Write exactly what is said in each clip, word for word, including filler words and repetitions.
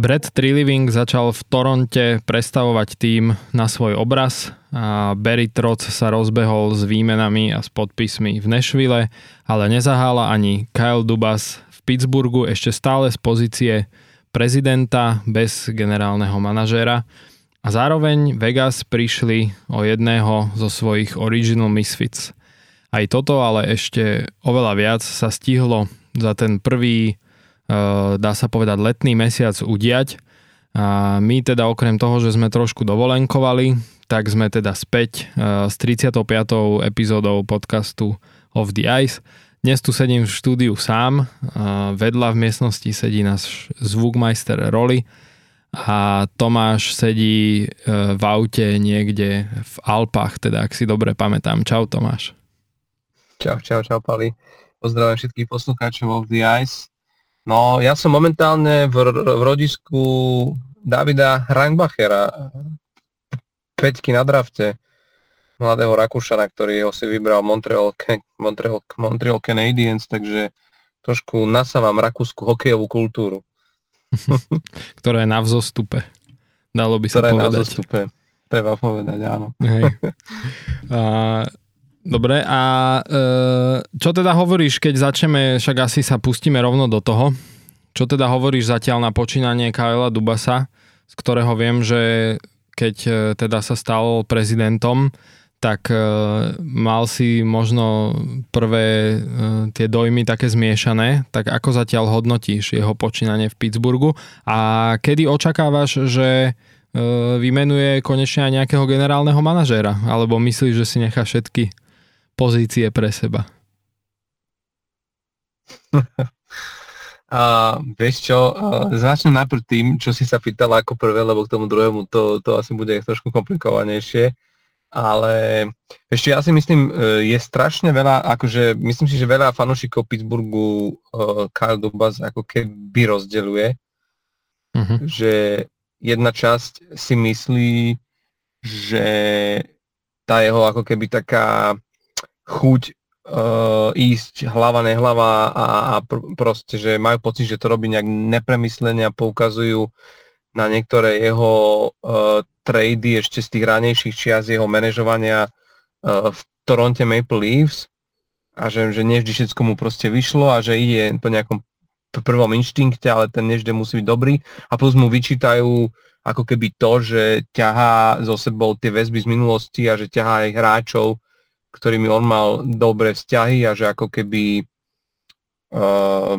Brad Treliving začal v Toronte prestavovať tým na svoj obraz a Barry Trotz sa rozbehol s výmenami a s podpismi v Nashville, ale nezahála ani Kyle Dubas v Pittsburghu ešte stále z pozície prezidenta bez generálneho manažéra. A zároveň Vegas prišli o jedného zo svojich original misfits. Aj toto, ale ešte oveľa viac sa stihlo za ten prvý, dá sa povedať, letný mesiac udiať. A my teda okrem toho, že sme trošku dovolenkovali, tak sme teda späť s tridsiatou piatou epizódou podcastu Off the Ice. Dnes tu sedím v štúdiu sám, vedľa v miestnosti sedí náš zvukmajster Roli a Tomáš sedí v aute niekde v Alpách, teda ak si dobre pamätám. Čau Tomáš. Čau, čau, čau Pali. Pozdravujem všetkých poslucháčov Off the Ice. No, ja som momentálne v, r- v rodisku Davida Reinbachera, peťky na drafte, mladého Rakúšana, ktorý ho si vybral Montreal, Montreal, Montreal Canadiens, takže trošku nasávam rakúsku hokejovú kultúru. Ktorá je na vzostupe, dalo by sa Ktoré povedať. Ktorá je na vzostupe, treba povedať, áno. Hej. A... Dobre, a e, čo teda hovoríš, keď začneme, však asi sa pustíme rovno do toho, čo teda hovoríš zatiaľ na počínanie Kyla Dubasa, z ktorého viem, že keď e, teda sa stal prezidentom, tak e, mal si možno prvé e, tie dojmy také zmiešané, tak ako zatiaľ hodnotíš jeho počínanie v Pittsburghu a kedy očakávaš, že e, vymenuje konečne aj nejakého generálneho manažéra, alebo myslíš, že si nechá všetky pozície pre seba? A, vieš čo, začnem najprv tým, čo si sa pýtala ako prvé, lebo k tomu druhému to, to asi bude trošku komplikovanejšie, ale ešte ja si myslím, je strašne veľa, akože myslím si, že veľa fanúšikov Pittsburghu Kyle Dubas ako keby rozdeľuje, uh-huh. že jedna časť si myslí, že tá jeho ako keby taká chuť uh, ísť hlava nehlava a, a pr- proste, že majú pocit, že to robí nejak nepremyslenie a poukazujú na niektoré jeho uh, trady ešte z tých ranejších čias jeho manažovania uh, v Toronte Maple Leafs a že, že nevždy všetko mu proste vyšlo a že ide po nejakom prvom inštinkte, ale ten nevždy musí byť dobrý a plus mu vyčítajú ako keby to, že ťahá so sebou tie väzby z minulosti a že ťahá aj hráčov, ktorými on mal dobré vzťahy a že ako keby uh,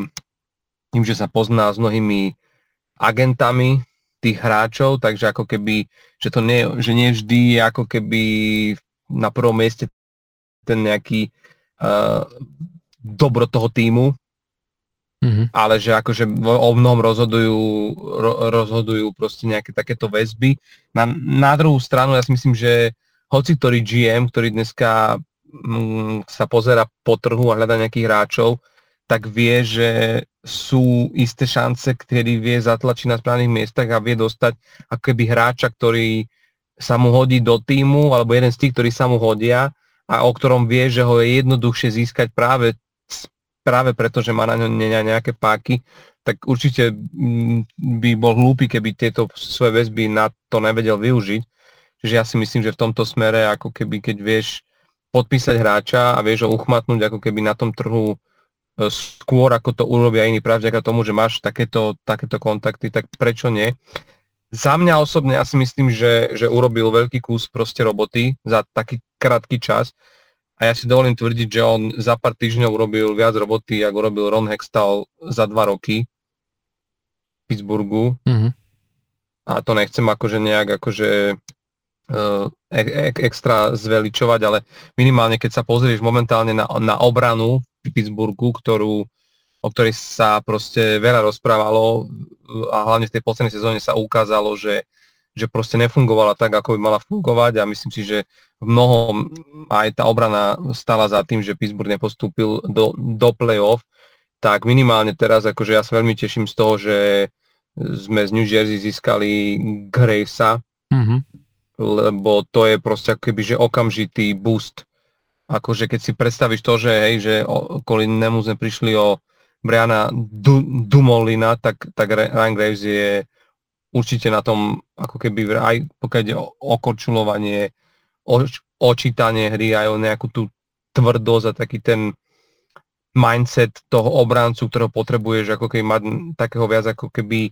tým, že sa pozná s mnohými agentami tých hráčov, takže ako keby, že to nie, že nie vždy je ako keby na prvom mieste ten nejaký uh, dobro toho tímu, mm-hmm. ale že akože o mnohom rozhodujú, ro, rozhodujú proste nejaké takéto väzby. Na, na druhú stranu ja si myslím, že hoci ktorý gé em, ktorý dneska mm, sa pozerá po trhu a hľadá nejakých hráčov, tak vie, že sú isté šance, ktorý vie zatlačiť na správnych miestach a vie dostať ako keby hráča, ktorý sa mu hodí do tímu, alebo jeden z tých, ktorí sa mu hodia a o ktorom vie, že ho je jednoduchšie získať práve, práve preto, že má na ňo nejaké páky, tak určite by bol hlúpy, keby tieto svoje väzby na to nevedel využiť. Čiže ja si myslím, že v tomto smere, ako keby, keď vieš podpísať hráča a vieš ho uchmatnúť, ako keby na tom trhu skôr, ako to urobia iní, práve vďaka tomu, že máš takéto, takéto kontakty, tak prečo nie? Za mňa osobne ja si myslím, že, že urobil veľký kus proste roboty za taký krátky čas a ja si dovolím tvrdiť, že on za pár týždňov urobil viac roboty, ako urobil Ron Hextall za dva roky v Pittsburghu. Mm-hmm. A to nechcem akože nejak akože extra zveličovať, ale minimálne keď sa pozrieš momentálne na, na obranu v Pittsburghu, ktorú, o ktorej sa proste veľa rozprávalo a hlavne v tej poslednej sezóne sa ukázalo, že, že proste nefungovala tak, ako by mala fungovať a myslím si, že v mnohom aj tá obrana stála za tým, že Pittsburgh nepostúpil do, do play-off, tak minimálne teraz, akože ja sa veľmi teším z toho, že sme z New Jersey získali Gravesa, mm-hmm. lebo to je proste ako keby, že okamžitý boost. Akože keď si predstavíš to, že hej, že kvôli nemu sme prišli o Briana du- Dumolina, tak, tak Ryan Graves je určite na tom, ako keby aj pokiaľ ide o okorčulovanie, o, o čítanie hry, aj o nejakú tú tvrdosť a taký ten mindset toho obrancu, ktorého potrebuješ, ako keby mať takého viac ako keby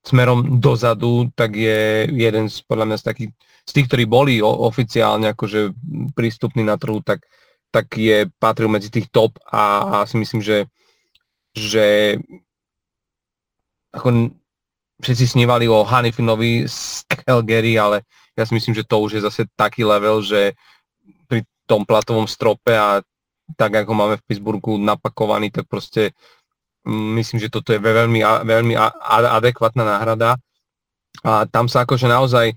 smerom dozadu, tak je jeden z, podľa mňa, z takých, z tých, ktorí boli oficiálne akože prístupní na trhu, tak, tak je, patril medzi tých top a, a si myslím, že, že ako všetci snívali o Hanifinovi z Calgary, ale ja si myslím, že to už je zase taký level, že pri tom platovom strope a tak, ako máme v Pittsburghu napakovaný, tak proste myslím, že toto je veľmi, veľmi adekvátna náhrada a tam sa akože naozaj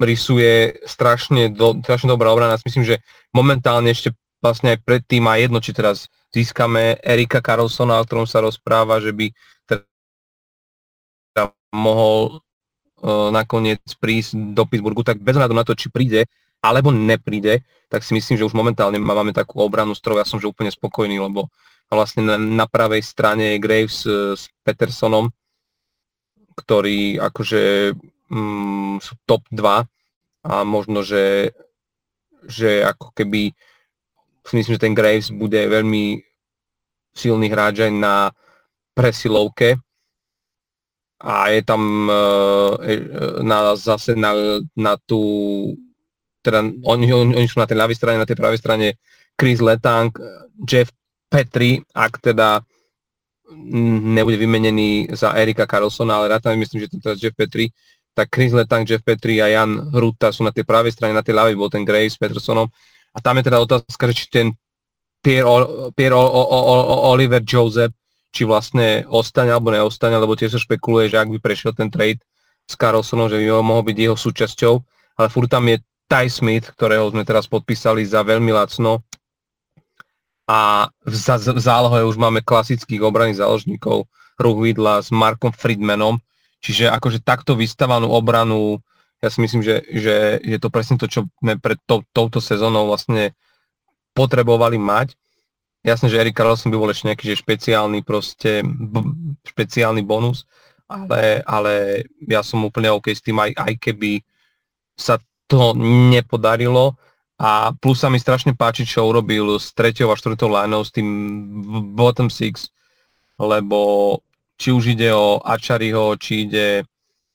rysuje strašne, do, strašne dobrá obrana. Myslím, že momentálne ešte vlastne aj predtým a jedno, či teraz získame Erika Carlssona, o ktorom sa rozpráva, že by teda mohol uh, nakoniec prísť do Pittsburghu, tak bez hľadu na to, či príde alebo nepríde, tak si myslím, že už momentálne máme takú obranu s ktorou ja som že úplne spokojný, lebo a vlastne na, na pravej strane je Graves uh, s Petersonom, ktorí akože um, sú top dva a možno, že, že ako keby si myslím, že ten Graves bude veľmi silný hráč aj na presilovke a je tam uh, na, zase na, na tú teda oni, on, oni sú na tej ľavej strane, na tej pravej strane Chris Letang, Jeff Petry, ak teda nebude vymenený za Erika Carlssona, ale rád tam myslím, že to teda Jeff Petry, tak Chris Letang, Jeff Petry a Jan Rutta sú na tej pravej strane, na tej ľavej bol ten Graves s Petersonom. A tam je teda otázka, či ten Pierre-Olivier Joseph, či vlastne ostane alebo neostane, lebo tiež sa špekuluje, že ak by prešiel ten trade s Carlssonom, že by mohol byť jeho súčasťou, ale furt tam je Ty Smith, ktorého sme teraz podpísali za veľmi lacno, a v zálohe už máme klasických obranných záložníkov Ruhvidla s Markom Friedmanom. Čiže akože takto vystávanú obranu, ja si myslím, že, že je to presne to, čo sme pred to, touto sezónou vlastne potrebovali mať. Jasné, že Erik Carlsson by bol ešte nejaký že špeciálny, proste, b- špeciálny bonus, ale, ale ja som úplne OK s tým, aj, aj keby sa to nepodarilo. A plus sa mi strašne páči, čo urobil s treťou a štvrtou lineou, s tým bottom six, lebo či už ide o Achariho, či ide,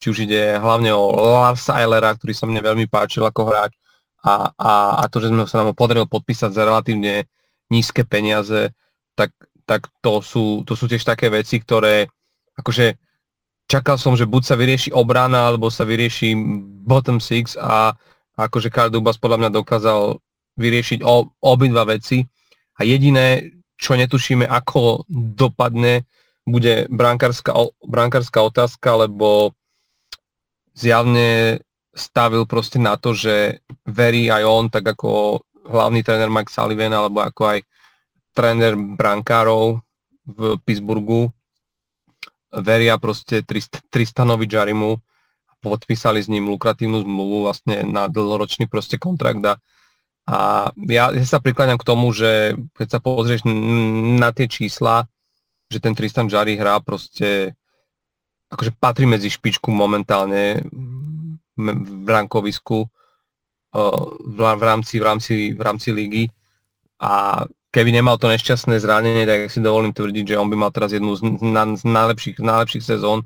či už ide hlavne o Larsa Eilera, ktorý sa mne veľmi páčil ako hráč a, a, a to, že sme sa nám ho podarilo podpísať za relatívne nízke peniaze, tak, tak to, sú, to sú tiež také veci, ktoré akože čakal som, že buď sa vyrieši obrana, alebo sa vyrieši bottom six a akože Kyle Dubas podľa mňa dokázal vyriešiť obidva veci a jediné, čo netušíme, ako dopadne, bude brankárska, brankárska otázka, lebo zjavne stavil proste na to, že verí aj on, tak ako hlavný tréner Mike Sullivan, alebo ako aj tréner brankárov v Pittsburghu, veria proste Tristanovi Jarrymu, podpísali s ním lukratívnu zmluvu vlastne na dlhoročný proste kontrakt a, a ja, ja sa prikláňam k tomu, že keď sa pozrieš na tie čísla, že ten Tristan Jarry hrá proste akože patrí medzi špičku momentálne v brankovisku v, v rámci v rámci, v rámci lígy a keby nemal to nešťastné zranenie, tak si dovolím tvrdiť, že on by mal teraz jednu z, na, z najlepších, najlepších sezón.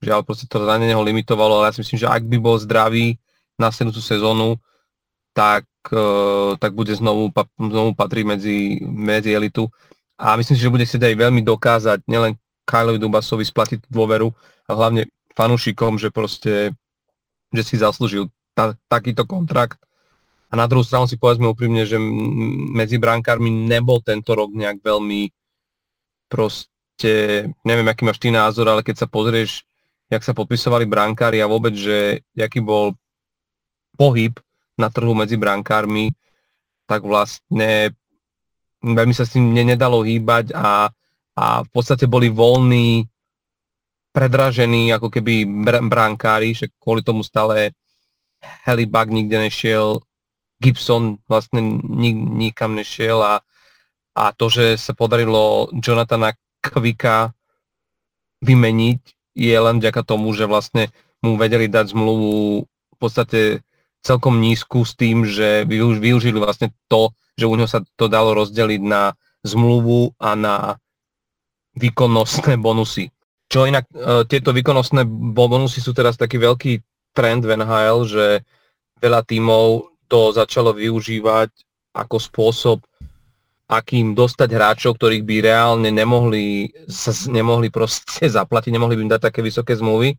Že ale proste to zranenie ho limitovalo, ale ja si myslím, že ak by bol zdravý na nasledujúcu sezónu, tak, uh, tak bude znovu, znovu patriť medzi, medzi elitu. A myslím si, že bude chcieť aj veľmi dokázať nielen Kyleovi Dubasovi splatiť dôveru, ale hlavne fanúšikom, že proste, že si zaslúžil ta, takýto kontrakt. A na druhú stranu si povedzme úprimne, že medzi brankármi nebol tento rok nejak veľmi proste, neviem, aký máš ty názor, ale keď sa pozrieš jak sa podpisovali brankári a vôbec, že jaký bol pohyb na trhu medzi brankármi, tak vlastne veľmi sa s tým nedalo hýbať a, a v podstate boli voľní, predražení ako keby br- brankári, že kvôli tomu stále Hellebuck nikde nešiel, Gibson vlastne nik- nikam nešiel a, a to, že sa podarilo Jonathana Kvika vymeniť, je len vďaka tomu, že vlastne mu vedeli dať zmluvu v podstate celkom nízku s tým, že využili vlastne to, že u neho sa to dalo rozdeliť na zmluvu a na výkonnostné bonusy. Čo inak e, tieto výkonnostné bonusy sú teraz taký veľký trend v en há el, že veľa tímov to začalo využívať ako spôsob, akým dostať hráčov, ktorých by reálne nemohli, nemohli proste zaplatiť, nemohli by im dať také vysoké zmluvy.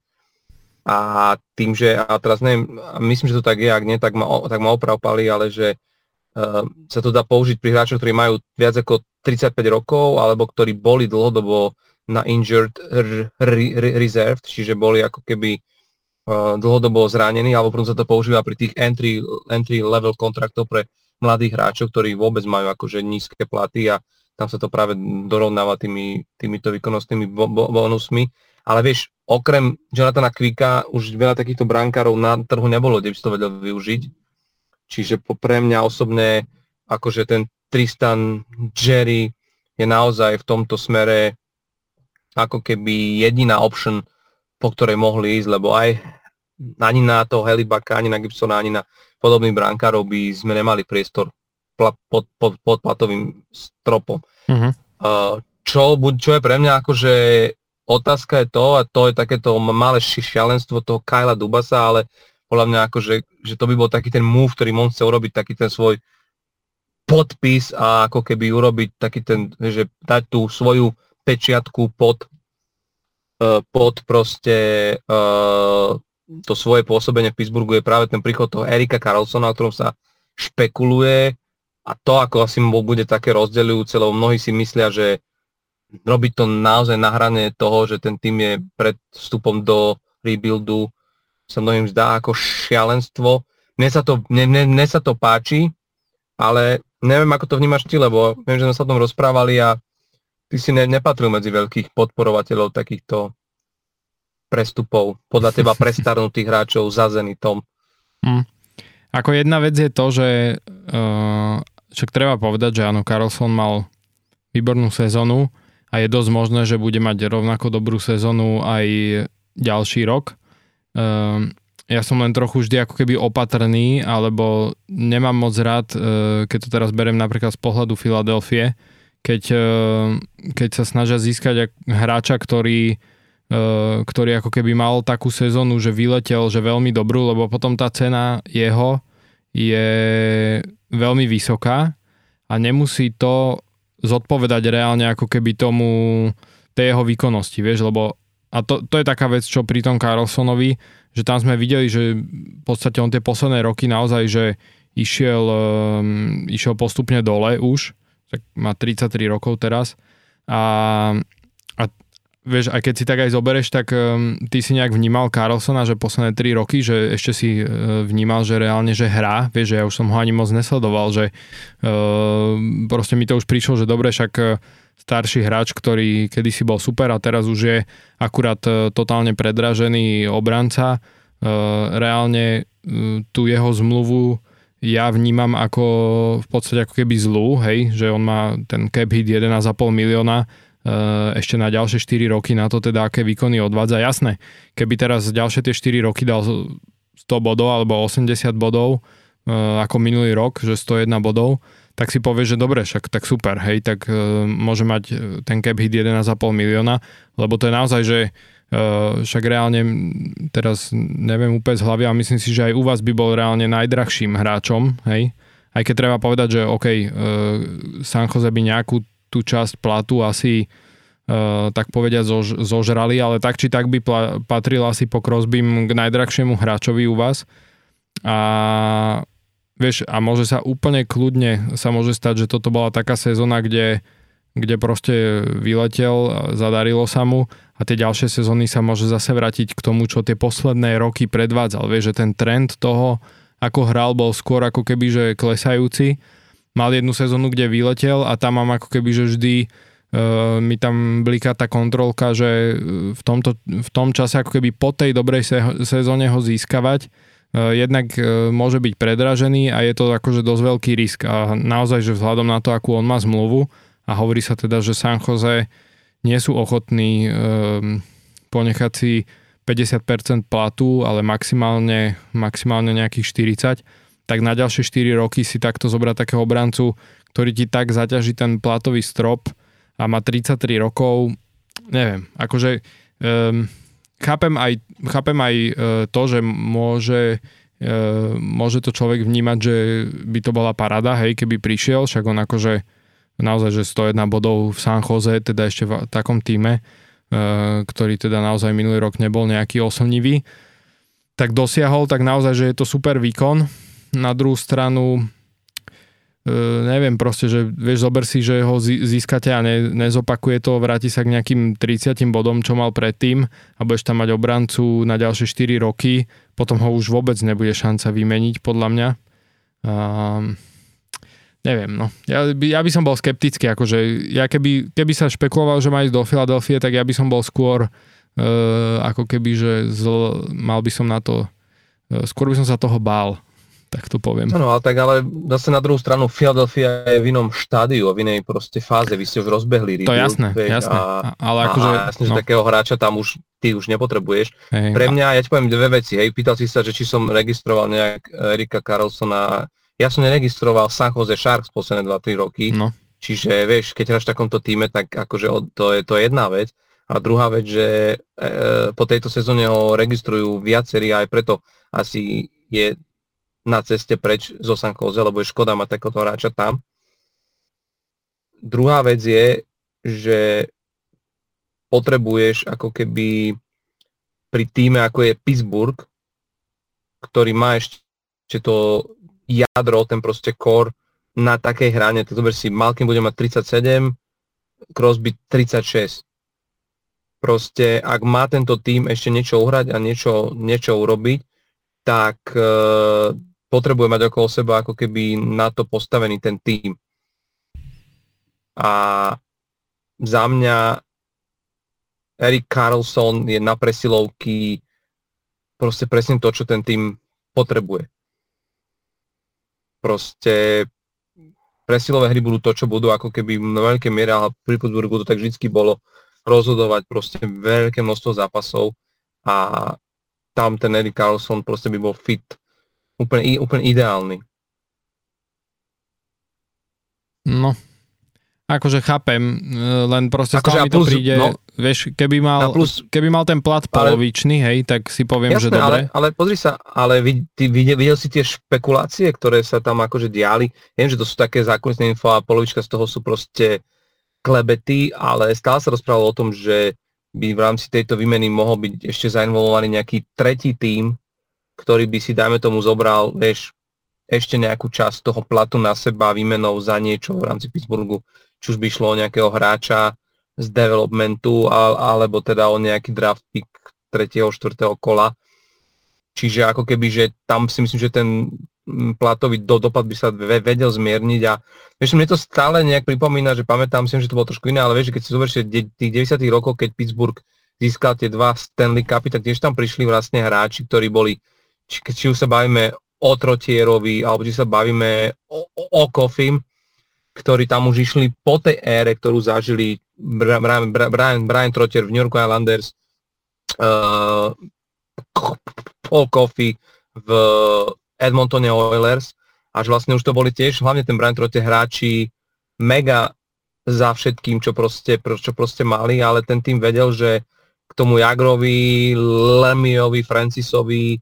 A tým, že, a teraz neviem, myslím, že to tak je, ak nie, tak ma, tak ma oprav Pali, ale že uh, sa to dá použiť pri hráčoch, ktorí majú viac ako tridsaťpäť rokov, alebo ktorí boli dlhodobo na injured r- r- r- reserve, čiže boli ako keby uh, dlhodobo zranení, alebo potom sa to používa pri tých entry, entry level kontraktov pre mladých hráčov, ktorí vôbec majú akože nízke platy a tam sa to práve dorovnáva tými, týmito výkonnostnými bo- bo- bonusmi. Ale vieš, okrem Jonathana Quicka už veľa takýchto brankárov na trhu nebolo, kde by si to vedel využiť. Čiže pre mňa osobne, akože ten Tristan Jarry je naozaj v tomto smere ako keby jediná option, po ktorej mohli ísť, lebo aj ani na toho Helibaka, ani na Gibsona, ani na podobných brankárov by sme nemali priestor pod, pod, pod platovým stropom. Mm-hmm. Čo, čo je pre mňa akože... Otázka je to, a to je takéto malé šialenstvo toho Kyla Dubasa, ale podľa mňa akože, že to by bol taký ten move, ktorý on chce urobiť, taký ten svoj podpis a ako keby urobiť taký ten, že dať tú svoju pečiatku pod, pod proste to svoje pôsobenie v Pittsburghu je práve ten príchod toho Erika Carlssona, o ktorom sa špekuluje, a to ako asi mu bude také rozdeľujúce, lebo mnohí si myslia, že robiť to naozaj na hrane toho, že ten tým je pred vstupom do rebuildu, sa mnohým zdá ako šialenstvo. Mne sa to, mne, mne sa to páči, ale neviem, ako to vnímaš ty, lebo viem, že sme sa o tom rozprávali a ty si ne, nepatril medzi veľkých podporovateľov takýchto prestupov, podľa teba prestarnutých hráčov za Zenitom. Mm. Ako jedna vec je to, že uh, však treba povedať, že áno, Carlsson mal výbornú sezónu, a je dosť možné, že bude mať rovnako dobrú sezónu aj ďalší rok. Ehm, ja som len trochu vždy ako keby opatrný, alebo nemám moc rád, e, keď to teraz beriem napríklad z pohľadu Filadelfie, keď, e, keď sa snažia získať hráča, ktorý, e, ktorý ako keby mal takú sezónu, že vyletel, že veľmi dobrú, lebo potom tá cena jeho je veľmi vysoká a nemusí to zodpovedať reálne ako keby tomu tej jeho výkonnosti, vieš, lebo a to, to je taká vec, čo pri tom Carlssonovi, že tam sme videli, že v podstate on tie posledné roky naozaj, že išiel, um, išiel postupne dole už, tak má tridsaťtri rokov teraz a, a vieš, aj keď si tak aj zoberieš, tak um, ty si nejak vnímal Carlssona, že posledné tri roky, že ešte si uh, vnímal, že reálne, že hrá, vieš, že ja už som ho ani moc nesledoval, že uh, proste mi to už prišlo, že dobre, však uh, starší hráč, ktorý kedysi bol super a teraz už je akurát uh, totálne predražený obranca, uh, reálne uh, tú jeho zmluvu ja vnímam ako v podstate ako keby zlú, hej, že on má ten cap hit jedenásť celá päť milióna ešte na ďalšie štyri roky, na to teda aké výkony odvádza. Jasné, keby teraz ďalšie tie štyri roky dal sto bodov alebo osemdesiat bodov ako minulý rok, že sto jeden bodov, tak si povie, že dobre, však tak super, hej, tak môže mať ten cap hit jedenásť celá päť milióna, lebo to je naozaj, že však reálne teraz neviem úplne z hlavy a myslím si, že aj u vás by bol reálne najdrahším hráčom, hej, aj keď treba povedať, že okej, San Jose by nejakú tú časť platu asi uh, tak povedať zož, zožrali, ale tak či tak by pla, patril asi po Crosbym k najdrahšiemu hráčovi u vás. A vieš, a môže sa úplne kľudne sa môže stať, že toto bola taká sezóna, kde, kde proste vyletel, zadarilo sa mu a tie ďalšie sezóny sa môže zase vrátiť k tomu, čo tie posledné roky predvádzal. Vieš, že ten trend toho, ako hral, bol skôr ako keby, že klesajúci. Mal jednu sezónu, kde vyletel a tam mám ako keby, že vždy e, mi tam bliká tá kontrolka, že v, tomto, v tom čase ako keby po tej dobrej sezóne ho získavať, e, jednak e, môže byť predražený a je to akože dosť veľký risk. A naozaj, že vzhľadom na to, akú on má zmluvu a hovorí sa teda, že San Jose nie sú ochotní e, ponechať si päťdesiat percent platu, ale maximálne, maximálne nejakých štyridsať, tak na ďalšie štyri roky si takto zobrať takého obrancu, ktorý ti tak zaťaží ten platový strop a má tridsaťtri rokov, neviem, akože um, chápem aj, chápem aj uh, to, že môže uh, môže to človek vnímať, že by to bola paráda, hej, keby prišiel, však on akože naozaj, že sto jeden bodov v San Jose, teda ešte v takom týme, uh, ktorý teda naozaj minulý rok nebol nejaký oslnivý, tak dosiahol, tak naozaj, že je to super výkon. Na druhú stranu Uh, neviem proste, že vieš, zober si, že ho získate a ne, nezopakuje to, vráti sa k nejakým tridsiatim bodom, čo mal predtým, a budeš tam mať obrancu na ďalšie štyri roky, potom ho už vôbec nebude šanca vymeniť, podľa mňa. Uh, neviem, no. Ja, ja by som bol skeptický, akože ja keby, keby sa špekuloval, že má ísť do Filadelfie, tak ja by som bol skôr uh, ako keby, že zl, mal by som na to, uh, skôr by som sa toho bál. Tak to poviem. Áno, ale tak ale zase na druhú stranu Philadelphia je v inom štádiu, v inej proste fáze. Vy ste už rozbehli. To je jasné, jasné. A, ale akože, a jasne, no. Že takého hráča tam už ty už nepotrebuješ. Hej, pre mňa, a... ja ti poviem dve veci. Hej, pýtal si sa, že či som registroval nejak Erika Carlssona. Ja som neregistroval San Jose Sharks posledné dva tri roky. No. Čiže vieš, keď hráš v takomto týme, tak akože to je to je jedna vec. A druhá vec, že e, po tejto sezóne ho registrujú viacerí a aj preto asi je na ceste preč zo San Jose, lebo je škoda mať takéhoto hráča tam. Druhá vec je, že potrebuješ ako keby pri tíme, ako je Pittsburgh, ktorý má ešte to jadro, ten proste core na takej hrane. Tak dober si, Malkin bude mať tridsaťsedem, Crosby tridsaťšesť. Proste, ak má tento tím ešte niečo uhrať a niečo, niečo urobiť, tak e, potrebuje mať okolo seba ako keby na to postavený ten tím. A za mňa Erik Carlsson je na presilovky proste presne to, čo ten tím potrebuje. Proste presilové hry budú to, čo budú, ako keby na veľké miere, ale pri Pittsburghu to tak vždy bolo, rozhodovať proste veľké množstvo zápasov a tam ten Erik Carlsson proste by bol fit. Úplne, úplne ideálny. No, akože chápem, len proste stále mi to plus, príde, no, vieš, keby mal, plus, keby mal ten plat polovičný, ale, hej, tak si poviem, jasné, že dobre. Ale, ale pozri sa, ale vid, ty videl, videl si tie špekulácie, ktoré sa tam akože diali. Viem, že to sú také zákulisné info a polovička z toho sú proste klebety, ale stále sa rozprávalo o tom, že by v rámci tejto výmeny mohol byť ešte zainvolovaný nejaký tretí tím, ktorý by si, dajme tomu, zobral, vieš, ešte nejakú časť toho platu na seba výmenou za niečo v rámci Pittsburghu. Či už by šlo o nejakého hráča z developmentu, alebo teda o nejaký draft pick tretieho, štvrtého kola. Čiže ako keby, že tam si myslím, že ten platový dopad by sa vedel zmierniť a vieš, mne to stále nejak pripomína, že pamätám si, že to bolo trošku iné, ale vieš, že keď si zoberšie tých deväťdesiatych rokov, keď Pittsburgh získal tie dva Stanley Cupy, tak tiež tam prišli vlastne hráči, ktorí boli, či, či už sa bavíme o Trotierovi, alebo či sa bavíme o, o, o Coffim, ktorí tam už išli po tej ére, ktorú zažili Brian, Brian, Brian Trotier v New York Islanders, uh, Paul Coffey v Edmontone Oilers, až vlastne už to boli tiež, hlavne ten Brent Burns, hráči mega za všetkým, čo proste, čo proste mali, ale ten tým vedel, že k tomu Jagrovi, Lemiovi, Francisovi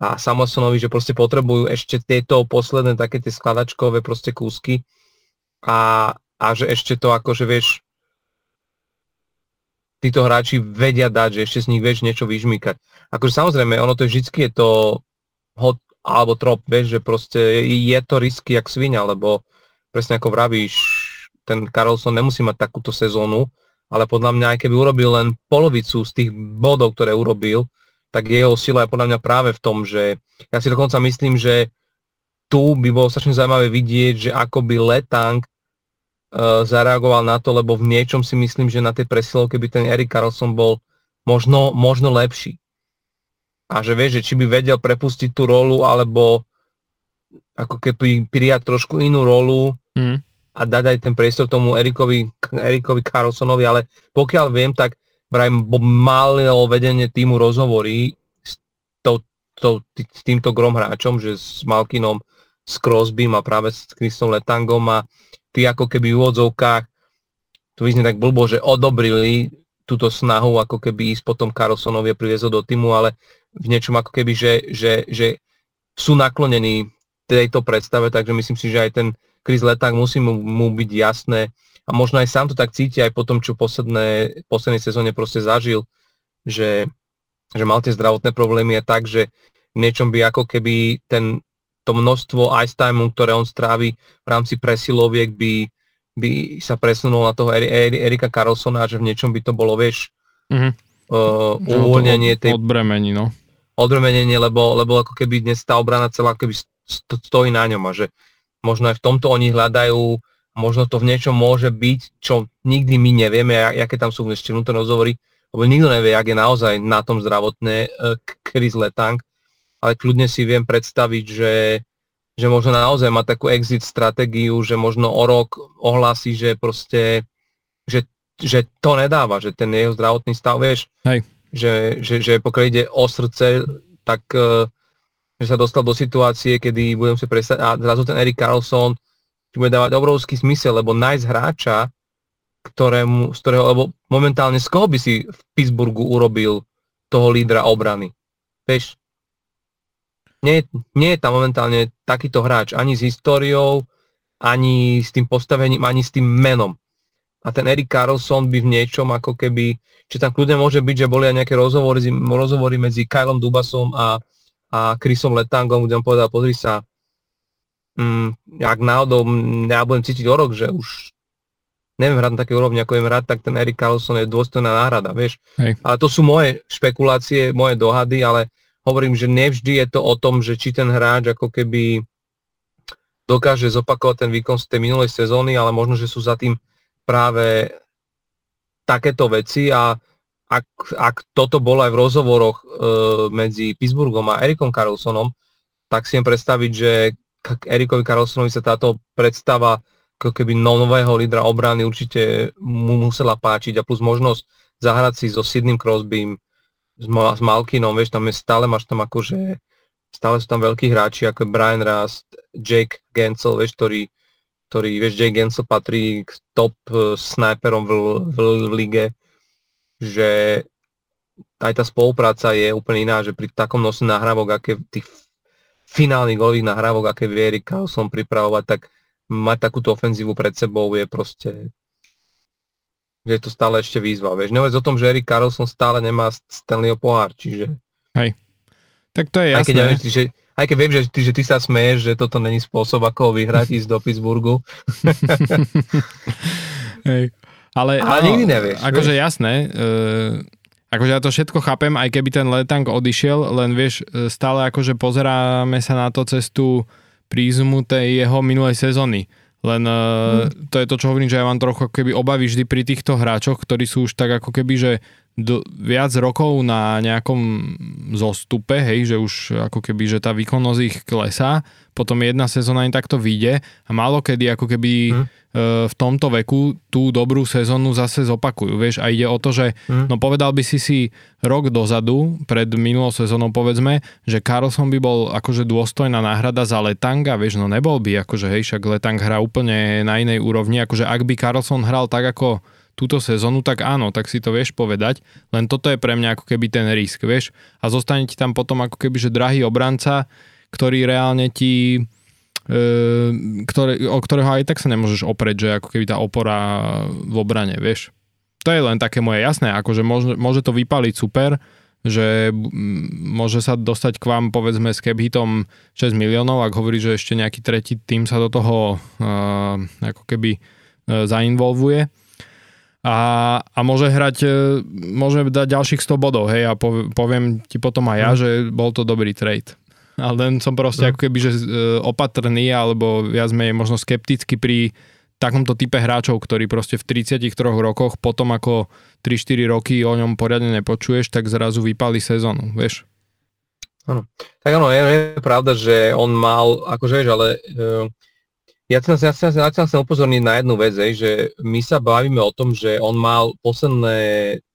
a Samuelsonovi, že proste potrebujú ešte tieto posledné také tie skladačkové proste kúsky a, a že ešte to akože vieš, títo hráči vedia dať, že ešte z nich vieš niečo vyžmýkať. Akože samozrejme, ono to je vždycky je to hot alebo trop, vieš, že proste je to risky jak svinia, lebo presne ako vravíš, ten Carlsson nemusí mať takúto sezónu, ale podľa mňa, aj keby urobil len polovicu z tých bodov, ktoré urobil, tak jeho sila je podľa mňa práve v tom, že ja si dokonca myslím, že tu by bolo strašne zaujímavé vidieť, že ako by Letang e, zareagoval na to, lebo v niečom si myslím, že na tej presilovke by ten Erik Carlsson bol možno, možno lepší. A že vieš, že či by vedel prepustiť tú rolu, alebo ako keby prijať trošku inú rolu mm. a dať aj ten priestor tomu Erikovi, Erikovi Carlssonovi, ale pokiaľ viem, tak malo vedenie týmu rozhovory s, to, to, tý, s týmto grom hráčom, že s Malkinom, s Crosbym a práve s Chrisom Letangom a tí ako keby v úvodzovkách, to vyznie tak blbo, že odobrili túto snahu, ako keby ísť potom Carlssonovie priviezol do týmu, ale v niečom ako keby, že, že, že sú naklonení tejto predstave, takže myslím si, že aj ten Chris Letang musí mu, mu byť jasné. A možno aj sám to tak cíti aj po tom, čo posledné, poslednej sezóne proste zažil, že, že mal tie zdravotné problémy a tak, že niečom by ako keby ten, to množstvo ice timeu, ktoré on strávi v rámci presiloviek, by, by sa presunul na toho Erika Carlssona, že v niečom by to bolo, vieš, mm-hmm. uh, uvoľnenie tej... Odbremenie, no. Odbremenenie, lebo, lebo ako keby dnes tá obrana celá keby stojí na ňom a že možno aj v tomto oni hľadajú. Možno to v niečom môže byť, čo nikdy my nevieme, aké tam sú ešte vnútorné rozhovory, lebo nikto nevie, jak je naozaj na tom zdravotné Chris Letang, ale kľudne si viem predstaviť, že, že možno naozaj má takú exit stratégiu, že možno o rok ohlási, že proste, že, že to nedáva, že ten jeho zdravotný stav, vieš, hej. Že, že, že pokiaľ ide o srdce, tak že sa dostal do situácie, kedy budem si predstaviť, a zrazu ten Erik Carlsson bude dávať obrovský zmysel, lebo nájsť hráča, ktorému, z ktorého, lebo momentálne z koho by si v Pittsburghu urobil toho lídra obrany? Vieš, nie, nie je tam momentálne takýto hráč, ani s históriou, ani s tým postavením, ani s tým menom. A ten Erik Carlsson by v niečom ako keby, či tam kľudne môže byť, že boli aj nejaké rozhovory, rozhovory medzi Kylom Dubasom a, a Chrisom Letangom, kde on povedal, pozri sa, Mm, ak náhodou ja budem cítiť o rok, že už neviem hrať na takej úrovni, ako viem hrať, tak ten Erik Carlsson je dôstojná náhrada, vieš. Hej. Ale to sú moje špekulácie, moje dohady, ale hovorím, že nevždy je to o tom, že či ten hráč ako keby dokáže zopakovať ten výkon z tej minulej sezóny, ale možno, že sú za tým práve takéto veci a ak, ak toto bolo aj v rozhovoroch e, medzi Pittsburghom a Erikom Carlssonom, tak si viem predstaviť, že Erikovi Carlssonovi sa táto predstava ako keby nového lídra obrany určite mu musela páčiť a plus možnosť zahrať si so Sidneym Crosbym, s, Ma- s Malkinom, vieš, tam je stále, máš tam akože, stále sú tam veľkí hráči, ako Brian Rust, Jake Gensel, vieš, ktorý, ktorý vieš, Jake Gensel patrí k top uh, sniperom v, v, v lige, že aj tá spolupráca je úplne iná, že pri takom nose nahrávok, aké tých finálnych golových nahrávok, aké vie Erik Carlsson pripravovať, tak mať takúto ofenzívu pred sebou je proste, že je to stále ešte výzva. Vieš, nehovoriac o tom, že Erik Carlsson stále nemá Stanleyho pohár, čiže... Hej, tak to je jasné. Aj keď, ja viem, že, aj keď viem, že ty, že ty sa smeješ, že toto není spôsob, ako ho vyhrať ísť do Pittsburghu. Hej, ale... Ale nikdy nevieš. Akože jasné... E- Akože ja to všetko chápem, aj keby ten Letang odišiel, len vieš, stále akože pozeráme sa na to cez tú prízmu tej jeho minulej sezóny. Len mm. to je to, čo hovorím, že ja mám trochu keby obavy vždy pri týchto hráčoch, ktorí sú už tak ako keby, že do, viac rokov na nejakom zostupe, hej, že už ako keby, že tá výkonnosť ich klesá, potom jedna sezóna im takto vyjde a málo kedy ako keby mm. v tomto veku tú dobrú sezónu zase zopakujú, vieš, a ide o to, že mm. no povedal by si si rok dozadu, pred minulou sezónou povedzme, že Carlsson by bol akože dôstojná náhrada za Letanga, vieš, no nebol by, akože hej, však Letang hrá úplne na inej úrovni, akože ak by Carlsson hral tak ako túto sezónu, tak áno, tak si to vieš povedať, len toto je pre mňa ako keby ten risk, vieš, a zostane ti tam potom ako keby, že drahý obranca, ktorý reálne ti Ktoré, o ktorého aj tak sa nemôžeš oprieť, že ako keby tá opora v obrane, vieš. To je len také moje jasné, akože môže, môže to vypaliť super, že môže sa dostať k vám povedzme s cap-hitom šesť miliónov, ak hovorí, že ešte nejaký tretí tým sa do toho uh, ako keby uh, zainvolvuje. A, a môže hrať, môže dať ďalších sto bodov, hej, a poviem ti potom aj ja, že bol to dobrý trade. Ale len som proste no. ako keby, že opatrný alebo viac menej možno skepticky pri takomto type hráčov, ktorí proste v tridsiatich troch rokoch, potom ako tri štyri roky o ňom poriadne nepočuješ, tak zrazu vypali sezónu, vieš? Áno. Tak áno, je, je pravda, že on mal, akože vieš, ale e, Ja chcem ja sa ja chcem upozorniť na jednu vec, hej, že my sa bavíme o tom, že on mal posledné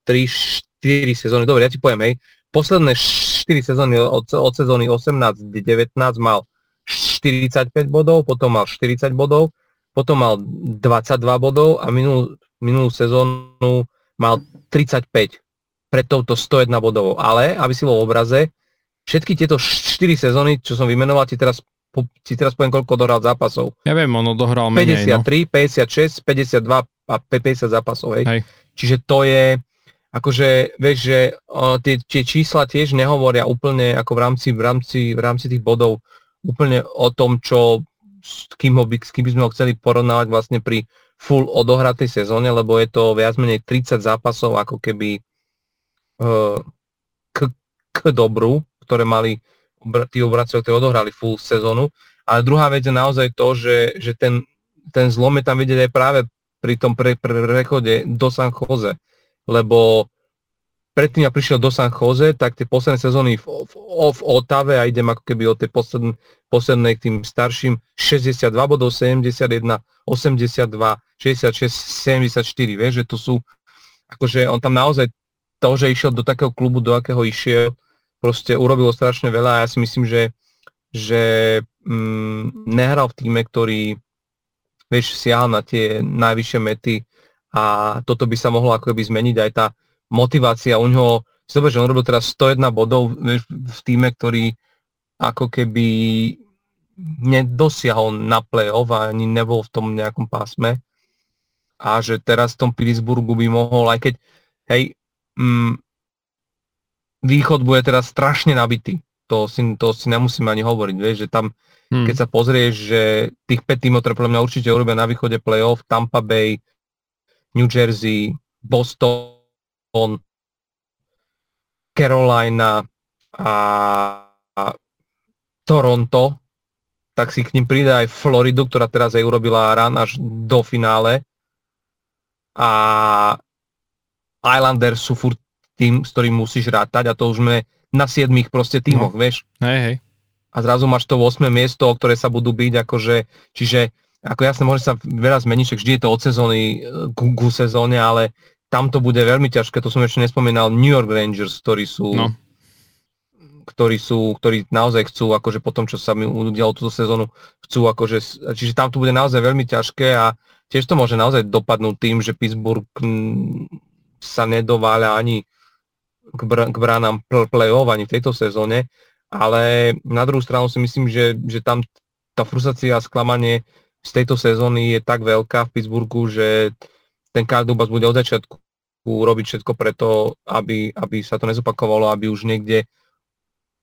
tri štyri sezóny, dobre, ja ti poviem, hej, posledné štyri sezóny od, od sezóny osemnásť devätnásť mal štyridsaťpäť bodov, potom mal štyridsať bodov, potom mal dvadsaťdva bodov a minulú, minulú sezónu mal tridsaťpäť pred touto stojednou bodovou. Ale, aby si bol v obraze, všetky tieto štyri sezóny, čo som vymenoval, ti teraz, ti teraz poviem, koľko dohral zápasov. Ja viem, on dohral menej, päťdesiattri, no. päťdesiatšesť, päťdesiatdva a päťdesiat zápasov. Hej. Hej. Čiže to je... Akože, vieš, že o, tie, tie čísla tiež nehovoria úplne ako v rámci, v rámci, v rámci tých bodov úplne o tom, čo s kým, ho by, s kým by sme ho chceli porovnávať vlastne pri full odohratej sezóne, lebo je to viac menej tridsať zápasov ako keby uh, k, k dobru, ktoré mali tí obradcov, ktorí odohrali full sezónu. Ale druhá vec je naozaj to, že, že ten, ten zlom je tam vidieť aj práve pri tom pre, pre, prechode do San Jose. Lebo predtým, ja prišiel do San Jose, tak tie posledné sezóny v, v, v Otave a idem ako keby od tej posledn, poslednej k tým starším šesťdesiatdva bodov, sedemdesiatjeden, osemdesiatdva, šesťdesiatšesť, sedemdesiatštyri, vieš, že to sú, akože on tam naozaj to, že išiel do takého klubu, do akého išiel, proste urobilo strašne veľa a ja si myslím, že, že mm, nehral v tíme, ktorý, vieš, siahal na tie najvyššie mety. A toto by sa mohlo ako keby zmeniť aj tá motivácia u ňoho. Dobre, že on robil teraz stojedna bodov v týme, ktorý ako keby nedosiahol na play-off a ani nebol v tom nejakom pásme. A že teraz v tom Pittsburghu by mohol, aj keď hej, mm, východ bude teraz strašne nabitý. To si, to si nemusíme ani hovoriť, vieš, že tam, hmm. keď sa pozrieš, že tých päť tímov, ktoré podľa mňa určite urobia na východe play-off, Tampa Bay, New Jersey, Boston, Carolina a, a Toronto, tak si k ním pridá aj Floridu, ktorá teraz aj urobila run až do finále. A Islanders sú furt tým, s ktorým musíš rátať a to už sme na siedmich proste tímoch, no. Vieš. Hej, hej. A zrazu máš to ôsme miesto, o ktoré sa budú byť, akože, čiže ako jasne, môže sa veľa zmeniť, že vždy je to od sezóny ku, ku sezóne, ale tam to bude veľmi ťažké, to som ešte nespomínal, New York Rangers, ktorí sú, no. ktorí sú, ktorí naozaj chcú, akože po tom, čo sa mi udialo túto sezónu, chcú, akože, čiže tam to bude naozaj veľmi ťažké a tiež to môže naozaj dopadnúť tým, že Pittsburgh sa nedováľa ani k, br- k bránám play-off ani v tejto sezóne, ale na druhú stranu si myslím, že, že tam tá frustrácia a sklamanie z tejto sezóny je tak veľká v Pittsburghu, že ten Kyle Dubas bude od začiatku robiť všetko preto, aby, aby sa to nezopakovalo, aby už niekde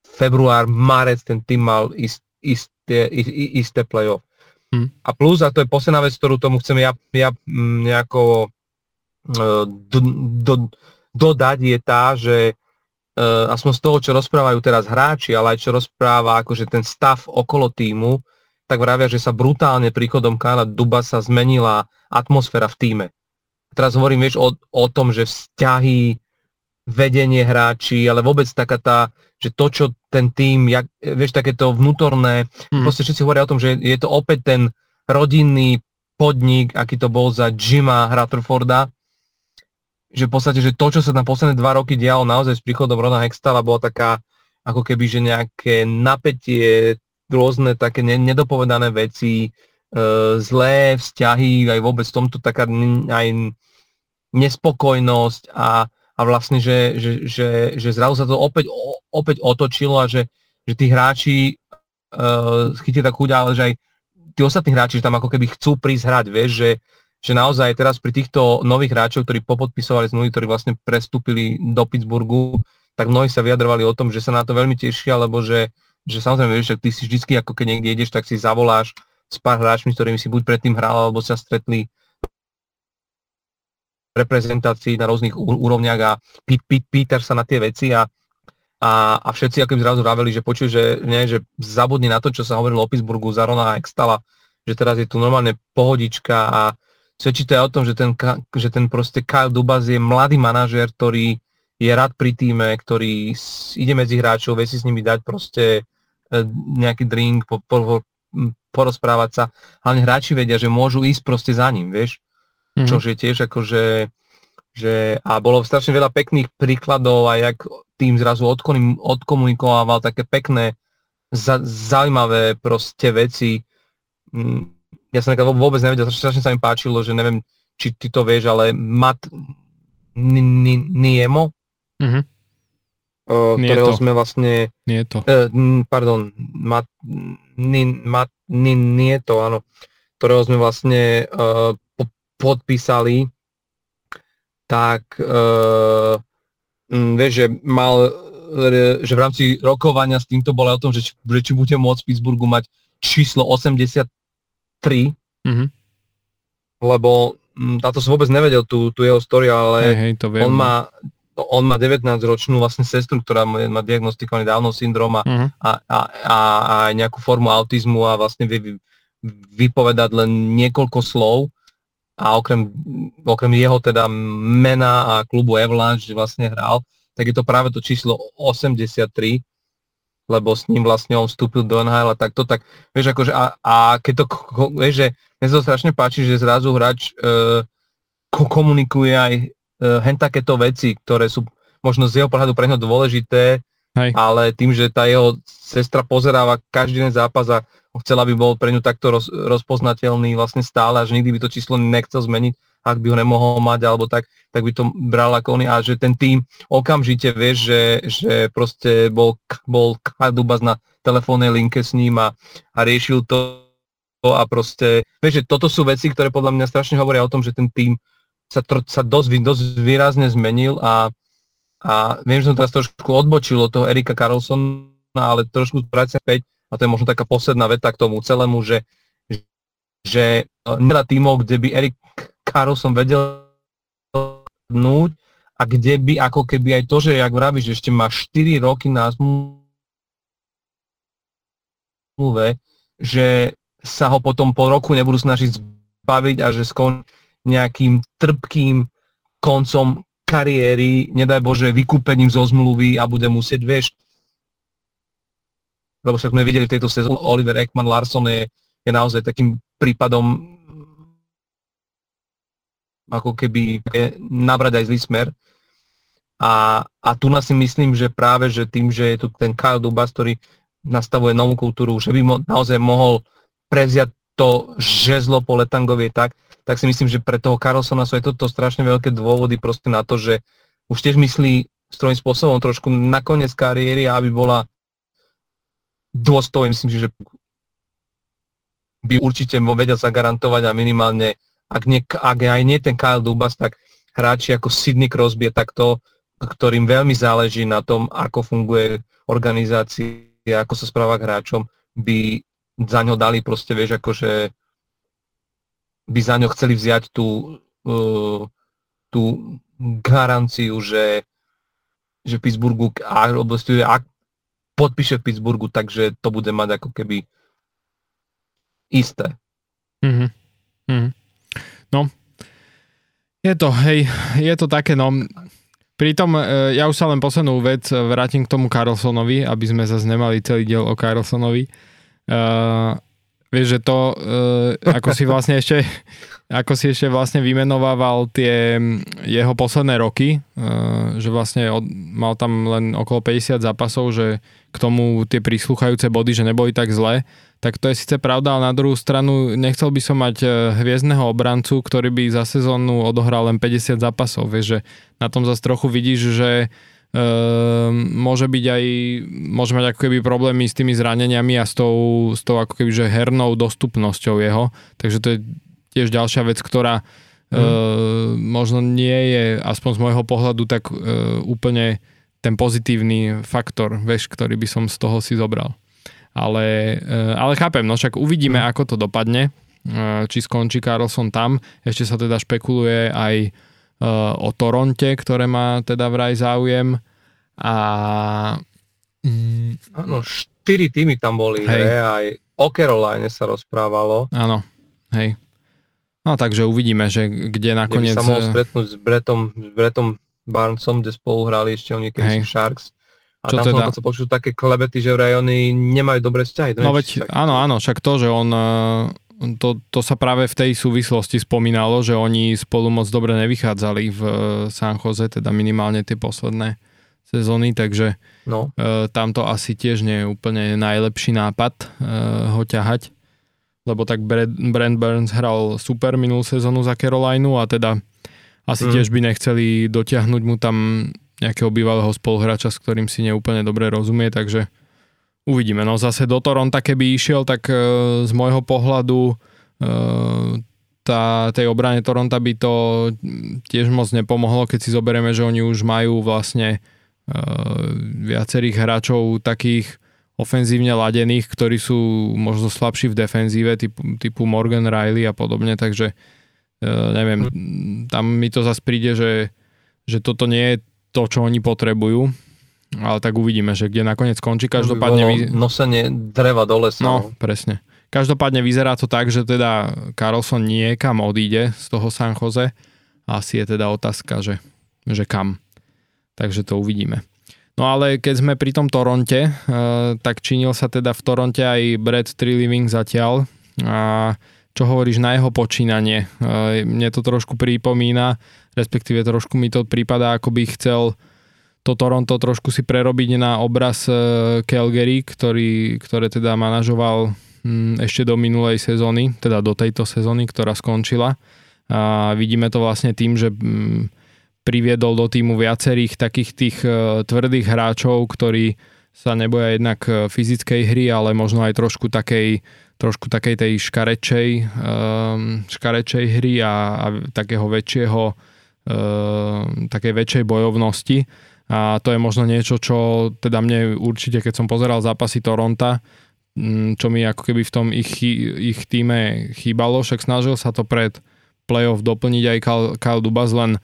február, marec ten tým mal ist, isté, isté play-off. Hmm. A plus, a to je posledná vec, ktorú tomu chcem ja, ja nejako uh, do, do, dodať, je tá, že uh, aspoň z toho, čo rozprávajú teraz hráči, ale aj čo rozpráva akože ten stav okolo týmu, tak vravia, že sa brutálne príchodom Kyla Dubasa zmenila atmosféra v tíme. Teraz hovorím, vieš, o, o tom, že vzťahy, vedenie hráči, ale vôbec taká tá, že to, čo ten tým, jak, vieš, takéto vnútorné, hmm. proste všetci hovoria o tom, že je to opäť ten rodinný podnik, aký to bol za Jima Rutherforda, že v podstate, že to, čo sa na posledné dva roky dialo naozaj s príchodom Rona Hextalla, bola taká, ako keby, že nejaké napätie, rôzne také nedopovedané veci, e, zlé vzťahy, aj vôbec v tomto taká n- aj nespokojnosť a, a vlastne, že, že, že, že zrazu sa to opäť, o, opäť otočilo a že, že tí hráči e, chytia takú ďalej, že aj tí ostatní hráči že tam ako keby chcú prísť hrať, vieš, že, že naozaj teraz pri týchto nových hráčov, ktorí popodpisovali zmluvy, ktorí vlastne prestúpili do Pittsburghu, tak mnohí sa vyjadrovali o tom, že sa na to veľmi tešia, lebo že že samozrejme, vieš, že ty si vždycky, ako keď niekde ideš, tak si zavoláš s pár hráčmi, s ktorými si buď predtým hral, alebo sa stretli v reprezentácii na rôznych úrovniach a pý, pý, pýtaš sa na tie veci a, a, a všetci ako im zrazu vraveli, že počuj, že, nie, že zabudni na to, čo sa hovorilo o Pittsburghu za Rona Hextalla, že teraz je tu normálne pohodička a svedčí to aj o tom, že ten, že ten proste Kyle Dubas je mladý manažér, ktorý je rád pri tíme, ktorý ide medzi hráčov, vie si s nimi dať proste nejaký drink, po, po, porozprávať sa. Hlavne hráči vedia, že môžu ísť proste za ním, vieš. Mm-hmm. Čož je tiež akože... Že, a bolo strašne veľa pekných príkladov a jak tým zrazu odkonim, odkomunikovával také pekné, za, zaujímavé proste veci. Ja som nekad vôbec nevedel, strašne sa mi páčilo, že neviem, či ty to vieš, ale Mat Niemo, mm-hmm. uh, ktorého sme vlastne... Nie to. Uh, pardon, Mat Nieto, áno, ktorého sme vlastne uh, po- podpísali, tak uh, vieš, že mal, že v rámci rokovania s týmto bolo o tom, že či, či bude môcť v Pittsburghu mať číslo osemdesiattri, mm-hmm. lebo m, táto som vôbec nevedel tú, tú jeho story, ale hey, hey, to on, má, on má devätnásťročnú vlastne sestru, ktorá má diagnostikovaný Downov syndrom a, mm-hmm. a, a, a, a nejakú formu autizmu a vlastne vie vypovedať len niekoľko slov. A okrem, okrem jeho teda mena a klubu Avalanche vlastne hral, tak je to práve to číslo osemdesiattri, lebo s ním vlastne on vstúpil do en há el a takto, tak vieš, akože a, a keď to, vieš, že mne sa to strašne páči, že zrazu hráč e, komunikuje aj e, hen takéto veci, ktoré sú možno z jeho pohľadu pre ňa dôležité, hej. Ale tým, že tá jeho sestra pozeráva každý deň zápas a chcela by bol pre ňu takto roz, rozpoznateľný vlastne stále a že nikdy by to číslo nechcel zmeniť, ak by ho nemohol mať alebo tak, tak by to bral ako on a že ten tým okamžite vieš, že, že proste bol, bol Kyle Dubas na telefónnej linke s ním a, a riešil to a proste, vieš, že toto sú veci, ktoré podľa mňa strašne hovoria o tom, že ten tým sa, sa dosť, dosť výrazne zmenil a, a viem, že som teraz trošku odbočil od toho Erika Carlssona, ale trošku vrátim späť. A to je možno taká posledná veta k tomu celému, že, že veľa tímov, kde by Erik Carlsson vedel dnúť a kde by ako keby aj to, že jak vravíš, ešte má štyri roky na zmluve, že sa ho potom po roku nebudú snažiť zbaviť a že skončí nejakým trpkým koncom kariéry, nedaj Bože, vykúpením zo zmluvy a bude musieť, vieš, lebo však sme videli v tejto sezóne, Oliver Ekman Larsson je, je naozaj takým prípadom, ako keby nabrať aj zlý smer. A, a tu na si myslím, že práve že tým, že je tu ten Kyle Dubas, ktorý nastavuje novú kultúru, že by mo, naozaj mohol prevziať to žezlo po Letangovi tak, tak si myslím, že pre toho Carlssona sú aj toto strašne veľké dôvody proste na to, že už tiež myslí strojným spôsobom trošku na koniec kariéry, aby bola dôstojne, myslím si, že by určite vedel zagarantovať a minimálne, ak, nie, ak aj nie ten Kyle Dubas, tak hráči ako Sidney Crosby je takto, ktorým veľmi záleží na tom, ako funguje organizácia, ako sa správa k hráčom, by za ňo dali proste, vieš, akože by za ňo chceli vziať tú, uh, tú garanciu, že, že Pittsburghu a oblastuje podpíše v Pittsburghu, takže to bude mať ako keby isté. Mm-hmm. Mm-hmm. No, je to, hej, je to také, no. Pritom, ja už sa len poslednú vec vrátim k tomu Carlssonovi, aby sme zase nemali celý diel o Carlssonovi. Uh, vieš, že to, uh, ako si vlastne ešte, ako si ešte vlastne vymenovával tie jeho posledné roky, uh, že vlastne od, mal tam len okolo päťdesiat zápasov, že k tomu tie prísluchajúce body, že neboli tak zlé, tak to je síce pravda, ale na druhú stranu nechcel by som mať hviezdneho obrancu, ktorý by za sezónu odohral len päťdesiat zápasov, vieš, že na tom zase trochu vidíš, že e, môže byť aj, môže mať ako keby problémy s tými zraneniami a s tou, s tou ako keby, že hernou dostupnosťou jeho, takže to je tiež ďalšia vec, ktorá mm. e, možno nie je, aspoň z môjho pohľadu, tak e, úplne ten pozitívny faktor, vieš, ktorý by som z toho si zobral. Ale, ale chápem, no však uvidíme, ako to dopadne, či skončí Carlsson tam. Ešte sa teda špekuluje aj o Toronte, ktoré má teda vraj záujem. A... Áno, štyri týmy tam boli, hej. Aj o Caroline sa rozprávalo. Áno, hej. No takže uvidíme, že kde nakoniec... Kde by sa mohol stretnúť s Brettom, s Brettom Barnesom, kde spolu hrali ešte o niekedy Sharks. A čo tam teda? Som počul také klebety, že vraj oni nemajú dobré vzťahy. No veď, áno, áno, však to, že on, to, to sa práve v tej súvislosti spomínalo, že oni spolu moc dobre nevychádzali v San Jose, teda minimálne tie posledné sezóny, takže no. e, tam to asi tiež nie je úplne najlepší nápad e, ho ťahať, lebo tak Brent Burns hral super minulú sezónu za Carolineu a teda asi mm. tiež by nechceli dotiahnuť mu tam nejakého bývalého spoluhráča, s ktorým si neúplne dobre rozumie, takže uvidíme. No zase do Toronta, keby išiel, tak e, z môjho pohľadu e, tá, tej obrane Toronta by to tiež moc nepomohlo, keď si zoberieme, že oni už majú vlastne e, viacerých hráčov takých ofenzívne ladených, ktorí sú možno slabší v defenzíve, typu, typu Morgan Riley a podobne, takže e, neviem, tam mi to zase príde, že, že toto nie je to, čo oni potrebujú. Ale tak uvidíme, že kde nakoniec skončí. Každopádne... By nosenie dreva do lesa. No, presne. Každopádne vyzerá to tak, že teda Carlsson niekam odíde z toho San Jose. Asi je teda otázka, že, že kam. Takže to uvidíme. No ale keď sme pri tom Toronte, e, tak činil sa teda v Toronte aj Brad Treliving zatiaľ. A čo hovoríš na jeho počínanie? E, mne to trošku pripomína, respektíve trošku mi to prípada, ako by chcel to Toronto trošku si prerobiť na obraz Calgary, ktorý, ktoré teda manažoval ešte do minulej sezóny, teda do tejto sezóny, ktorá skončila. A vidíme to vlastne tým, že priviedol do týmu viacerých takých tých tvrdých hráčov, ktorí sa neboja jednak fyzickej hry, ale možno aj trošku takej, trošku takej tej škarečej, škarečej hry a, a takého väčšieho, takej väčšej bojovnosti. A to je možno niečo, čo teda mne určite, keď som pozeral zápasy Toronta, čo mi ako keby v tom ich, ich týme chýbalo, však snažil sa to pred playoff doplniť aj Kyle Dubas, len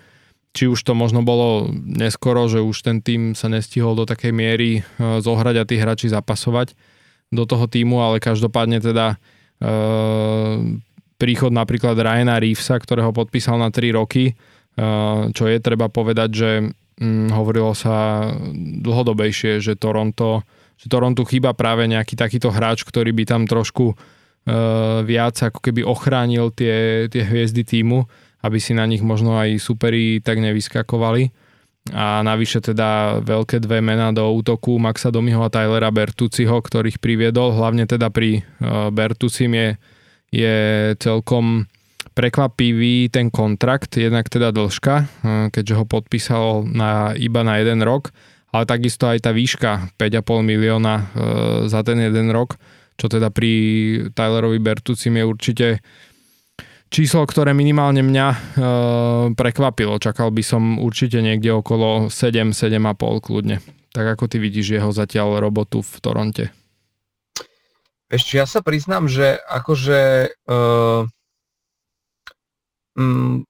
či už to možno bolo neskoro, že už ten tým sa nestihol do takej miery zohrať a tí hráči zapasovať do toho týmu, ale každopádne teda e, príchod napríklad Ryana Reevesa, ktorého podpísal na tri roky, e, čo je treba povedať, že hovorilo sa dlhodobejšie, že Toronto, že Torontu chýba práve nejaký takýto hráč, ktorý by tam trošku e, viac ako keby ochránil tie, tie hviezdy týmu, aby si na nich možno aj superi tak nevyskakovali. A navyše teda veľké dve mená do útoku, Maxa Domiho a Tylera Bertuzziho, ktorých priviedol. Hlavne teda pri e, Bertuzzim je, je celkom prekvapivý ten kontrakt, jednak teda dĺžka, keďže ho podpísal na, iba na jeden rok, ale takisto aj tá výška päť a pol milióna e, za ten jeden rok, čo teda pri Tylerovi Bertuzzim je určite číslo, ktoré minimálne mňa e, prekvapilo. Čakal by som určite niekde okolo sedem, sedem a pol kľudne. Tak ako ty vidíš jeho zatiaľ robotu v Toronte? Ešte ja sa priznám, že akože... E... Mm,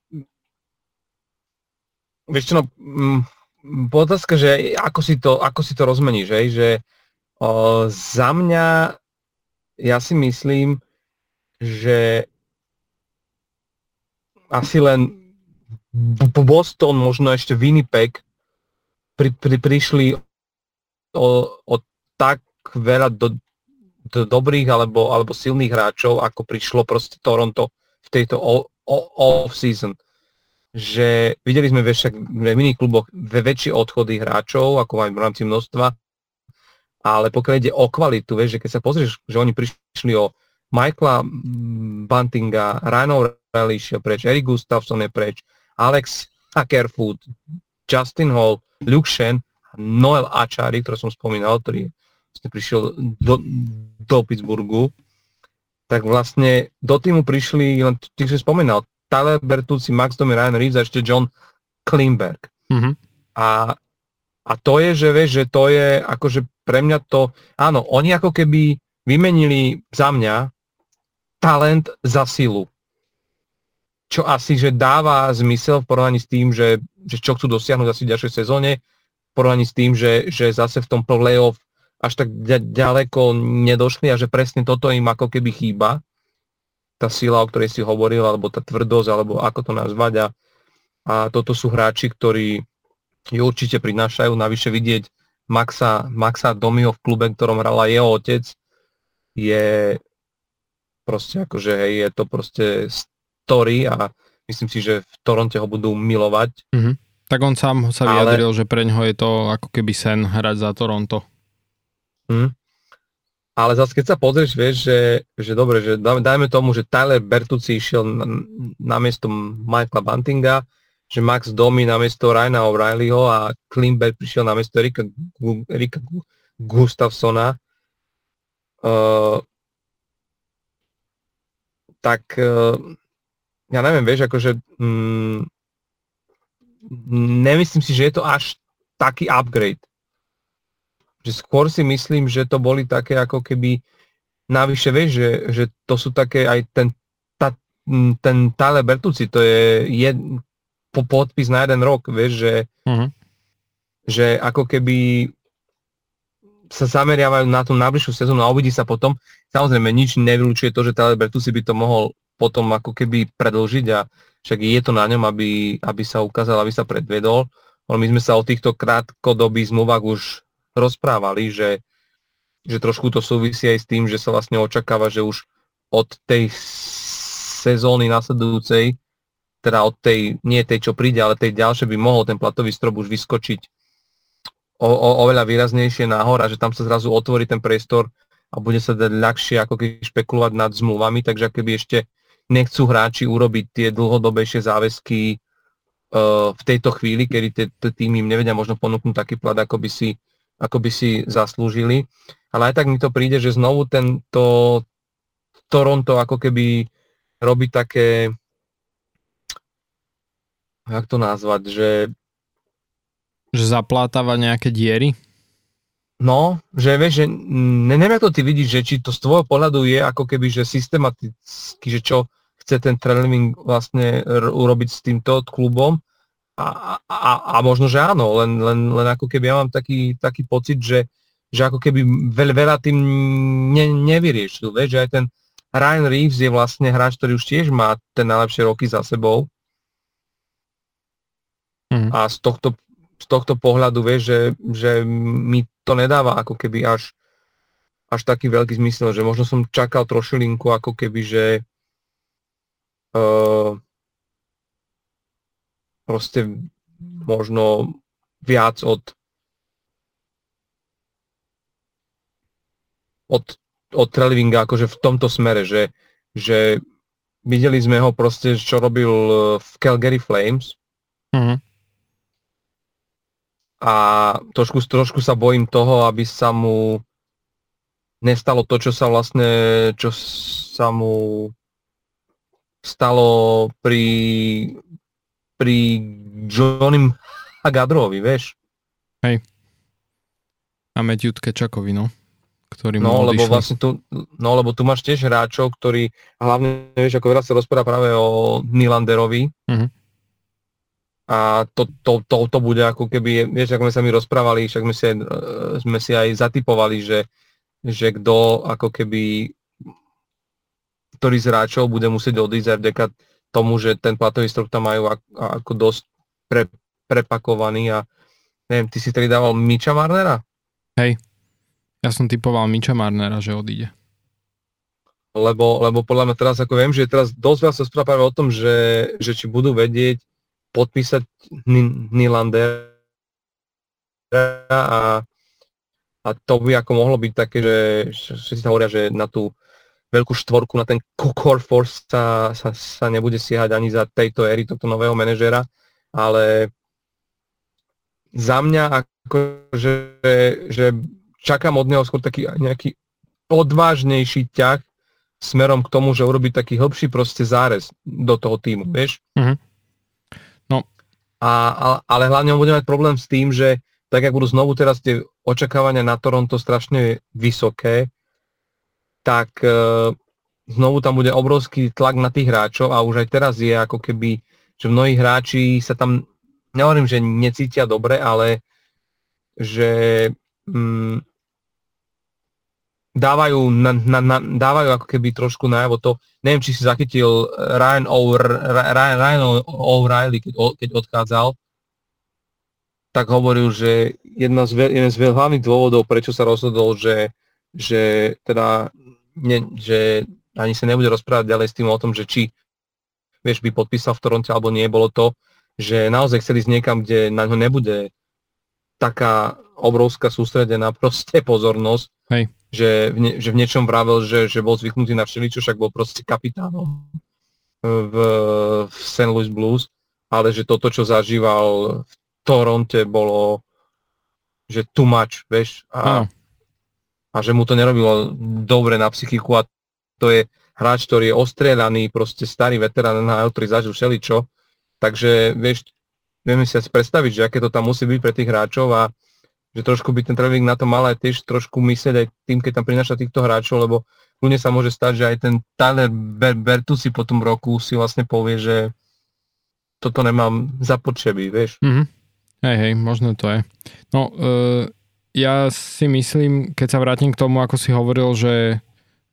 vieš čo, no, mm, otázka, že ako si to, ako si to rozmeníš, hej? Že o, za mňa, ja si myslím, že asi len Boston, možno ešte Winnipeg pri, pri, prišli o, o tak veľa do, do dobrých alebo, alebo silných hráčov, ako prišlo proste Toronto v tejto off-season, že videli sme však v iných kluboch väčšie odchody hráčov, ako aj v rámci množstva, ale pokiaľ ide o kvalitu, vieš, že keď sa pozrieš, že oni prišli o Michaela Buntinga, Ryan O'Reilly je preč, Erik Gustafsson je preč, Alex Hackerfoot, Justin Hall, Luke Shen, Noel Achari, ktorý som spomínal, ktorý vlastne prišiel do, do Pittsburghu, tak vlastne do týmu prišli, len tých som spomínal, Tyler Bertuzzi, Max Domi, Ryan Reeves a ešte John Klingberg. Mm-hmm. A, a to je, že vieš, že to je akože pre mňa to, áno, oni ako keby vymenili za mňa talent za silu. Čo asi, že dáva zmysel v porovnaní s tým, že, že čo chcú dosiahnuť asi v ďalšej sezóne, v porovnaní s tým, že, že zase v tom playoff až tak ďaleko nedošli a že presne toto im ako keby chýba. Tá sila, o ktorej si hovoril, alebo tá tvrdosť, alebo ako to nazvať. A, a toto sú hráči, ktorí ju určite prinášajú. Navyše vidieť Maxa, Maxa Domiho v klube, ktorom hrala jeho otec, je proste akože, hej, je to proste story a myslím si, že v Toronte ho budú milovať. Mm-hmm. Tak on sám sa vyjadril, ale... že pre ňoho je to ako keby sen hrať za Toronto. Mm. Ale zase, keď sa pozrieš, vieš, že, že dobre, že dajme tomu, že Tyler Bertuzzi išiel na, na miesto Michaela Buntinga, že Max Domi na miesto Ryana O'Reillyho a Klingberg prišiel na miesto Erika, Erika Gustafsona. Uh, tak uh, ja neviem, vieš, akože mm, nemyslím si, že je to až taký upgrade. Že skôr si myslím, že to boli také ako keby navyše, vieš, že, že to sú také aj ten, tá, ten Tyler Bertuzzi, to je jeden po podpis na jeden rok, vieš, že, uh-huh. že ako keby sa zameriavajú na tú najbližšiu sezónu a uvidí sa potom. Samozrejme, nič nevylučuje to, že Tyler Bertuzzi by to mohol potom ako keby predĺžiť a však je to na ňom, aby, aby sa ukázal, aby sa predvedol. My sme sa o týchto krátkodobých zmluvách už rozprávali, že, že trošku to súvisí aj s tým, že sa vlastne očakáva, že už od tej sezóny nasledujúcej, teda od tej, nie tej, čo príde, ale tej ďalšej by mohol ten platový strop už vyskočiť o, o, oveľa výraznejšie nahor a že tam sa zrazu otvorí ten priestor a bude sa dať ľahšie ako keby špekulovať nad zmluvami, takže keby ešte nechcú hráči urobiť tie dlhodobejšie záväzky e, v tejto chvíli, kedy tie týmy im nevedia možno ponúknuť taký plat, ako by si, ako by si zaslúžili. Ale aj tak mi to príde, že znovu tento Toronto ako keby robí také, jak to nazvať, že... Že zaplátava nejaké diery? No, že vieš, že ne, neviem, ako ty vidíš, že či to z tvojho pohľadu je ako keby, že systematicky, že čo chce ten Treliving vlastne r- urobiť s týmto klubom a, a, a možno, že áno, len, len, len ako keby ja mám taký, taký pocit, že, že ako keby veľ, veľa tým ne, nevyriešil, vieš, že aj ten Ryan Reeves je vlastne hráč, ktorý už tiež má ten najlepšie roky za sebou. Mm. A z tohto, z tohto pohľadu vieš, že, že mi to nedáva ako keby až, až taký veľký zmysel, že možno som čakal trošilinku ako keby, že uh, proste možno viac od od, od Trelivinga akože v tomto smere, že, že videli sme ho proste, čo robil v Calgary Flames. Mm. A trošku, trošku sa bojím toho, aby sa mu nestalo to, čo sa vlastne, čo sa mu stalo pri, pri Johnim Gaudreauovi, vieš? Hej. A Matthew Tkečakovi, no. Ktorý no, lebo vlastne tu, no, lebo tu máš tiež hráčov, ktorí, hlavne, vieš, ako veľa sa rozpráva práve o Nylanderovi. Mhm. A to, to, to, to bude ako keby, vieš, ako sme sa my rozprávali, však sme si aj, sme si aj zatipovali, že, že kto ako keby, ktorý z hráčov bude musieť odísť aj vďaka tomu, že ten platový strop tam majú ako, ako dosť pre, prepakovaný a neviem, ty si tedy dával Mitcha Marnera? Hej, ja som typoval Mitcha Marnera, že odíde. Lebo, lebo podľa mňa teraz, ako viem, že teraz dosť veľa sa správa o tom, že, že či budú vedieť podpísať Nylandera a, a to by ako mohlo byť také, že všetci sa hovoria, že na tú veľkú štvorku, na ten core force sa, sa, sa nebude siahať ani za tejto éry tohto nového manažéra, ale za mňa akože, že čakám od neho skôr taký nejaký odvážnejší ťah smerom k tomu, že urobiť taký hĺbší proste zárez do toho týmu, vieš? Mhm. A, ale, ale hlavne on bude mať problém s tým, že tak, jak budú znovu teraz tie očakávania na Toronto strašne vysoké, tak e, znovu tam bude obrovský tlak na tých hráčov a už aj teraz je ako keby, že mnohí hráči sa tam, nehovorím, že necítia dobre, ale že mm, dávajú, na, na, na, dávajú ako keby trošku najavo to, neviem, či si zachytil Ryan O'Reilly, keď odchádzal, tak hovoril, že jedna z veľ, jeden z hlavných dôvodov, prečo sa rozhodol, že, že, teda ne, že ani sa nebude rozprávať ďalej s tým o tom, že či vieš, by podpísal v Toronte alebo nie, bolo to, že naozaj chceli ísť niekam, kde na ňo nebude taká obrovská sústredená proste pozornosť, hej. Že, v ne, že v niečom vravel, že, že bol zvyknutý na všeličo, však bol proste kapitánom v, v Saint Louis Blues, ale že toto, čo zažíval v Toronte, bolo že too much, vieš, a, a že mu to nerobilo dobre na psychiku, a to je hráč, ktorý je ostrieľaný, proste starý veterán en há el, ktorý zažil všeličo, takže vieš, vieme si asi predstaviť, že aké to tam musí byť pre tých hráčov, a že trošku by ten Treliving na to mal aj tiež trošku myslieť aj tým, keď tam prináša týchto hráčov, lebo ľudne sa môže stať, že aj ten Tyler Bertuzzi po tom roku si vlastne povie, že toto nemám započeby, vieš. Mm-hmm. Hej, hej, možno to je. No, uh, ja si myslím, keď sa vrátim k tomu, ako si hovoril, že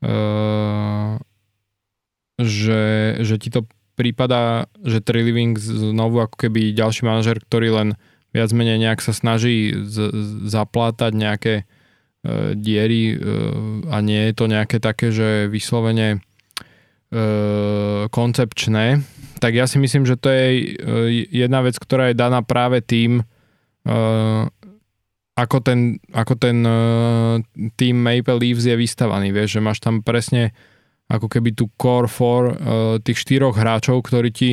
uh, že, že ti to prípada, že Treliving znovu ako keby ďalší manažer, ktorý len viac menej nejak sa snaží z- zaplátať nejaké uh, diery uh, a nie je to nejaké také, že vyslovene uh, koncepčné. Tak ja si myslím, že to je jedna vec, ktorá je daná práve tým, ako ten, ako ten tým Maple Leafs je vystavaný. Vieš, že máš tam presne ako keby tú core four tých štyroch hráčov, ktorí ti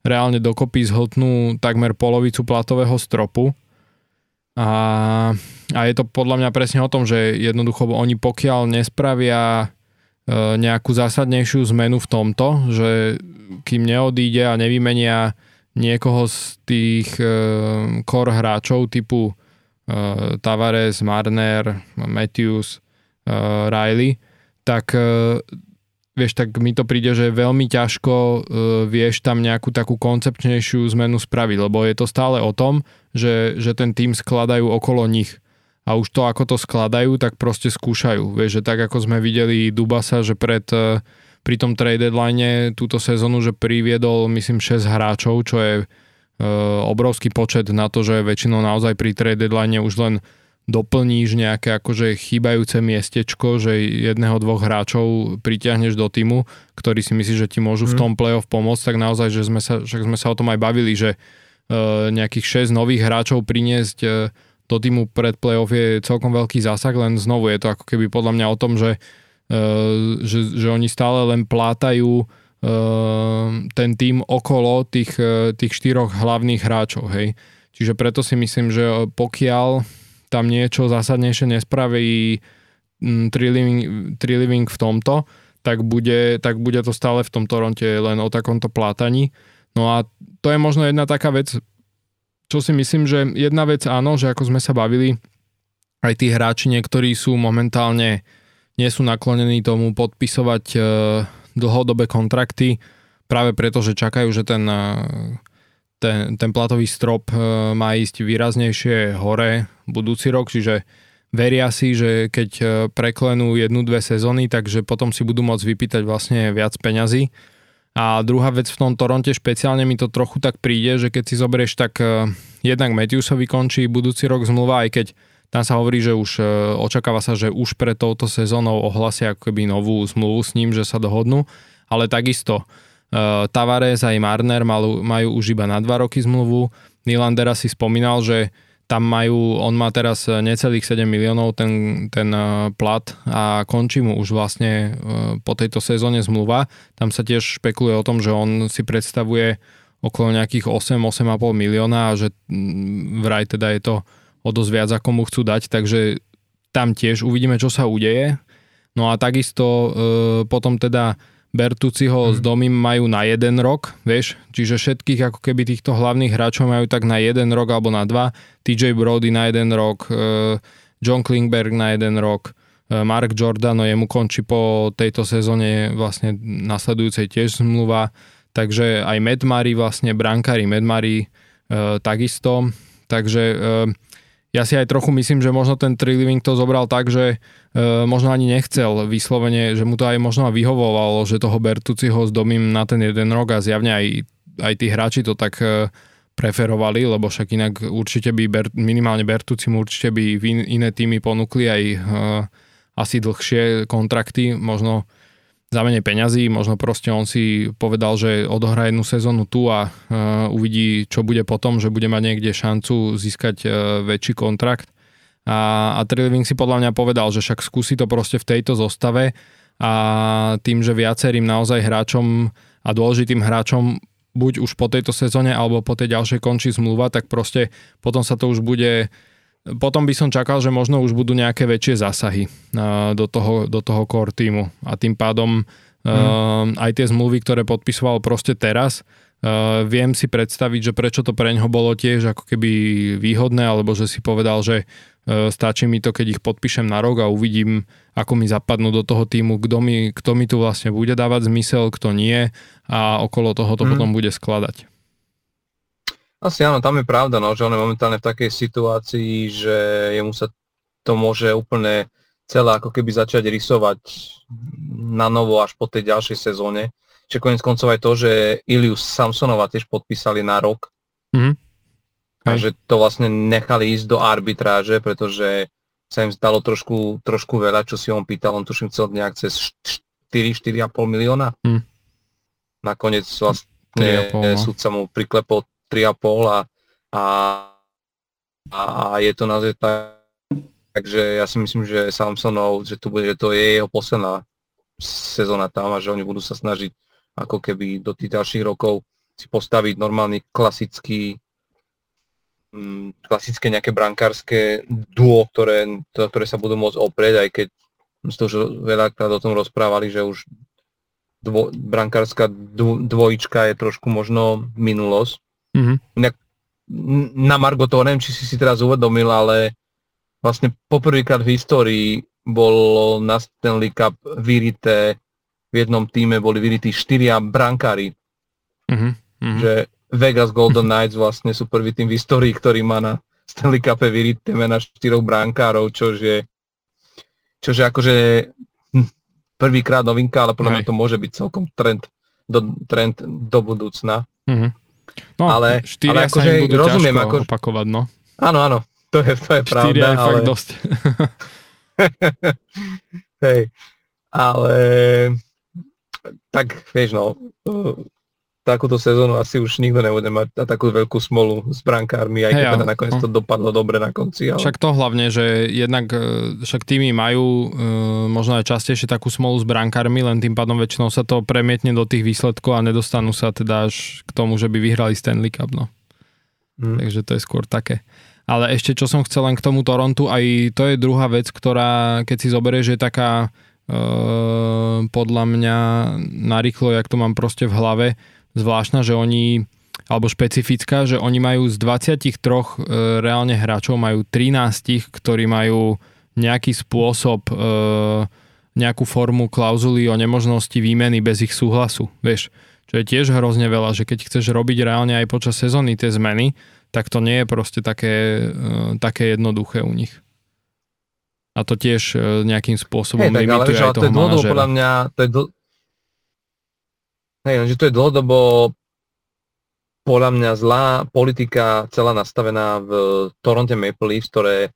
reálne dokopy zhltnú takmer polovicu platového stropu. A, a je to podľa mňa presne o tom, že jednoducho oni pokiaľ nespravia nejakú zásadnejšiu zmenu v tomto, že kým neodíde a nevymenia niekoho z tých e, core hráčov typu e, Tavares, Marner, Matthews, e, Riley, tak e, vieš, tak mi to príde, že veľmi ťažko e, vieš tam nejakú takú koncepčnejšiu zmenu spraviť, lebo je to stále o tom, že, že ten tým skladajú okolo nich. A už to, ako to skladajú, tak proste skúšajú. Vieš, že tak, ako sme videli Dubasa, že pred, pri tom trade deadline túto sezónu, že priviedol, myslím, šesť hráčov, čo je e, obrovský počet na to, že väčšinou naozaj pri trade deadline už len doplníš nejaké akože chýbajúce miestečko, že jedného, dvoch hráčov pritiahneš do týmu, ktorí si myslíš, že ti môžu v tom playoff pomôcť, tak naozaj, že sme sa, však sme sa o tom aj bavili, že e, nejakých šesť nových hráčov priniesť e, do týmu pred playoff je celkom veľký zásah, len znovu je to ako keby podľa mňa o tom, že, že, že oni stále len plátajú ten tým okolo tých, tých štyroch hlavných hráčov, hej. Čiže preto si myslím, že pokiaľ tam niečo zásadnejšie nespraví Treliving, Treliving v tomto, tak bude, tak bude to stále v tom Toronte len o takomto plátaní. No a to je možno jedna taká vec, čo si myslím, že jedna vec áno, že ako sme sa bavili, aj tí hráči niektorí sú momentálne, nie sú naklonení tomu podpisovať e, dlhodobé kontrakty, práve preto, že čakajú, že ten, ten, ten platový strop e, má ísť výraznejšie hore budúci rok, čiže veria si, že keď preklenú jednu, dve sezóny, takže potom si budú môcť vypýtať vlastne viac peňazí. A druhá vec v tom Toronte špeciálne mi to trochu tak príde, že keď si zoberieš, tak eh, jednak Matthewsovi končí budúci rok zmluva, aj keď tam sa hovorí, že už eh, očakáva sa, že už pred touto sezónou ohlasia ako keby novú zmluvu s ním, že sa dohodnú, ale takisto eh, Tavares aj Marner majú, majú už iba na dva roky zmluvu. Nylandera si spomínal, že tam majú, on má teraz necelých sedem miliónov ten, ten plat a končí mu už vlastne po tejto sezóne zmluva. Tam sa tiež špekuluje o tom, že on si predstavuje okolo nejakých osem až osem a pol milióna a že vraj teda je to o dosť viac, ako mu chcú dať, takže tam tiež uvidíme, čo sa udeje. No a takisto potom teda Bertuzziho hmm. s Domim majú na jeden rok, vieš, čiže všetkých ako keby týchto hlavných hráčov majú tak na jeden rok alebo na dva, té jé Brody na jeden rok, John Klingberg na jeden rok, Mark Giordano, jemu končí po tejto sezóne vlastne nasledujúcej tiež zmluva, takže aj Matt Murray vlastne, brankári Matt Murray takisto, takže ja si aj trochu myslím, že možno ten Treliving to zobral tak, že e, možno ani nechcel vyslovene, že mu to aj možno vyhovovalo, že toho Bertuzziho s Domím na ten jeden rok a zjavne aj, aj tí hráči to tak e, preferovali, lebo však inak určite by Bert, minimálne Bertuzzi mu určite by in, iné týmy ponúkli aj e, asi dlhšie kontrakty, možno za menej peňazí, možno proste on si povedal, že odohrá jednu sezónu tu a e, uvidí, čo bude potom, že bude mať niekde šancu získať e, väčší kontrakt. A, a Treliving si podľa mňa povedal, že však skúsi to proste v tejto zostave a tým, že viacerým naozaj hráčom a dôležitým hráčom buď už po tejto sezóne, alebo po tej ďalšej končí zmluva, tak proste potom sa to už bude, potom by som čakal, že možno už budú nejaké väčšie zásahy do toho, do toho core týmu. A tým pádom hmm. aj tie zmluvy, ktoré podpisoval proste teraz, viem si predstaviť, že prečo to preňho bolo tiež ako keby výhodné, alebo že si povedal, že stačí mi to, keď ich podpíšem na rok a uvidím, ako mi zapadnú do toho týmu, kto mi, kto mi tu vlastne bude dávať zmysel, kto nie a okolo toho to mm. potom bude skladať. Asi áno, tam je pravda, no, že on je momentálne v takej situácii, že jemu sa to môže úplne celé ako keby začať rysovať na novo až po tej ďalšej sezóne. Čiže koniec koncov aj to, že Ilius Samsonova tiež podpísali na rok. Mhm. Takže to vlastne nechali ísť do arbitráže, pretože sa im zdalo trošku, trošku veľa, čo si on pýtal. On tuším chcel nejak cez štyri, štyri a pol milióna. Hmm. Nakoniec vlastne súdca mu priklepol tri a pol a, a, a je to naozaj tak. Takže ja si myslím, že Samsonov, že, tu bude, že to je jeho posledná sezóna tam a že oni budú sa snažiť ako keby do tých ďalších rokov si postaviť normálny klasický klasické nejaké brankárske duo, ktoré, to, ktoré sa budú môcť oprieť, aj keď ste už veľakrát o tom rozprávali, že už dvo, brankárska dvojička je trošku možno minulosť. Mm-hmm. Na margo toho, neviem, či si si teraz uvedomil, ale vlastne poprvýkrát v histórii bolo na Stanley Cup vyrité, v jednom tíme boli vyrití štyria brankári. Mm-hmm. Mm-hmm. Že Vegas Golden Knights vlastne sú prvý tým v histórii, ktorý má na Stanley Cupe vyrité mena štyroch brankárov, čož je, čož je akože prvýkrát novinka, ale podľa mňa to môže byť celkom trend do, trend do budúcna. Mm-hmm. No, ale, štyria ale akože sa im budú rozumiem, ťažko akože, opakovať, no. Áno, áno, to je, to je pravda. Štyria je ale... fakt dosť. Hej, ale tak vieš, no... takúto sezónu asi už nikto nebude mať takú veľkú smolu s brankármi, aj keď hey, teda nakoniec to dopadlo dobre na konci. Ale... Však to hlavne, že jednak však týmy majú e, možno aj častejšie takú smolu s brankármi, len tým pádom väčšinou sa to premietne do tých výsledkov a nedostanú sa teda až k tomu, že by vyhrali Stanley Cup. No. Hmm. Takže to je skôr také. Ale ešte čo som chcel len k tomu Torontu, aj to je druhá vec, ktorá keď si zoberieš, že je taká e, podľa mňa narýchlo, jak to mám proste v hlave, zvláštna, že oni, alebo špecifická, že oni majú z dvadsaťtri reálne hráčov, majú trinásť, ktorí majú nejaký spôsob, nejakú formu klauzuly o nemožnosti výmeny bez ich súhlasu, vieš. Čo je tiež hrozne veľa, že keď chceš robiť reálne aj počas sezóny tie zmeny, tak to nie je proste také, také jednoduché u nich. A to tiež nejakým spôsobom hey, limituje ale, aj toho manažera. Podľa mňa, to je do... Hej, lenže to je dlhodobo podľa mňa zlá politika celá nastavená v Toronte Maple Leafs, ktoré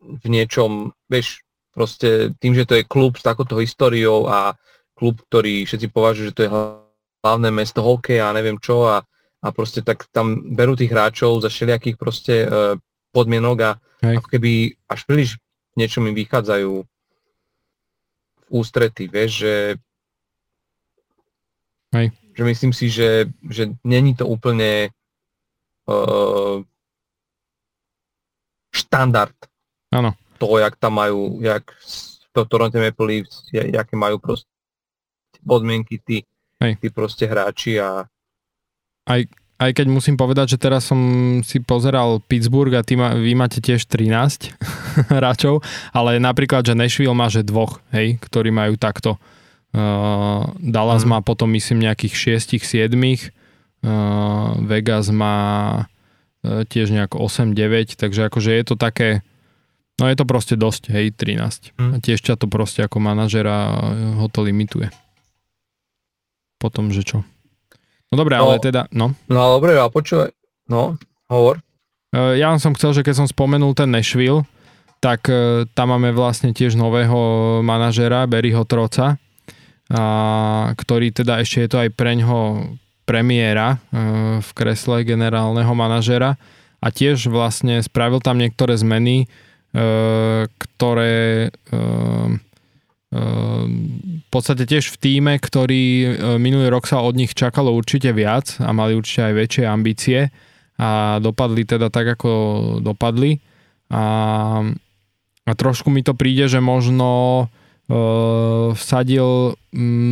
v niečom, vieš, proste tým, že to je klub s takouto históriou a klub, ktorý všetci považujú, že to je hlavné mesto hokeja a neviem čo a, a proste tak tam berú tých hráčov za všelijakých proste e, podmienok a hej. Ako keby až príliš niečo im vychádzajú v ústrety, vieš, že hej. Že myslím si, že, že není to úplne uh, štandard. Áno. To, jak tam majú, jak to Toronto Maple Leafs, jaké majú proste podmienky tí, tí proste hráči a... Aj, aj keď musím povedať, že teraz som si pozeral Pittsburgh a ty ma, vy máte tiež trinásť hráčov, ale napríklad, že Nashville má že dvoch, hej, ktorí majú takto. Uh, Dallas mm. má potom myslím nejakých šesť sedem, uh, Vegas má uh, tiež nejak osem deväť, takže akože je to také, no je to proste dosť, hej, trinásť. Mm. A tiež ťa to proste ako manažera ho to limituje. Potom, že čo? No dobre, ale no, teda, no. No dobre, ja počujem, no, hovor. Ja som chcel, že keď som spomenul ten Nashville, tak tam máme vlastne tiež nového manažera, Barryho Trotza, a, ktorý teda ešte je to aj preňho premiéra v kresle generálneho manažera a tiež vlastne spravil tam niektoré zmeny, ktoré v podstate tiež v tíme, ktorý minulý rok sa od nich čakalo určite viac a mali určite aj väčšie ambície a dopadli teda tak, ako dopadli a, a trošku mi to príde, že možno e, vsadil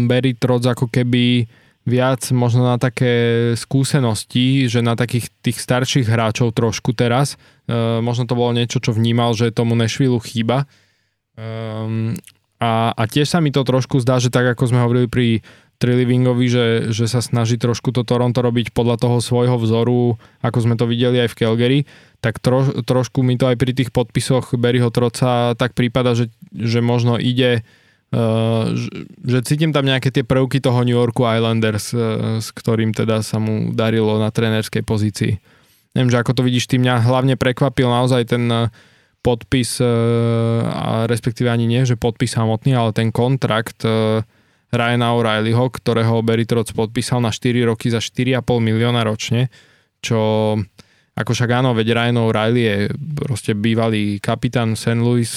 Barry Trotz ako keby viac možno na také skúsenosti, že na takých tých starších hráčov trošku teraz e, možno to bolo niečo, čo vnímal, že tomu Nashville chýba e, a, a tiež sa mi to trošku zdá, že tak ako sme hovorili pri Trelivingovi, že, že sa snaží trošku to Toronto robiť podľa toho svojho vzoru, ako sme to videli aj v Calgary, tak troš, trošku mi to aj pri tých podpisoch Barryho Trotza tak prípada, že, že možno ide, uh, že cítim tam nejaké tie prvky toho New Yorku Islanders, uh, s ktorým teda sa mu darilo na trénerskej pozícii. Neviem, že ako to vidíš, ty mňa hlavne prekvapil naozaj ten uh, podpis, uh, a respektíve ani nie, že podpis samotný, ale ten kontrakt uh, Ryana O'Reillyho, ktorého Barry Trotz podpísal na štyri roky za štyri a pol milióna ročne, čo ako však áno, veď Ryan O'Reilly je proste bývalý kapitán Saint Louis,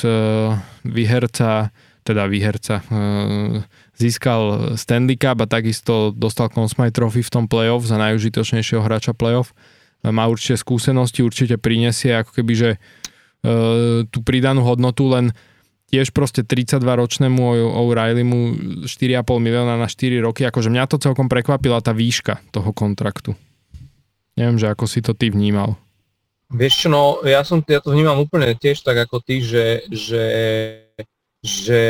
vyherca, teda vyherca, získal Stanley Cup a takisto dostal Conn Smythe Trophy v tom playoff za najužitočnejšieho hráča playoff. Má určite skúsenosti, určite prinesie ako keby, že tú pridanú hodnotu, len tiež proste tridsaťdvaročnému O'Reillymu štyri a pol milióna na štyri roky. Akože mňa to celkom prekvapila tá výška toho kontraktu. Neviem, že ako si to ty vnímal. Vieš čo, no ja, som, ja to vnímam úplne tiež tak ako ty, že, že, že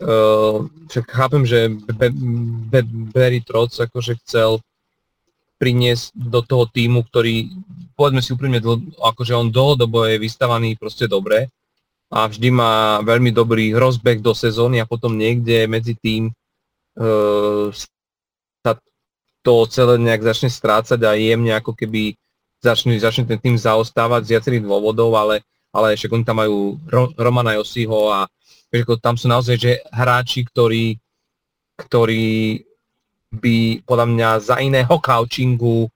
uh, však chápem, že Barry Trotz akože chcel priniesť do toho týmu, ktorý, povedzme si úplne, akože on dlhodobo je vystavaný proste dobre a vždy má veľmi dobrý rozbeh do sezóny a potom niekde medzi tým e, sa to celé nejak začne strácať a jemne ako keby začne, začne ten tým zaostávať z viacerých dôvodov, ale, ale však oni tam majú Ro, Romana Jossiho a však, tam sú naozaj že hráči, ktorí, ktorí by podľa mňa za iného coachingu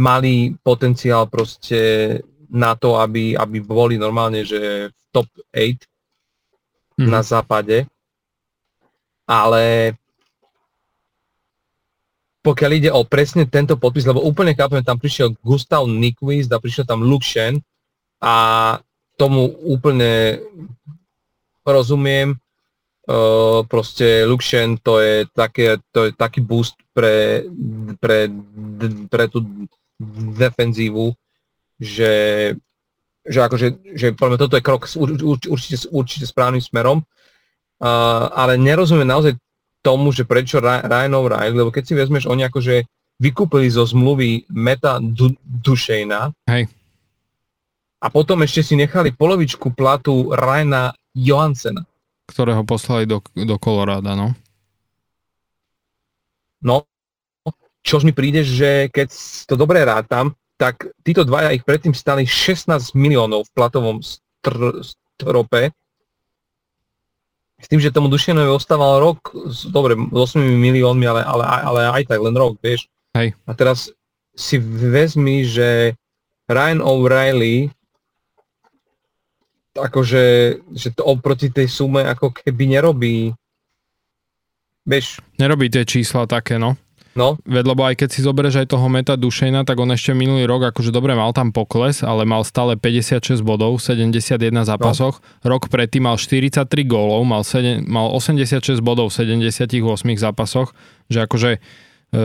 mali potenciál proste na to, aby, aby boli normálne, že v top osem mm. na západe. Ale pokiaľ ide o presne tento podpis, lebo úplne chápem, tam prišiel Gustav Nyquist a prišiel tam Luke Shen a tomu úplne rozumiem. Uh, proste Luke Shen to je, také, to je taký boost pre, pre, pre tú defenzívu, že, že akože, že poďme, toto je krok určite, určite správnym smerom, uh, ale nerozumiem naozaj tomu, že prečo Ryan O'Reilly, lebo keď si vezmeš, oni akože vykúpili zo zmluvy Meta Dusejna. Hej. A potom ešte si nechali polovičku platu Ryana Johansena. Ktorého poslali do, do Koloráda, no? No, čož mi príde, že keď to dobre rátam, tak títo dvaja ich predtým stali šestnásť miliónov v platovom str- strope. S tým, že tomu Dušenovi ostával rok, dobre, osem miliónmi, ale, ale, ale aj tak len rok, vieš. Hej. A teraz si vezmi, že Ryan O'Reilly akože, že to oproti tej sume ako keby nerobí, vieš. Nerobí tie čísla také, no. No. Veď, lebo aj keď si zoberieš aj toho Meta Dusejna, tak on ešte minulý rok, akože dobre, mal tam pokles, ale mal stále päťdesiatšesť bodov, sedemdesiatjeden zápasoch. No. Rok predtým mal štyridsaťtri gólov, mal, sedem, mal osemdesiatšesť bodov v sedemdesiatosem zápasoch, že akože e,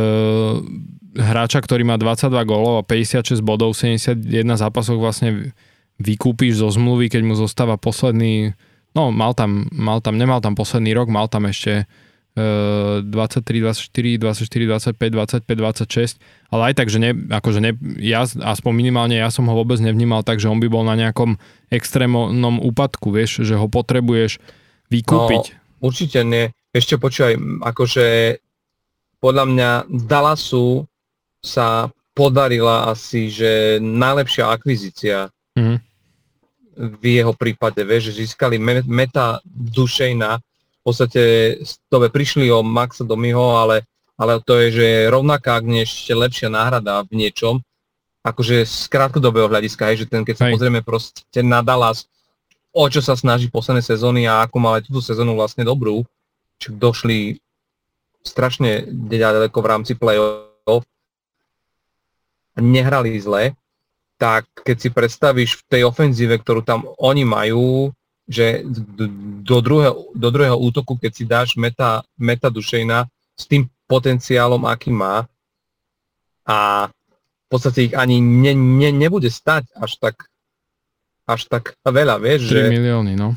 hráča, ktorý má dvadsaťdva gólov a päťdesiatšesť bodov v sedemdesiatjeden zápasoch vlastne vykúpiš zo zmluvy, keď mu zostáva posledný, no mal tam, mal tam, nemal tam posledný rok, mal tam ešte dvadsaťtri, dvadsaťštyri, dvadsaťštyri, dvadsaťpäť, dvadsaťpäť, dvadsaťšesť, ale aj tak, že ne, akože ne, ja, aspoň minimálne ja som ho vôbec nevnímal tak, že on by bol na nejakom extrémnom úpadku, vieš, že ho potrebuješ vykúpiť. No, určite nie. Ešte počúvaj, akože podľa mňa Dallasu sa podarila asi, že najlepšia akvizícia mm. v jeho prípade, vieš, že získali Meta Dusejna, v podstate to prišli o Maxa Domiho, ale, ale to je, že rovnaká, ak nie ešte lepšia náhrada v niečom, akože z krátkodobého hľadiska, hej, že ten, keď sa Hej. pozrieme proste na Dallas, o čo sa snaží posledné sezóny a ako mal aj túto sezónu vlastne dobrú, čo došli strašne ďaleko v rámci play-off, nehrali zle, tak keď si predstavíš v tej ofenzíve, ktorú tam oni majú, že do druhého, do druhého útoku, keď si dáš Meta, Meta Dusejna s tým potenciálom, aký má, a v podstate ich ani ne, ne, nebude stať až tak až tak veľa, vieš, že... tri milióny, no.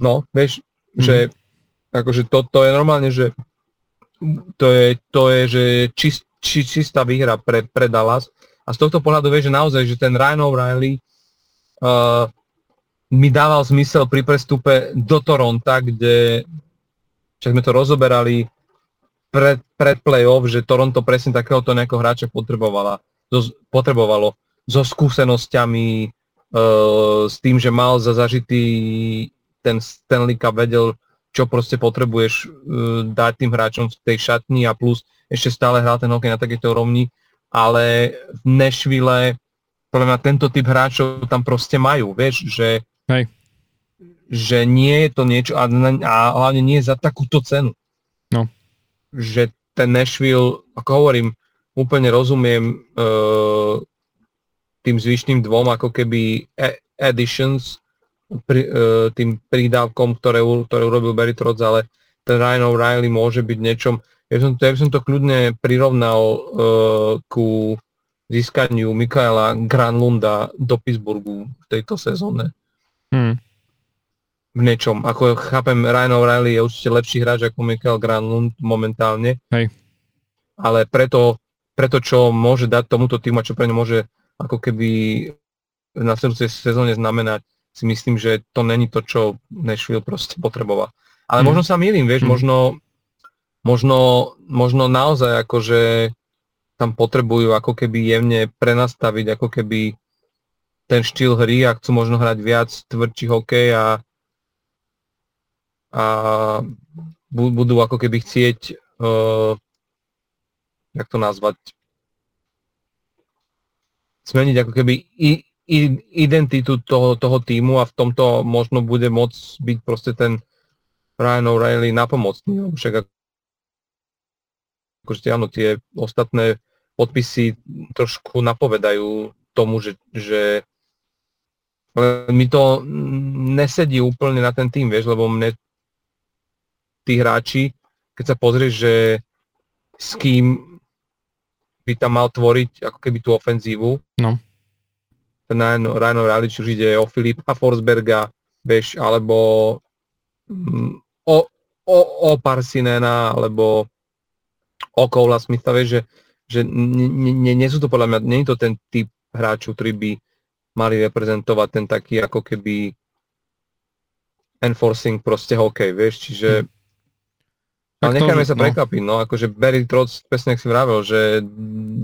No, vieš, mm. že akože to, to je normálne, že to je, to je že čist, či, čistá výhra pre, pre Dallas a z tohto pohľadu vieš, že naozaj, že ten Ryan O'Reilly uh, mi dával zmysel pri prestupe do Toronta, kde však sme to rozoberali pred, pred play-off, že Toronto presne takéhoto nejakého hráča potrebovala, zo, potrebovalo so skúsenosťami, Uh, s tým, že mal za zažitý ten Stanley Cup, vedel, čo proste potrebuješ uh, dať tým hráčom v tej šatni a plus ešte stále hrá ten hokej na takéto rovni, ale v Nashville podľa mňa tento typ hráčov tam proste majú, vieš, že, že nie je to niečo a, a hlavne nie za takúto cenu. No. Že ten Nashville, ako hovorím, úplne rozumiem uh, tým zvyšným dvom, ako keby additions, pri, uh, tým prídavkom, ktoré, ktoré urobil Barry Trotz, ale ten Ryan O'Reilly môže byť niečom. Ja by som, ja by som to kľudne prirovnal uh, ku získaniu Mikaela Granlunda do Pittsburghu v tejto sezóne. Hmm. V niečom. Ako chápem, Ryan O'Reilly je určite lepší hráč ako Mikael Granlund momentálne. Hej. Ale preto, preto, čo môže dať tomuto týmu, čo pre ňu môže ako keby v nasledujúcej sezóne znamenať, si myslím, že to není to, čo Nashville proste potreboval. Ale mm. možno sa mýlim, vieš, mm. možno, možno, možno naozaj akože tam potrebujú ako keby jemne prenastaviť ako keby ten štýl hry a chcú možno hrať viac tvrdší hokej a, a budú ako keby chcieť uh, jak to nazvať, zmeniť ako keby i, i, identitu toho, toho tímu a v tomto možno bude môcť byť proste ten Ryan O'Reilly napomocný. Však akože áno, tie ostatné podpisy trošku napovedajú tomu, že, že mi to nesedí úplne na ten tím, vieš, lebo mne tí hráči, keď sa pozrieš, že s kým by tam mal tvoriť ako keby tú ofenzívu. No. Ten Ryan O'Reilly, či už ide o Filipa Forsberga, vieš, alebo o, o, o Parsinena, alebo o Cola Smitha, vieš, že, že nie, nie, nie sú to podľa mňa, nie je to ten typ hráčov, ktorí by mali reprezentovať ten taký ako keby enforcing proste hokej, vieš, čiže... Hm. Ale nechajme sa prekvapiť, no. no, akože Barry Trotz, presne ak si vravel, že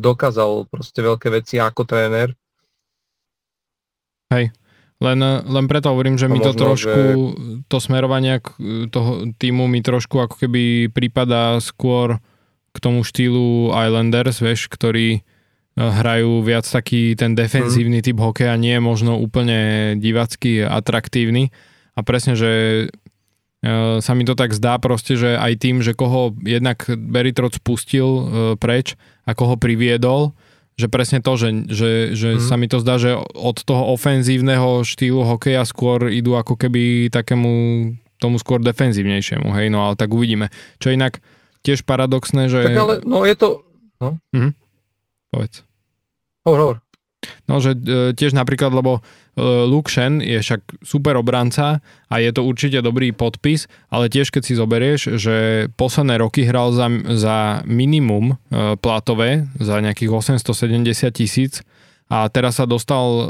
dokázal proste veľké veci ako tréner. Hej, len, len preto hovorím, že to mi možno, to trošku, že... to smerovanie toho týmu mi trošku ako keby prípada skôr k tomu štýlu Islanders, vieš, ktorí hrajú viac taký ten defenzívny hmm. typ hokeja, nie je možno úplne divácky atraktívny a presne, že sa mi to tak zdá proste, že aj tým, že koho jednak Barry Trotz pustil preč a koho priviedol, že presne to, že, že, že mm-hmm. sa mi to zdá, že od toho ofenzívneho štýlu hokeja skôr idú ako keby takému tomu skôr defenzívnejšiemu, hej, no ale tak uvidíme. Čo inak tiež paradoxné, že... Tak ale, no je to... No. Mm-hmm. Povedz. Hovor, hovor. No, že e, tiež napríklad, lebo e, Luke Shen je však super obranca a je to určite dobrý podpis, ale tiež keď si zoberieš, že posledné roky hral za, za minimum e, platové, za nejakých osemstosedemdesiat tisíc a teraz sa dostal e,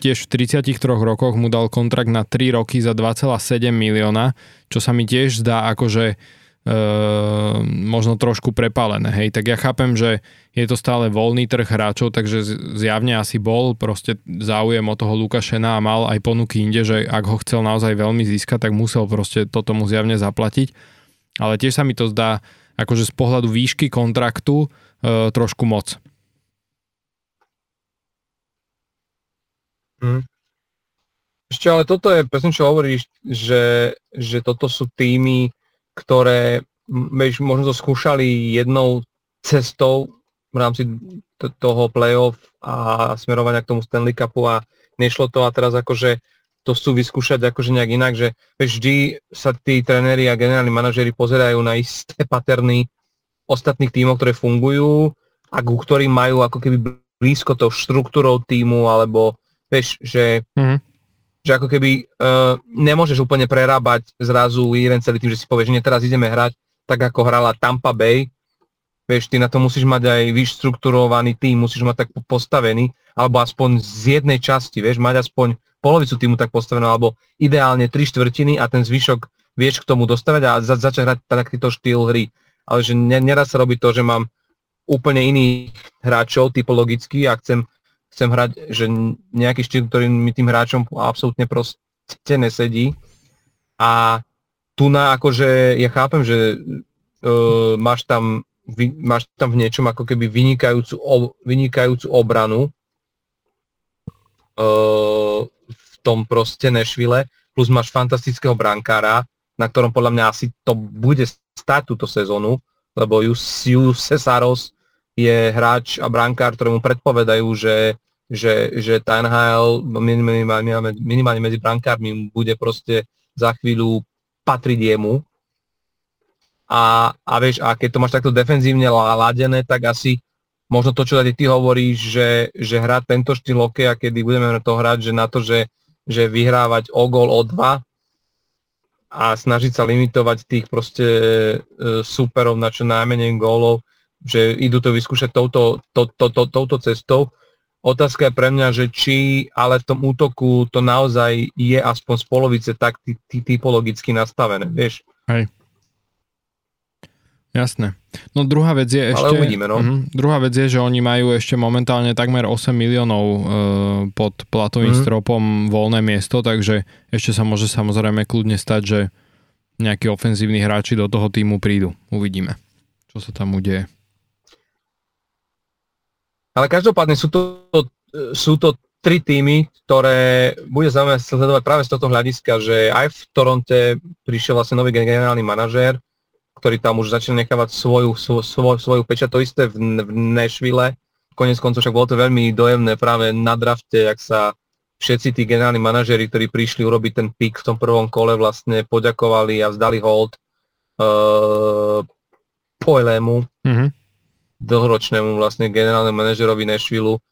tiež v tridsiatich troch rokoch, mu dal kontrakt na tri roky za dva celé sedem milióna, čo sa mi tiež zdá akože e, Uh, možno trošku prepálené, hej, tak ja chápem, že je to stále voľný trh hráčov, takže zjavne asi bol proste záujem o toho Luka Shena a mal aj ponuky inde, že ak ho chcel naozaj veľmi získať, tak musel proste to tomu zjavne zaplatiť, ale tiež sa mi to zdá akože z pohľadu výšky kontraktu uh, trošku moc. Hm. Ešte, ale toto je presne, čo hovoríš, že, že toto sú týmy, ktoré možno to skúšali jednou cestou v rámci t- toho playoff a smerovania k tomu Stanley Cupu a nešlo to a teraz akože to chcú vyskúšať akože nejak inak, že vždy sa tí tréneri a generálni manažéri pozerajú na isté paterny ostatných tímov, ktoré fungujú a ku ktorým majú ako keby blízko tou štruktúrou tímu alebo vieš, že mm. že ako keby uh, nemôžeš úplne prerábať zrazu jeden celý tým, že si povieš, že nie, teraz ideme hrať tak, ako hrala Tampa Bay. Vieš, ty na to musíš mať aj vyštrukturovaný tým, musíš mať tak postavený, alebo aspoň z jednej časti, vieš, mať aspoň polovicu týmu tak postavenú, alebo ideálne tri štvrtiny a ten zvyšok vieš k tomu dostaviť a za- začať hrať takýto štýl hry. Ale že ne- neraz sa robí to, že mám úplne iných hráčov typologicky a chcem chcem hrať, že nejaký štýl, ktorý mi tým hráčom absolútne proste nesedí. A tu na akože, ja chápem, že uh, máš, tam, vy, máš tam v niečom ako keby vynikajúcu, ob, vynikajúcu obranu uh, v tom proste Nashville, plus máš fantastického brankára, na ktorom podľa mňa asi to bude stať túto sezónu, lebo Julius Cesaros je hráč a brankár, ktorému predpovedajú, že, že, že tá en há el minimálne, minimálne medzi brankármi bude proste za chvíľu patriť jemu. A, a vieš, a keď to máš takto defenzívne ladené, tak asi možno to, čo tady ty hovoríš, že, že hrať tento štýl hokeja, kedy budeme na to hrať, že na to, že, že vyhrávať o gól, o dva a snažiť sa limitovať tých proste súperov na čo najmenej gólov, že idú to vyskúšať touto, to, to, to, touto cestou. Otázka je pre mňa, že či ale v tom útoku to naozaj je aspoň z polovice tak ty, ty, typologicky nastavené, vieš? Hej. Jasné. No druhá vec je ešte... Ale uvidíme, no. Uh-huh. Druhá vec je, že oni majú ešte momentálne takmer osem miliónov uh, pod platovým uh-huh. stropom voľné miesto, takže ešte sa môže samozrejme kľudne stať, že nejakí ofenzívni hráči do toho týmu prídu. Uvidíme, čo sa tam udeje. Ale každopádne sú to, sú to tri týmy, ktoré bude zaujímavé sledovať práve z tohto hľadiska, že aj v Toronte prišiel vlastne nový generálny manažér, ktorý tam už začal nechávať svoju, svoju, svoju pečať. To isté v, v Nashville. Koniec koncov však bolo to veľmi dojemné práve na drafte, jak sa všetci tí generálni manažéri, ktorí prišli urobiť ten pick v tom prvom kole, vlastne poďakovali a vzdali hold uh, Poilému. Mhm. dlhoročnému vlastne generálnemu manažerovi Nashville,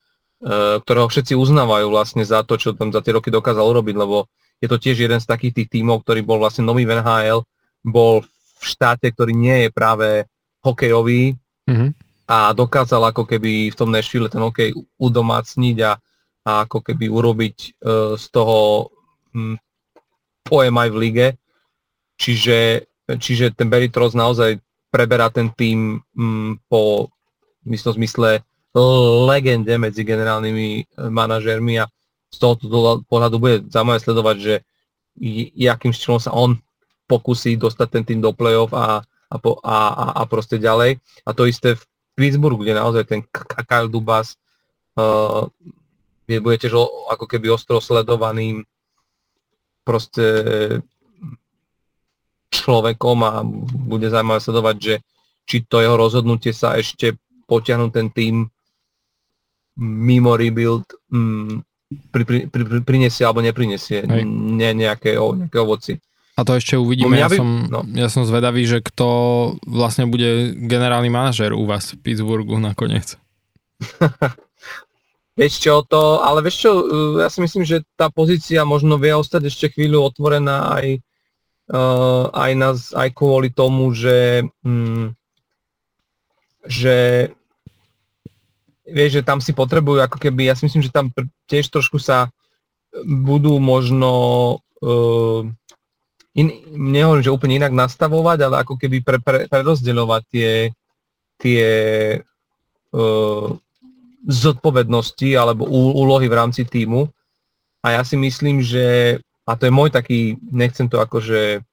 ktorého všetci uznávajú vlastne za to, čo tam za tie roky dokázal urobiť, lebo je to tiež jeden z takých tých tímov, ktorý bol vlastne nový v en há el, bol v štáte, ktorý nie je práve hokejový mm-hmm. a dokázal ako keby v tom Nashville ten hokej udomácniť a, a ako keby urobiť uh, z toho um, pojem aj v lige. Čiže, čiže ten Barry Trotz naozaj preberá ten tým um, po myslím zmysle legende medzi generálnymi manažérmi a z tohoto pohľadu bude zaujímavé sledovať, že jakým štýlom sa on pokusí dostať ten tým do playoff a, a, a, a proste ďalej. A to isté v Pittsburghu, kde naozaj ten Kyle Dubas uh, je, bude tiež ako keby ostro sledovaným proste človekom a bude zaujímavé sledovať, že či to jeho rozhodnutie sa ešte potiahnu ten tým mimo rebuild m, pri, pri, pri, prinesie alebo neprinesie ne, nejaké, o, nejaké ovoci. A to ešte uvidíme. Ja, by... som, no. ja som zvedavý, že kto vlastne bude generálny manažér u vás v Pittsburghu nakoniec. Vieš čo to, ale vieš čo, ja si myslím, že tá pozícia možno vie ostať ešte chvíľu otvorená aj Uh, aj, nás, aj kvôli tomu, že, um, že vieš, že tam si potrebujú ako keby, ja si myslím, že tam tiež trošku sa budú možno uh, in, nehovorím, že úplne inak nastavovať, ale ako keby pre, pre, prerozdeľovať tie, tie uh, zodpovednosti alebo úlohy v rámci tímu. A ja si myslím, že, a to je môj taký, nechcem to akože,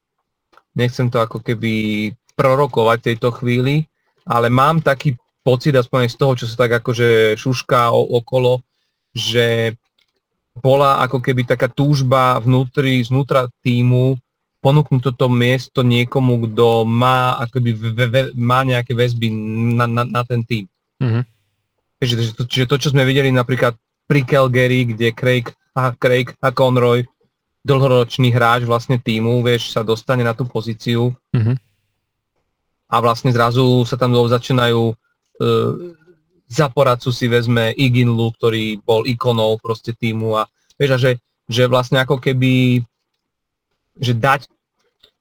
nechcem to ako keby prorokovať v tejto chvíli, ale mám taký pocit, aspoň z toho, čo sa tak akože šušká okolo, že bola ako keby taká túžba vnútri, znútra tímu ponúknuť toto miesto niekomu, kto má, akoby, ve, ve, má nejaké väzby na, na, na ten tím. Mm-hmm. Čiže, čiže, to, čiže to, čo sme videli napríklad pri Calgary, kde Craig a, Craig a Conroy, dlhoročný hráč vlastne tímu, vieš, sa dostane na tú pozíciu, mm-hmm. a vlastne zrazu sa tam začínajú e, za poradcu si vezme Iginlu, ktorý bol ikonou proste tímu a vieš, a že, že vlastne ako keby že dať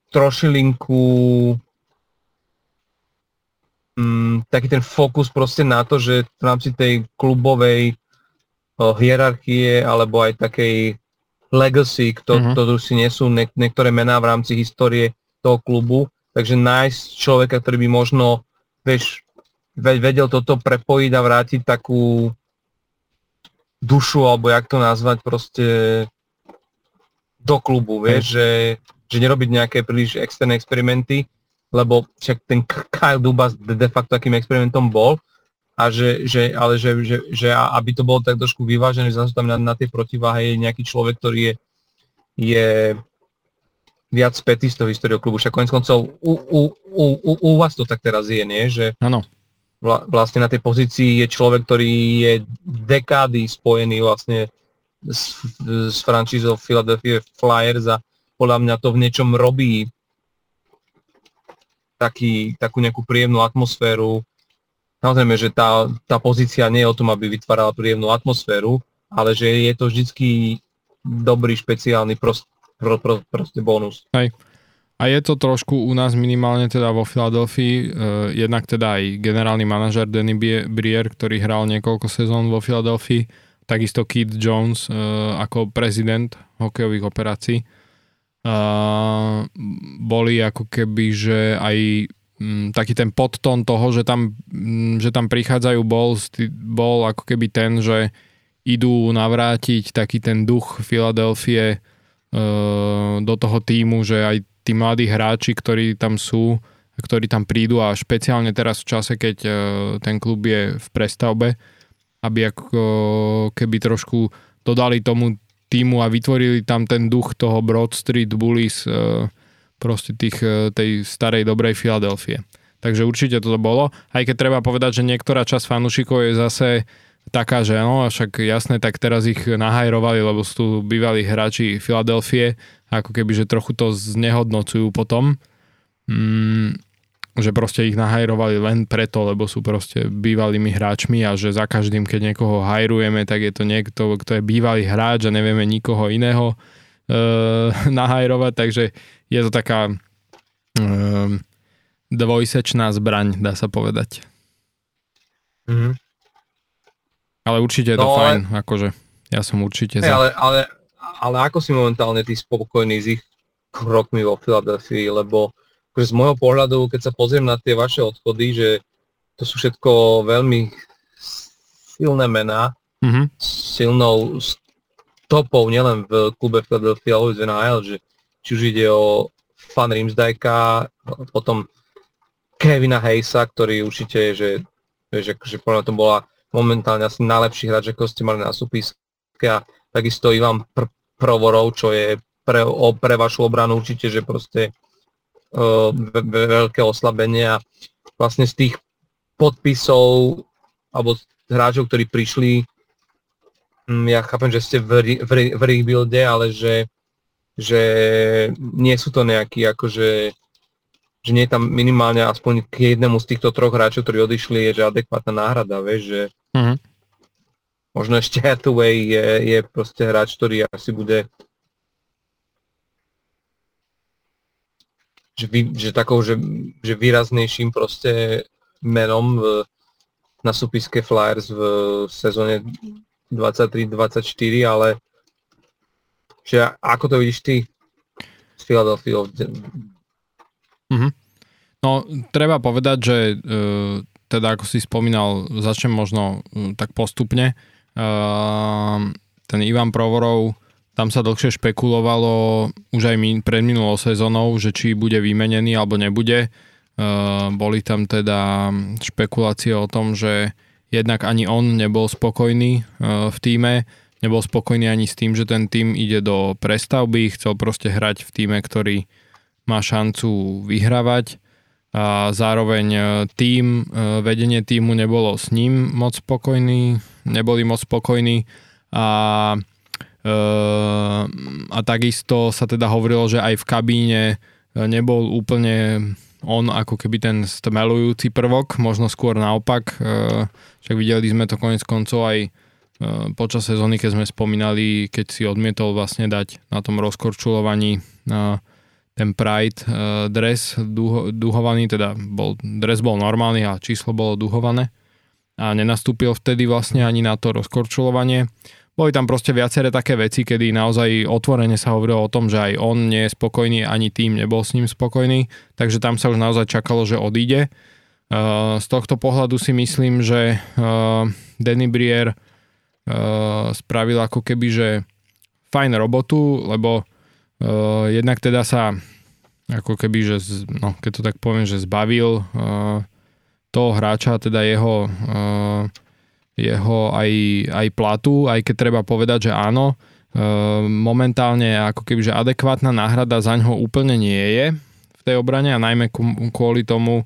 trošilinku mm, taký ten fokus proste na to, že v rámci tej klubovej oh, hierarchie alebo aj takej legacy, ktorú mm-hmm. si nesú ne, niektoré mená v rámci histórie toho klubu, takže nájsť človeka, ktorý by možno, vieš, vedel toto prepojiť a vrátiť takú dušu, alebo jak to nazvať, proste do klubu, vieš, mm. že, že nerobiť nejaké príliš externé experimenty, lebo však ten Kyle Dubas de facto takým experimentom bol, a že, že, ale že, že, že aby to bolo tak trošku vyvážené, že zase tam na, na tej protiváhe je nejaký človek, ktorý je, je viac spätý z toho históriou klubu. Však koniec koncov u, u, u, u, u vás to tak teraz je, nie? Že ano. Vlastne na tej pozícii je človek, ktorý je dekády spojený vlastne s, s frančízou Philadelphia Flyers a podľa mňa to v niečom robí taký, takú nejakú príjemnú atmosféru. Samozrejme, že tá, tá pozícia nie je o tom, aby vytvárala príjemnú atmosféru, ale že je to vždycky dobrý, špeciálny prost, pro, pro, proste bonus. Hej. A je to trošku u nás minimálne teda vo Filadelfii, eh, jednak teda aj generálny manažer Danny Briere, ktorý hral niekoľko sezón vo Filadelfii, takisto Keith Jones eh, ako prezident hokejových operácií. Eh, boli ako keby, že aj m, taký ten podtón toho, že tam, m, že tam prichádzajú, bol, bol ako keby ten, že idú navrátiť taký ten duch Filadelfie eh, do toho tímu, že aj tí mladí hráči, ktorí tam sú, ktorí tam prídu a špeciálne teraz v čase, keď ten klub je v prestavbe, aby ako keby trošku dodali tomu tímu a vytvorili tam ten duch toho Broad Street Bullies, proste tých, tej starej dobrej Filadelfie. Takže určite toto bolo, aj keď treba povedať, že niektorá časť fanúšikov je zase taká, že no, však jasné, tak teraz ich nahajrovali, lebo sú tu bývalí hráči Filadelfie, ako keby, že trochu to znehodnocujú potom, mm, že proste ich nahajrovali len preto, lebo sú proste bývalými hráčmi a že za každým, keď niekoho hajrujeme, tak je to niekto, kto je bývalý hráč a nevieme nikoho iného e, nahajrovať, takže je to taká e, dvojsečná zbraň, dá sa povedať. Mhm. Ale určite je to no, fajn, ale, akože ja som určite za. Ale, ale, ale ako si momentálne ty spokojný s ich krokmi vo Philadelphii, lebo akože z môjho pohľadu, keď sa pozriem na tie vaše odchody, že to sú všetko veľmi silné mená, mm-hmm. silnou stopou nielen v klube Philadelphia, ale v en há el, že či už ide o Fan Rimsdijka, potom Kevina Hayesa, ktorý určite, že, že, že podľa tom bola momentálne asi najlepší hráč, ako ste mali na súpiske a takisto Ivan Pr- Provorov, čo je pre, o, pre vašu obranu určite, že proste uh, ve- ve- veľké oslabenie a vlastne z tých podpisov alebo hráčov, ktorí prišli, um, ja chápem, že ste v, v, v rebuilde, ale že, že nie sú to nejakí akože že nie je tam minimálne aspoň k jednému z týchto troch hráčov, ktorí odišli, je že adekvátna náhrada, vieš, že mm-hmm. možno ešte Hathaway je, je proste hráč, ktorý asi bude že, vy, že takou, že, že výraznejším proste menom v, na súpiske Flyers v sezóne dvadsaťtri dvadsaťštyri, ale že ako to vidíš ty? s Philadelphiou. Mm-hmm. No, treba povedať, že uh, teda ako si spomínal, začnem možno uh, tak postupne. Uh, ten Ivan Provorov, tam sa dlhšie špekulovalo už aj min- pred minulou sezónou, že či bude vymenený alebo nebude. Uh, boli tam teda špekulácie o tom, že jednak ani on nebol spokojný uh, v tíme, nebol spokojný ani s tým, že ten tým ide do prestavby, chcel proste hrať v tíme, ktorý má šancu vyhrávať a zároveň tým, uh, vedenie týmu nebolo s ním moc spokojný, neboli moc spokojní a Uh, a takisto sa teda hovorilo, že aj v kabíne nebol úplne on ako keby ten stmelujúci prvok, možno skôr naopak. Uh, však videli sme to koniec koncov aj uh, počas sezóny, keď sme spomínali, keď si odmietol vlastne dať na tom rozkorčulovaní uh, ten Pride uh, dres duho, duhovaný, teda bol, dres bol normálny a číslo bolo duhované a nenastúpil vtedy vlastne ani na to rozkorčulovanie. Boli tam proste viaceré také veci, kedy naozaj otvorene sa hovorilo o tom, že aj on nie je spokojný, ani tým nebol s ním spokojný, takže tam sa už naozaj čakalo, že odíde. Z tohto pohľadu si myslím, že Danny Briere spravil ako keby, že fajn robotu, lebo jednak teda sa ako keby, že no, keď to tak poviem, že zbavil toho hráča, teda jeho jeho aj, aj platu, aj keď treba povedať, že áno, e, momentálne ako keby, že adekvátna náhrada za ňoho úplne nie je v tej obrane a najmä kvôli tomu, e,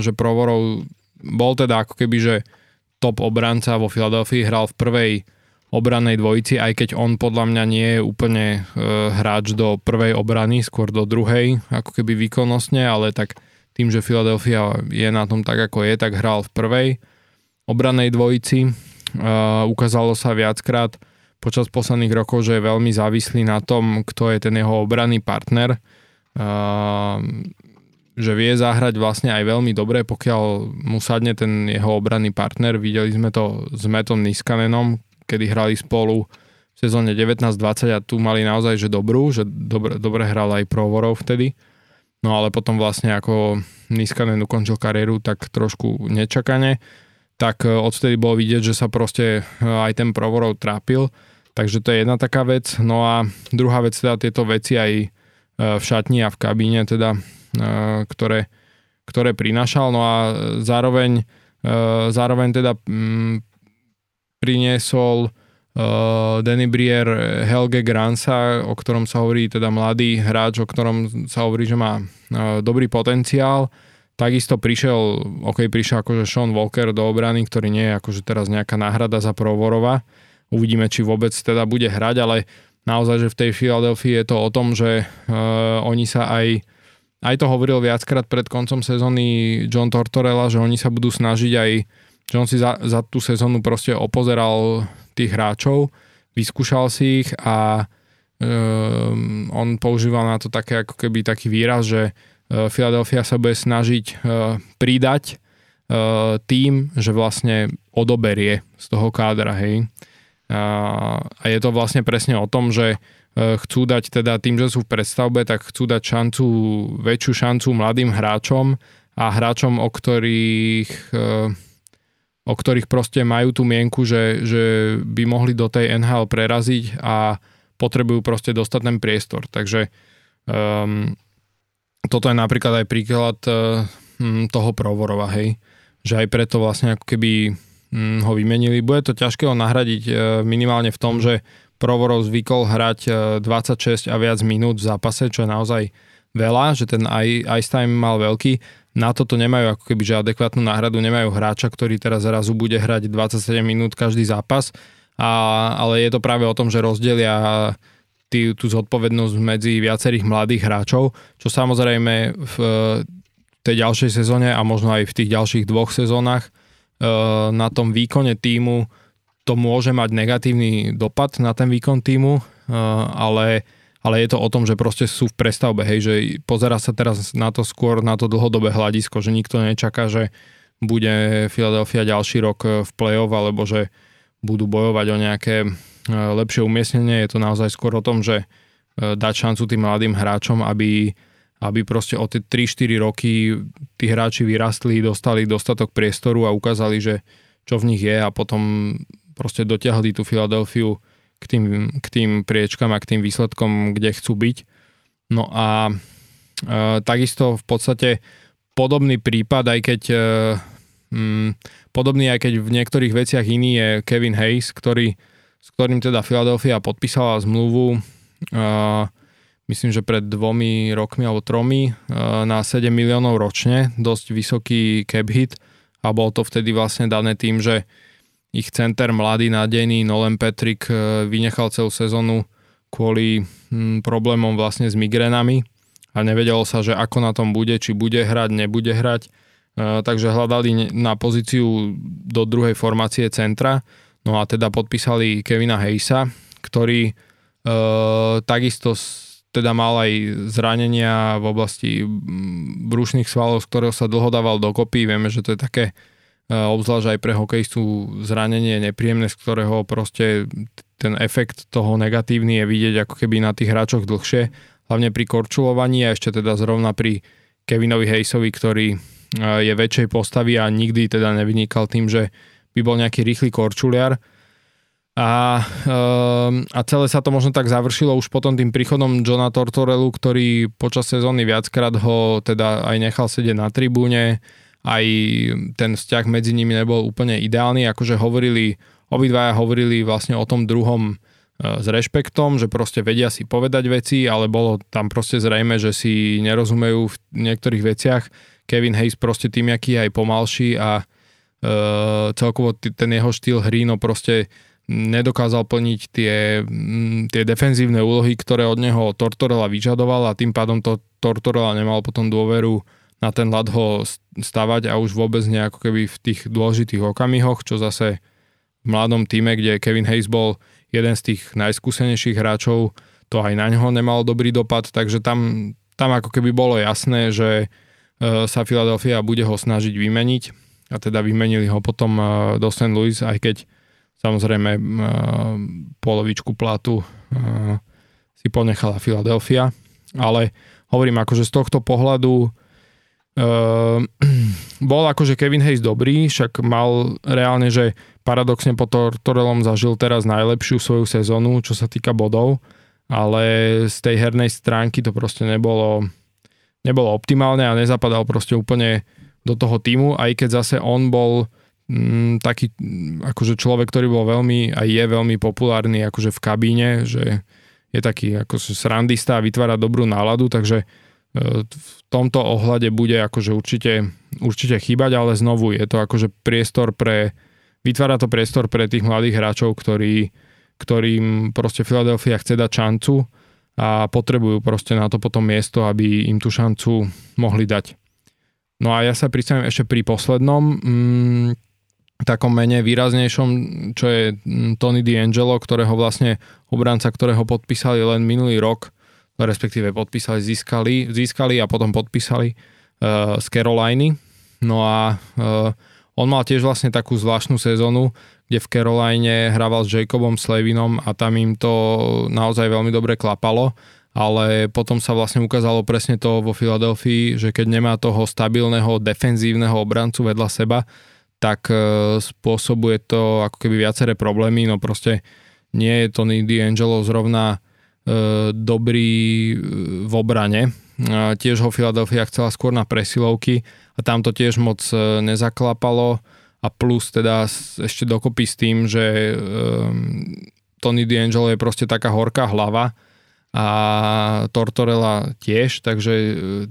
že Provorov bol teda ako keby, že top obranca vo Filadelfii, hral v prvej obrannej dvojici, aj keď on podľa mňa nie je úplne e, hráč do prvej obrany, skôr do druhej, ako keby výkonnostne, ale tak tým, že Filadelfia je na tom tak, ako je, tak hral v prvej obranej dvojici. Uh, ukázalo sa viackrát počas posledných rokov, že je veľmi závislý na tom, kto je ten jeho obranný partner. Uh, že vie zahrať vlastne aj veľmi dobre, pokiaľ mu sadne ten jeho obranný partner. Videli sme to s Metom Niskanenom, kedy hrali spolu v sezóne devätnásť dvadsať a tu mali naozaj že dobrú, že dobre, dobre hral aj Provorov vtedy. No ale potom vlastne ako Niskanen ukončil kariéru, tak trošku nečakane. Tak odtedy bolo vidieť, že sa proste aj ten Provorov trápil. Takže to je jedna taká vec. No a druhá vec, teda tieto veci aj v šatni a v kabíne, teda, ktoré, ktoré prinášal. No a zároveň, zároveň teda m, priniesol Danny Briere Helge Gransa, o ktorom sa hovorí, teda mladý hráč, o ktorom sa hovorí, že má dobrý potenciál. Takisto prišiel, ok, prišiel akože Sean Walker do obrany, ktorý nie je akože teraz nejaká náhrada za Provorova. Uvidíme, či vôbec teda bude hrať, ale naozaj, že v tej Philadelphii je to o tom, že e, oni sa aj, aj to hovoril viackrát pred koncom sezóny John Tortorella, že oni sa budú snažiť aj, že on si za, za tú sezónu proste opozeral tých hráčov, vyskúšal si ich a e, on používal na to také ako keby taký výraz, že Philadelphia sa bude snažiť pridať tým, že vlastne odoberie z toho kádra, hej. A je to vlastne presne o tom, že chcú dať teda tým, že sú v predstavbe, tak chcú dať šancu, väčšiu šancu mladým hráčom a hráčom, o ktorých o ktorých proste majú tú mienku, že, že by mohli do tej en há el preraziť a potrebujú proste dostať ten priestor. Takže um, toto je napríklad aj príklad toho Provorova, hej. Že aj preto vlastne ako keby ho vymenili. Bude to ťažké ho nahradiť minimálne v tom, že Provorov zvykol hrať dvadsaťšesť a viac minút v zápase, čo je naozaj veľa, že ten ice time mal veľký. Na toto nemajú ako keby, že adekvátnu náhradu, nemajú hráča, ktorý teraz zrazu bude hrať dvadsaťsedem minút každý zápas. A, ale je to práve o tom, že rozdelia tú zodpovednosť medzi viacerých mladých hráčov, čo samozrejme v tej ďalšej sezóne a možno aj v tých ďalších dvoch sezónach na tom výkone tímu to môže mať negatívny dopad na ten výkon tímu, ale, ale je to o tom, že proste sú v prestavbe, hej, že pozerá sa teraz na to skôr na to dlhodobé hľadisko, že nikto nečaká, že bude Philadelphia ďalší rok v play-off, alebo že budú bojovať o nejaké lepšie umiestnenie. Je to naozaj skôr o tom, že dať šancu tým mladým hráčom, aby, aby proste o tie tri štyri roky tí hráči vyrastli, dostali dostatok priestoru a ukázali, že čo v nich je a potom proste dotiahli tú Filadelfiu k tým, k tým priečkam a k tým výsledkom, kde chcú byť. No a e, takisto v podstate podobný prípad, aj keď e, m, podobný, aj keď v niektorých veciach iný je Kevin Hayes, ktorý, s ktorým teda Filadelfia podpísala zmluvu Uh, myslím, že pred dvomi rokmi alebo tromi uh, na sedem miliónov ročne, dosť vysoký cap hit a bol to vtedy vlastne dané tým, že ich center mladý nádejný Nolan Patrick uh, vynechal celú sezónu kvôli um, problémom vlastne s migrénami a nevedelo sa, že ako na tom bude, či bude hrať, nebude hrať, uh, takže hľadali na pozíciu do druhej formácie centra, no a teda podpísali Kevina Hayesa, ktorý Uh, takisto teda mal aj zranenia v oblasti brušných svalov, z ktorého sa dlho dával dokopy. Vieme, že to je také uh, obzvlášť aj pre hokejistu zranenie nepríjemné, z ktorého proste ten efekt toho negatívny je vidieť ako keby na tých hráčoch dlhšie, hlavne pri korčulovaní a ešte teda zrovna pri Kevinovi Hayesovi, ktorý uh, je väčšej postavy a nikdy teda nevynikal tým, že by bol nejaký rýchly korčuliar. A, a celé sa to možno tak završilo už potom tým príchodom Johna Tortorelu, ktorý počas sezóny viackrát ho teda aj nechal sedieť na tribúne, aj ten vzťah medzi nimi nebol úplne ideálny, akože hovorili, obidvaja hovorili vlastne o tom druhom s rešpektom, že proste vedia si povedať veci, ale bolo tam proste zrejme, že si nerozumejú v niektorých veciach. Kevin Hayes proste tým, aký je aj pomalší a uh, celkovo t- ten jeho štýl hry, no proste nedokázal plniť tie, tie defenzívne úlohy, ktoré od neho Tortorella vyžadoval a tým pádom to Tortorella nemal potom dôveru na ten ľad ho stavať a už vôbec nie ako keby v tých dôležitých okamihoch, čo zase v mladom týme, kde Kevin Hayes bol jeden z tých najskúsenejších hráčov, to aj na neho nemal dobrý dopad, takže tam, tam ako keby bolo jasné, že sa Philadelphia bude ho snažiť vymeniť a teda vymenili ho potom do Saint Louis, aj keď samozrejme polovičku platu si ponechala Philadelphia, ale hovorím akože z tohto pohľadu bol akože Kevin Hayes dobrý, však mal reálne, že paradoxne po Tortorellom zažil teraz najlepšiu svoju sezónu, čo sa týka bodov, ale z tej hernej stránky to proste nebolo, nebolo optimálne a nezapadal proste úplne do toho týmu, aj keď zase on bol taký akože človek, ktorý bol veľmi a je veľmi populárny akože v kabíne, že je taký akože srandista a vytvára dobrú náladu, takže v tomto ohľade bude akože určite, určite chýbať, ale znovu je to akože priestor pre, vytvára to priestor pre tých mladých hráčov, ktorí, ktorým proste Philadelphia chce dať šancu a potrebujú proste na to potom miesto, aby im tú šancu mohli dať. No a ja sa pristavím ešte pri poslednom mm, takom menej výraznejšom, čo je Tony DeAngelo, ktorého vlastne obranca, ktorého podpísali len minulý rok, respektíve podpísali, získali, získali a potom podpísali uh, z Caroliny. No a uh, on mal tiež vlastne takú zvláštnu sezónu, kde v Caroline hrával s Jacobom Slavinom a tam im to naozaj veľmi dobre klapalo, ale potom sa vlastne ukázalo presne to vo Filadelfii, že keď nemá toho stabilného defenzívneho obrancu vedľa seba, tak spôsobuje to ako keby viaceré problémy, no proste nie je Tony DeAngelo zrovna e, dobrý v obrane. E, tiež ho Filadelfia chcela skôr na presilovky a tam to tiež moc nezaklapalo a plus teda ešte dokopy s tým, že e, Tony DeAngelo je proste taká horká hlava a Tortorella tiež, takže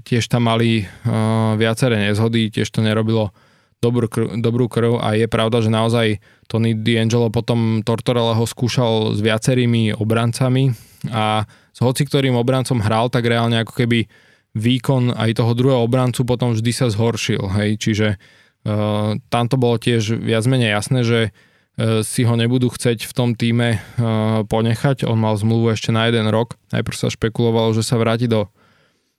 tiež tam mali uh, viaceré nezhody, tiež to nerobilo dobrú krv, dobrú krv a je pravda, že naozaj Tony DeAngelo potom Tortorella ho skúšal s viacerými obrancami a s hociktorým obrancom hral, tak reálne ako keby výkon aj toho druhého obrancu potom vždy sa zhoršil, hej, čiže uh, tam to bolo tiež viac menej jasné, že si ho nebudú chcieť v tom týme ponechať. On mal zmluvu ešte na jeden rok. Najprv sa špekulovalo, že sa vráti do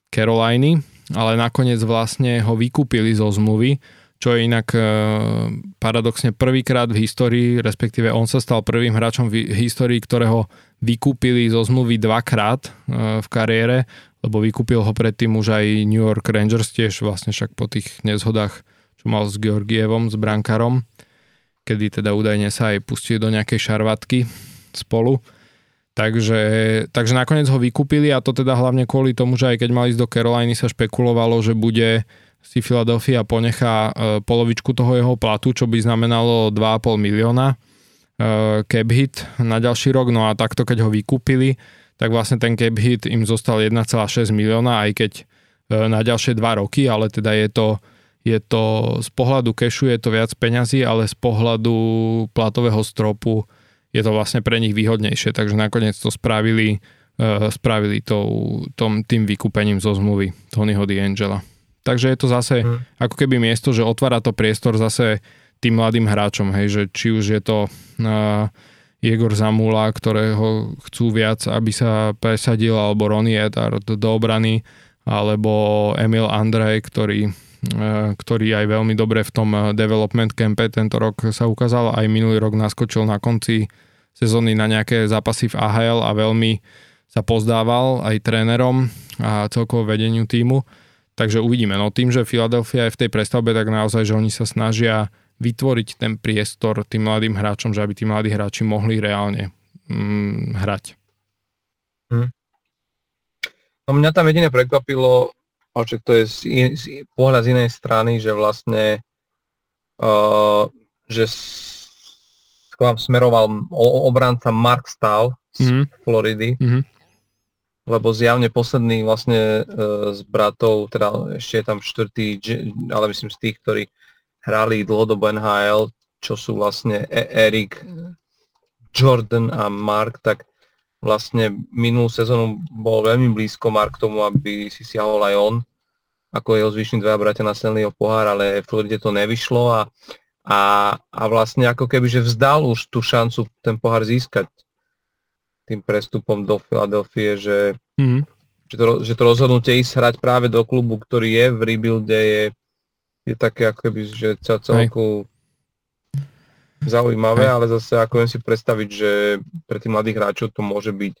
Caroliny, ale nakoniec vlastne ho vykúpili zo zmluvy, čo je inak e, paradoxne prvýkrát v histórii, respektíve on sa stal prvým hráčom v histórii, ktorého vykúpili zo zmluvy dvakrát e, v kariére, lebo vykúpil ho predtým už aj New York Rangers tiež vlastne však po tých nezhodách, čo mal s Georgievom, s brankárom, kedy teda údajne sa aj pustili do nejakej šarvátky spolu. Takže, takže nakoniec ho vykúpili a to teda hlavne kvôli tomu, že aj keď mal ísť do Caroliny, sa špekulovalo, že bude si Philadelphia ponechá polovičku toho jeho platu, čo by znamenalo dva a pol milióna cap hit na ďalší rok. No a takto, keď ho vykúpili, tak vlastne ten cap hit im zostal jeden celá šesť milióna, aj keď na ďalšie dva roky, ale teda je to, je to z pohľadu cashu je to viac peňazí, ale z pohľadu platového stropu je to vlastne pre nich výhodnejšie, takže nakoniec to spravili, uh, spravili tou, tom, tým vykúpením zo zmluvy Tonyho D'Angela. Takže je to zase mm. ako keby miesto, že otvára to priestor zase tým mladým hráčom, hej, že či už je to uh, Igor Zamula, ktorého chcú viac, aby sa presadil, alebo Ronny Edard do obrany, alebo Emil Andrej, ktorý, uh, ktorý aj veľmi dobre v tom development campe tento rok sa ukázal, aj minulý rok naskočil na konci sezóny na nejaké zápasy v á há el a veľmi sa pozdával aj trénerom a celkovo vedeniu týmu. Takže uvidíme. No tým, že Philadelphia je v tej prestavbe, tak naozaj, že oni sa snažia vytvoriť ten priestor tým mladým hráčom, že aby tí mladí hráči mohli reálne mm, hrať. Hm. No mňa tam jedine prekvapilo, ale však to je z, z, pohľad z inej strany, že vlastne uh, že vám smeroval obranca Mark Staal mm-hmm. z Floridy, mm-hmm. lebo zjavne posledný vlastne e, z bratov, teda ešte je tam štvrtý, ale myslím z tých, ktorí hrali dlhodobo en há el, čo sú vlastne Erik, Jordan a Mark, tak vlastne minulú sezónu bol veľmi blízko Mark tomu, aby si siahol aj on, ako jeho zvyšní dvaja bratia na Stanleyho pohár, ale v Floride to nevyšlo a A, a vlastne ako keby, že vzdal už tú šancu ten pohár získať tým prestupom do Filadelfie, že, mm. že, to, že to rozhodnutie ísť hrať práve do klubu, ktorý je v rebuilde, je, je také ako keby, že celku zaujímavé, Hej. ale zase ako viem si predstaviť, že pre tých mladých hráčov to môže byť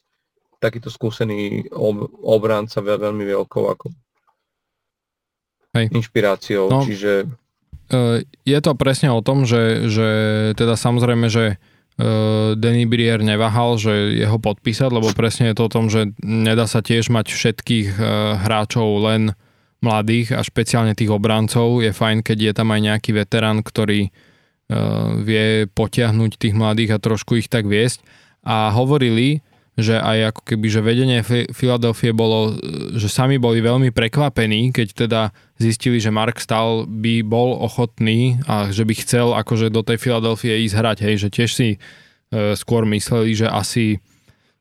takýto skúsený ob, obranca veľmi veľkou ako Hej. inšpiráciou, no. čiže... Je to presne o tom, že, že teda samozrejme, že Denis Briere neváhal, že jeho podpísať, lebo presne je to o tom, že nedá sa tiež mať všetkých hráčov len mladých a špeciálne tých obrancov. Je fajn, keď je tam aj nejaký veterán, ktorý vie potiahnuť tých mladých a trošku ich tak viesť. A hovorili, že aj ako keby, že vedenie Philadelphie bolo, že sami boli veľmi prekvapení, keď teda zistili, že Mark Staal by bol ochotný a že by chcel akože do tej Philadelphie ísť hrať, hej, že tiež si e, skôr mysleli, že asi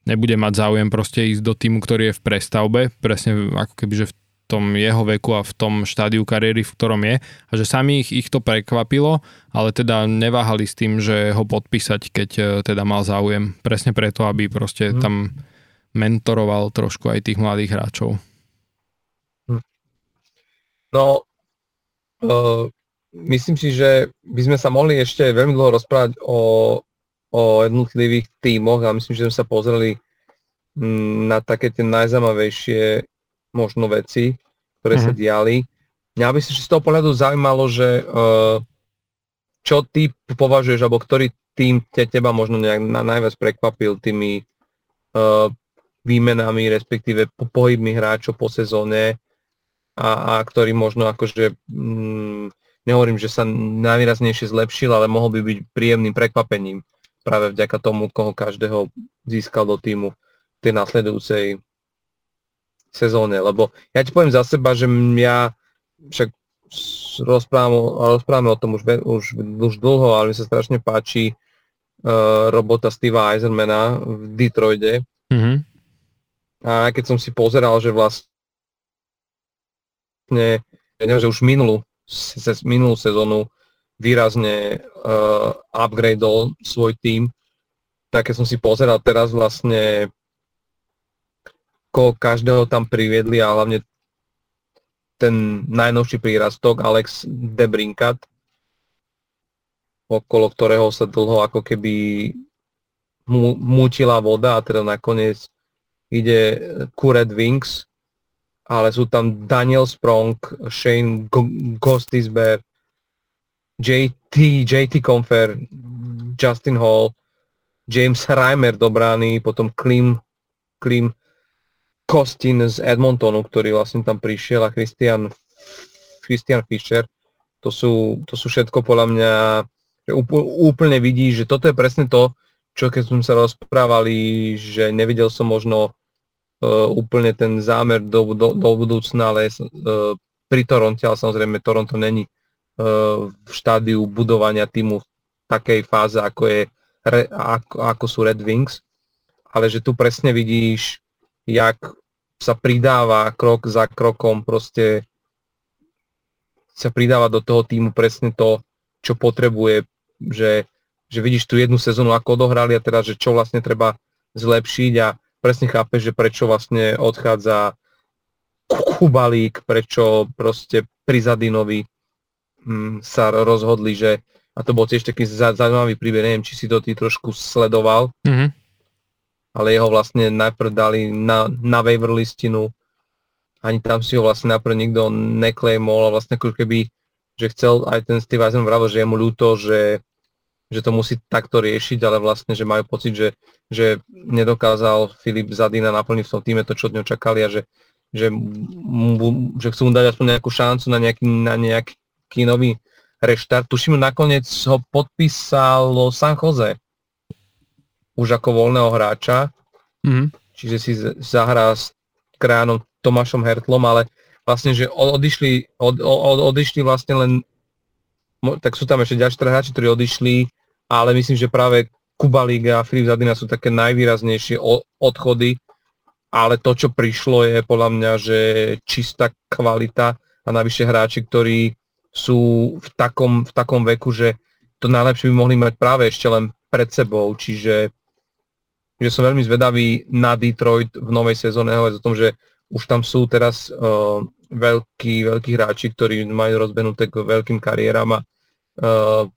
nebude mať záujem proste ísť do týmu, ktorý je v prestavbe, presne ako keby, že v tom jeho veku a v tom štádiu kariéry, v ktorom je, a že sami ich, ich to prekvapilo, ale teda neváhali s tým, že ho podpísať, keď teda mal záujem. Presne preto, aby proste mm. tam mentoroval trošku aj tých mladých hráčov. No, uh, myslím si, že by sme sa mohli ešte veľmi dlho rozprávať o, o jednotlivých tímoch a myslím, že sme sa pozreli m, na také tie najzaujímavejšie možno veci, ktoré mm-hmm. sa diali. Mňa by si z toho pohľadu zaujímalo, že uh, čo ty považuješ, alebo ktorý tým te, teba možno nejak na, najviac prekvapil tými uh, výmenami, respektíve po, pohybmi hráčov po sezóne a, a ktorý možno akože, mm, nehovorím, že sa najvýraznejšie zlepšil, ale mohol by byť príjemným prekvapením práve vďaka tomu, koho každého získal do týmu tej nasledujúcej sezóne, lebo ja ti poviem za seba, že ja však rozprávam, rozprávame o tom už, už, už dlho, ale mi sa strašne páči uh, robota Steva Eisermana v Detroite. Mm-hmm. A keď som si pozeral, že vlastne neviem, že už minulú, se, minulú sezónu výrazne uh, upgradeol svoj tím, tak keď som si pozeral teraz vlastne koho každého tam priviedli a hlavne ten najnovší prírastok Alex DeBrincat, okolo ktorého sa dlho ako keby mu- mútila voda a teda nakoniec ide ku Red Wings, ale sú tam Daniel Sprong, Shane G- Gostisbehere, J T, J T Confer, Justin Hall, James Reimer do brány, potom Klim, Klim Kostin z Edmontonu, ktorý vlastne tam prišiel, a Christian, Christian Fischer. To sú, to sú všetko podľa mňa, že úplne vidí, že toto je presne to, čo keď sme sa rozprávali, že nevidel som možno uh, úplne ten zámer do, do, do budúcna, ale uh, pri Toronte, ale samozrejme Toronto není uh, v štádiu budovania týmu v takej fáze, ako, je, re, ako, ako sú Red Wings, ale že tu presne vidíš, jak sa pridáva krok za krokom, proste sa pridáva do toho týmu presne to, čo potrebuje, že, že vidíš tú jednu sezónu, ako odohrali, a teda, že čo vlastne treba zlepšiť, a presne chápeš, že prečo vlastne odchádza Kubalík, prečo proste pri Zadinovi m, sa rozhodli, že, a to bol tiež taký zaujímavý príbeh, neviem, či si to ty trošku sledoval, mm-hmm. ale jeho vlastne najprv dali na, na waiver listinu, ani tam si ho vlastne najprv nikto neklejmol, a vlastne ako keby, že chcel, aj ten Steve Eisenman vravil, že je mu ľúto, že, že to musí takto riešiť, ale vlastne, že majú pocit, že, že nedokázal Filip Zadina naplniť v tom týme to, čo od neho čakali, a že, že, mu, že chcú mu dať aspoň nejakú šancu na nejaký, na nejaký nový reštart. Tuším, nakoniec ho podpísalo San Jose už ako voľného hráča, mm. čiže si zahrá s kránom Tomášom Hertlom, ale vlastne, že odišli, od, od, odišli vlastne len, tak sú tam ešte ďalší hráči, ktorí odišli, ale myslím, že práve Kubalík a Filip Zadina sú také najvýraznejšie odchody, ale to, čo prišlo, je podľa mňa, že čistá kvalita, a navyše hráči, ktorí sú v takom, v takom veku, že to najlepšie by mohli mať práve ešte len pred sebou, čiže že som veľmi zvedavý na Detroit v novej sezóne, hovorí o tom, že už tam sú teraz uh, veľkí, veľkí hráči, ktorí majú rozbehnuté k veľkým kariéram, a uh,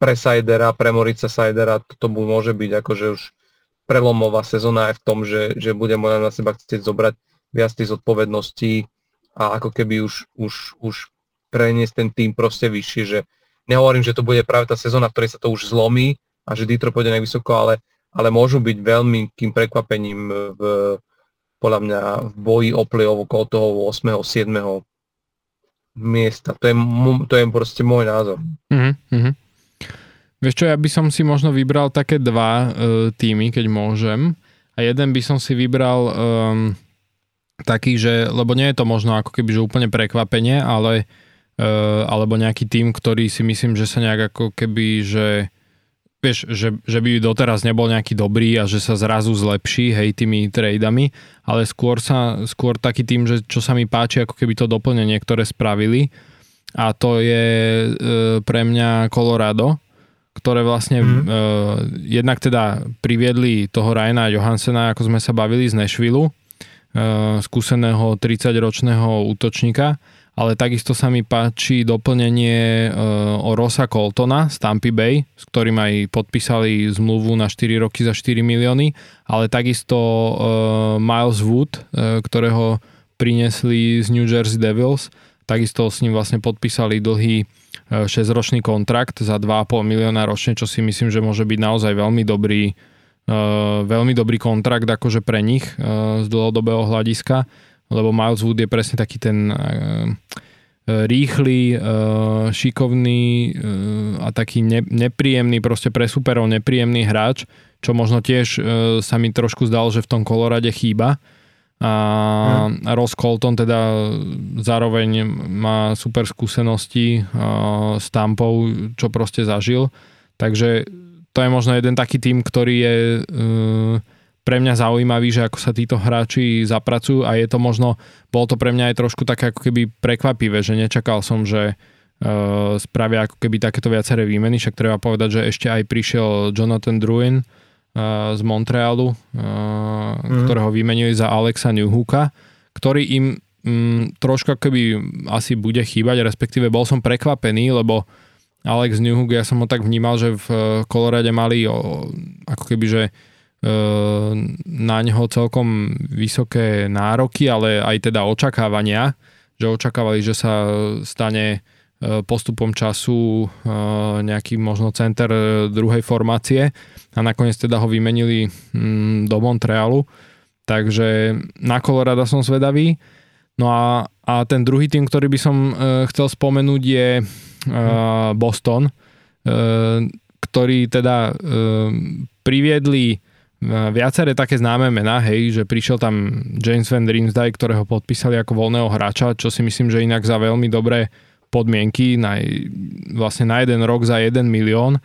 pre Sajdera, pre Morica Sajdera toto môže byť akože už prelomová sezóna aj v tom, že, že bude môcť na seba chcieť zobrať viac tých zodpovedností a ako keby už, už, už preniesť ten tým proste vyššie, že nehovorím, že to bude práve tá sezóna, v ktorej sa to už zlomí a že Detroit pôjde najvysoko, ale ale môžu byť veľkým prekvapením v, podľa mňa v boji o play-off okolo toho ôsmeho siedmeho miesta. To je, to je proste môj názor. Mm-hmm. Vieš čo, ja by som si možno vybral také dva e, týmy, keď môžem. A jeden by som si vybral e, taký, že, lebo nie je to možno ako keby že úplne prekvapenie, ale e, alebo nejaký tým, ktorý si myslím, že sa nejak ako keby, že vieš, že, že by doteraz nebol nejaký dobrý a že sa zrazu zlepší, hej, tými tradeami, ale skôr sa, skôr taký tým, že čo sa mi páči, ako keby to doplnenie, ktoré spravili, a to je e, pre mňa Colorado, ktoré vlastne mm-hmm. e, jednak teda priviedli toho Ryana Johanssena, ako sme sa bavili, z Nashvillu, e, skúseného tridsaťročného útočníka, ale takisto sa mi páči doplnenie o Rossa Coltona z Tampa Bay, s ktorým aj podpísali zmluvu na štyri roky za štyri milióny, ale takisto Miles Wood, ktorého priniesli z New Jersey Devils, takisto s ním vlastne podpísali dlhý šesťročný kontrakt za dva a pol milióna ročne, čo si myslím, že môže byť naozaj veľmi dobrý, veľmi dobrý kontrakt akože pre nich z dlhodobého hľadiska, lebo Miles Wood je presne taký ten rýchly, šikovný a taký nepríjemný, proste pre superov nepríjemný hráč, čo možno tiež sa mi trošku zdalo, že v tom Colorade chýba. A hmm. Ross Colton teda zároveň má super skúsenosti s Tampou, čo proste zažil. Takže to je možno jeden taký tým, ktorý je pre mňa zaujímavý, že ako sa títo hráči zapracujú, a je to možno, bolo to pre mňa aj trošku také ako keby prekvapivé, že nečakal som, že uh, spravia ako keby takéto viaceré výmeny, však treba povedať, že ešte aj prišiel Jonathan Drouin uh, z Montrealu, uh, mm. ktorého vymenili za Alexa Newhooka, ktorý im mm, troška keby asi bude chýbať, respektíve bol som prekvapený, lebo Alex Newhook, ja som ho tak vnímal, že v Colorade mali o, ako keby, že na ňoho celkom vysoké nároky, ale aj teda očakávania, že očakávali, že sa stane postupom času nejaký možno center druhej formácie a nakoniec teda ho vymenili do Montrealu, takže na Colorado som zvedavý. No a, a ten druhý tým, ktorý by som chcel spomenúť, je Boston, ktorý teda priviedli viaceré také známe mená, hej, že prišiel tam James Van Riemsdyk, ktorého podpísali ako voľného hráča, čo si myslím, že inak za veľmi dobré podmienky, na, vlastne na jeden rok za jeden milión,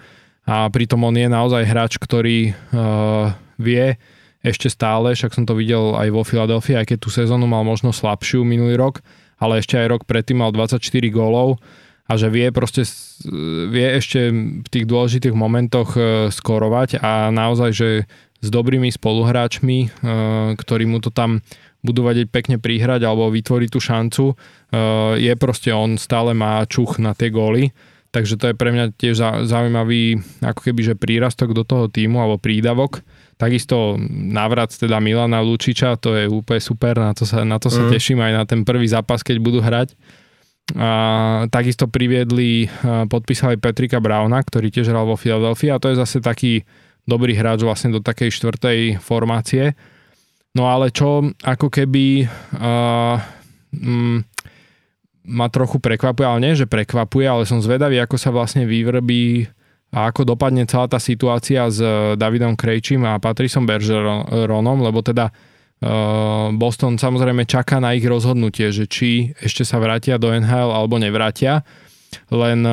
a pritom on je naozaj hráč, ktorý uh, vie ešte stále, však som to videl aj vo Filadelfii, aj keď tú sezónu mal možno slabšiu minulý rok, ale ešte aj rok predtým mal dvadsaťštyri gólov a že vie proste, vie ešte v tých dôležitých momentoch uh, skorovať a naozaj, že s dobrými spoluhráčmi, ktorí mu to tam budú vedieť pekne prihrať alebo vytvoriť tú šancu. Je proste, on stále má čuch na tie góly, takže to je pre mňa tiež zaujímavý ako keby, že prírastok do toho týmu alebo prídavok. Takisto návrat teda Milana Lučiča, to je úplne super, na to sa, na to sa mm. teším aj na ten prvý zápas, keď budú hrať. A takisto priviedli, podpísali Patricka Browna, ktorý tiež hral vo Philadelphii, a to je zase taký dobrý hráč vlastne do takej štvrtej formácie. No ale čo ako keby uh, mm, ma trochu prekvapuje, ale nie, že prekvapuje, ale som zvedavý, ako sa vlastne vyvrbí a ako dopadne celá tá situácia s Davidom Krejčím a Patricom Bergeronom, lebo teda uh, Boston samozrejme čaká na ich rozhodnutie, že či ešte sa vrátia do en há el alebo nevrátia. Len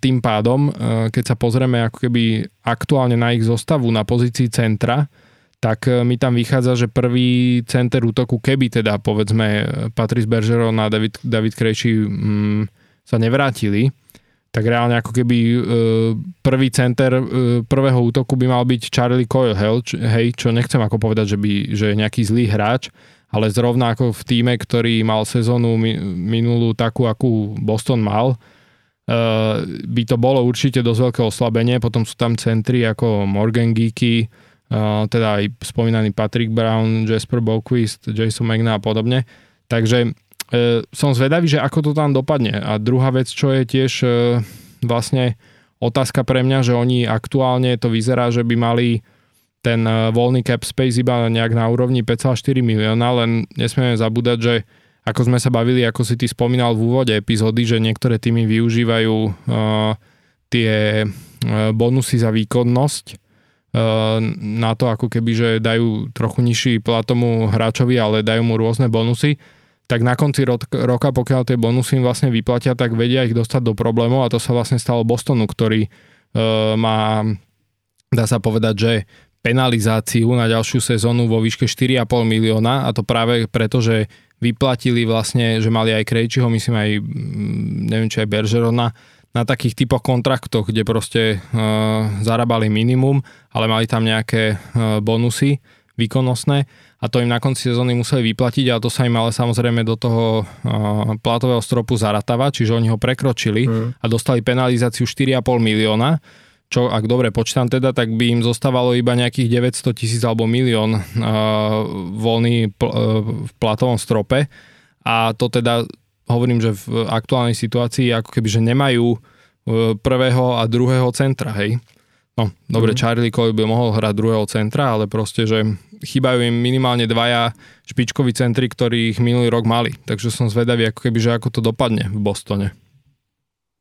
tým pádom, keď sa pozrieme ako keby aktuálne na ich zostavu na pozícii centra, tak mi tam vychádza, že prvý center útoku, keby teda povedzme Patrice Bergeron a David, David Krejčí mm, sa nevrátili, tak reálne ako keby prvý center prvého útoku by mal byť Charlie Coyle, hej, čo nechcem ako povedať, že, by, že je nejaký zlý hráč, ale zrovna ako v tíme, ktorý mal sezónu minulú takú, akú Boston mal, Uh, by to bolo určite dosť veľké oslabenie. Potom sú tam centri ako Morgan Geeky, uh, teda aj spomínaný Patrick Brown, Jesper Boquist, Jason McNabb a podobne. Takže uh, som zvedavý, že ako to tam dopadne. A druhá vec, čo je tiež uh, vlastne otázka pre mňa, že oni aktuálne to vyzerá, že by mali ten uh, voľný cap space iba nejak na úrovni päť celá štyri milióna, len nesmieme zabúdať, že ako sme sa bavili, ako si ty spomínal v úvode epizódy, že niektoré týmy využívajú uh, tie bonusy za výkonnosť uh, na to, ako keby, že dajú trochu nižší plat tomu hráčovi, ale dajú mu rôzne bonusy, tak na konci ro- roka, pokiaľ tie bonusy im vlastne vyplatia, tak vedia ich dostať do problémov, a to sa vlastne stalo Bostonu, ktorý uh, má, dá sa povedať, že penalizáciu na ďalšiu sezónu vo výške štyri celá päť milióna, a to práve preto, že vyplatili vlastne, že mali aj Krejčího, myslím aj, neviem, či aj Bergerona, na takých typoch kontraktoch, kde proste e, zarábali minimum, ale mali tam nejaké e, bonusy výkonnostné, a to im na konci sezóny museli vyplatiť, a to sa im ale samozrejme do toho e, platového stropu zaratava, čiže oni ho prekročili mm. a dostali penalizáciu štyri celá päť milióna, čo ak dobre počítam teda, tak by im zostávalo iba nejakých deväťsto tisíc alebo milión uh, voľný pl- uh, v platovom strope, a to teda hovorím, že v aktuálnej situácii ako keby, že nemajú uh, prvého a druhého centra, hej. No, dobre, mm-hmm. Charlie Coyle by mohol hrať druhého centra, ale proste, že chýbajú im minimálne dvaja špičkoví centri, ktorých minulý rok mali, takže som zvedavý ako keby, že ako to dopadne v Bostone.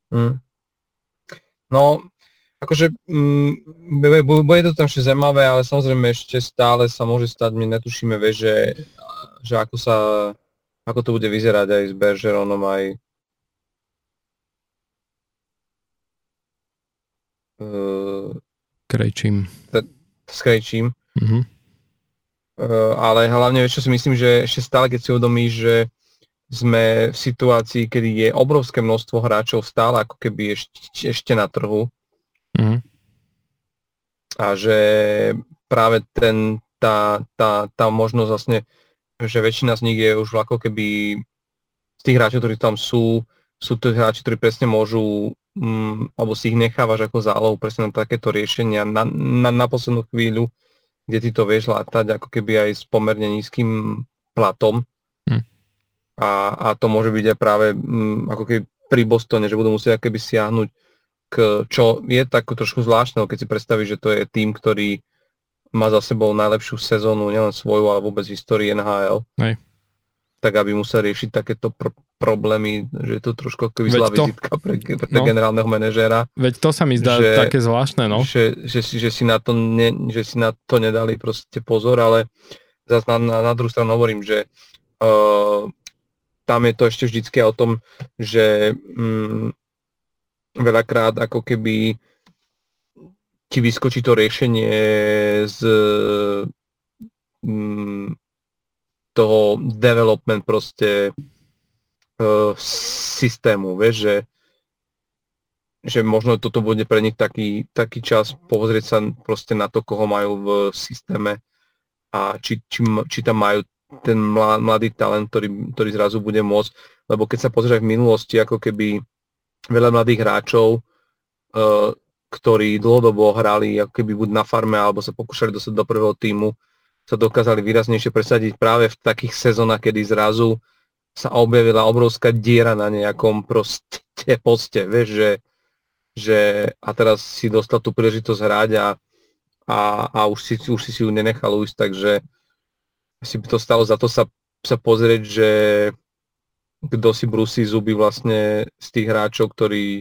Mm. No, akože mm, bude to tam ešte zaujímavé, ale samozrejme ešte stále sa môže stať, my netušíme, vie, že, že ako sa, ako to bude vyzerať aj s Bergeronom, aj uh, Krejčím. T- s Krejčím. Mm-hmm. Uh, ale hlavne, vieš, čo si myslím, že ešte stále, keď si uvedomíš, že sme v situácii, kedy je obrovské množstvo hráčov stále ako keby ešte, ešte na trhu, Mm. a že práve ten, tá, tá, tá možnosť vlastne že väčšina z nich je už ako keby z tých hráčov, ktorí tam sú, sú to hráči, ktorí presne môžu, mm, alebo si ich nechávaš ako zálohu presne na takéto riešenia na, na, na poslednú chvíľu, kde ty to vieš látať ako keby aj s pomerne nízkym platom. Hm. A, a to môže byť aj práve mm, ako keby pri Bostone, že budú musieť ako keby siahnuť k, čo je tak trošku zvláštne, keď si predstavíš, že to je tým, ktorý má za sebou najlepšiu sezónu, nielen svoju, ale vôbec v histórii en há el. Hej. Tak aby musel riešiť takéto pr- problémy, že je to trošku ako zlá vizitka pre, pre no. generálneho manažéra. Veď to sa mi zdá že, také zvláštne, no. Že, že, že, že, si na to ne, že si na to nedali proste pozor, ale zase na, na, na druhú stranu hovorím, že uh, tam je to ešte vždycky o tom, že um, veľakrát ako keby ti vyskočí to riešenie z um, toho development proste uh, systému, vieš, že, že možno toto bude pre nich taký, taký čas pozrieť sa proste na to, koho majú v systéme a či, či, či tam majú ten mladý talent, ktorý, ktorý zrazu bude môcť, lebo keď sa pozrieš aj v minulosti, ako keby veľa mladých hráčov, uh, ktorí dlhodobo hrali ako keby buď na farme, alebo sa pokúšali dostať do prvého tímu, sa dokázali výraznejšie presadiť práve v takých sezónach, kedy zrazu sa objavila obrovská diera na nejakom proste poste, vieš, že, že a teraz si dostal tú príležitosť hrať a, a, a už, si, už si si ju nenechal ujsť, takže si by to stalo za to sa, sa pozrieť, že kto si brúsi zuby vlastne z tých hráčov, ktorí,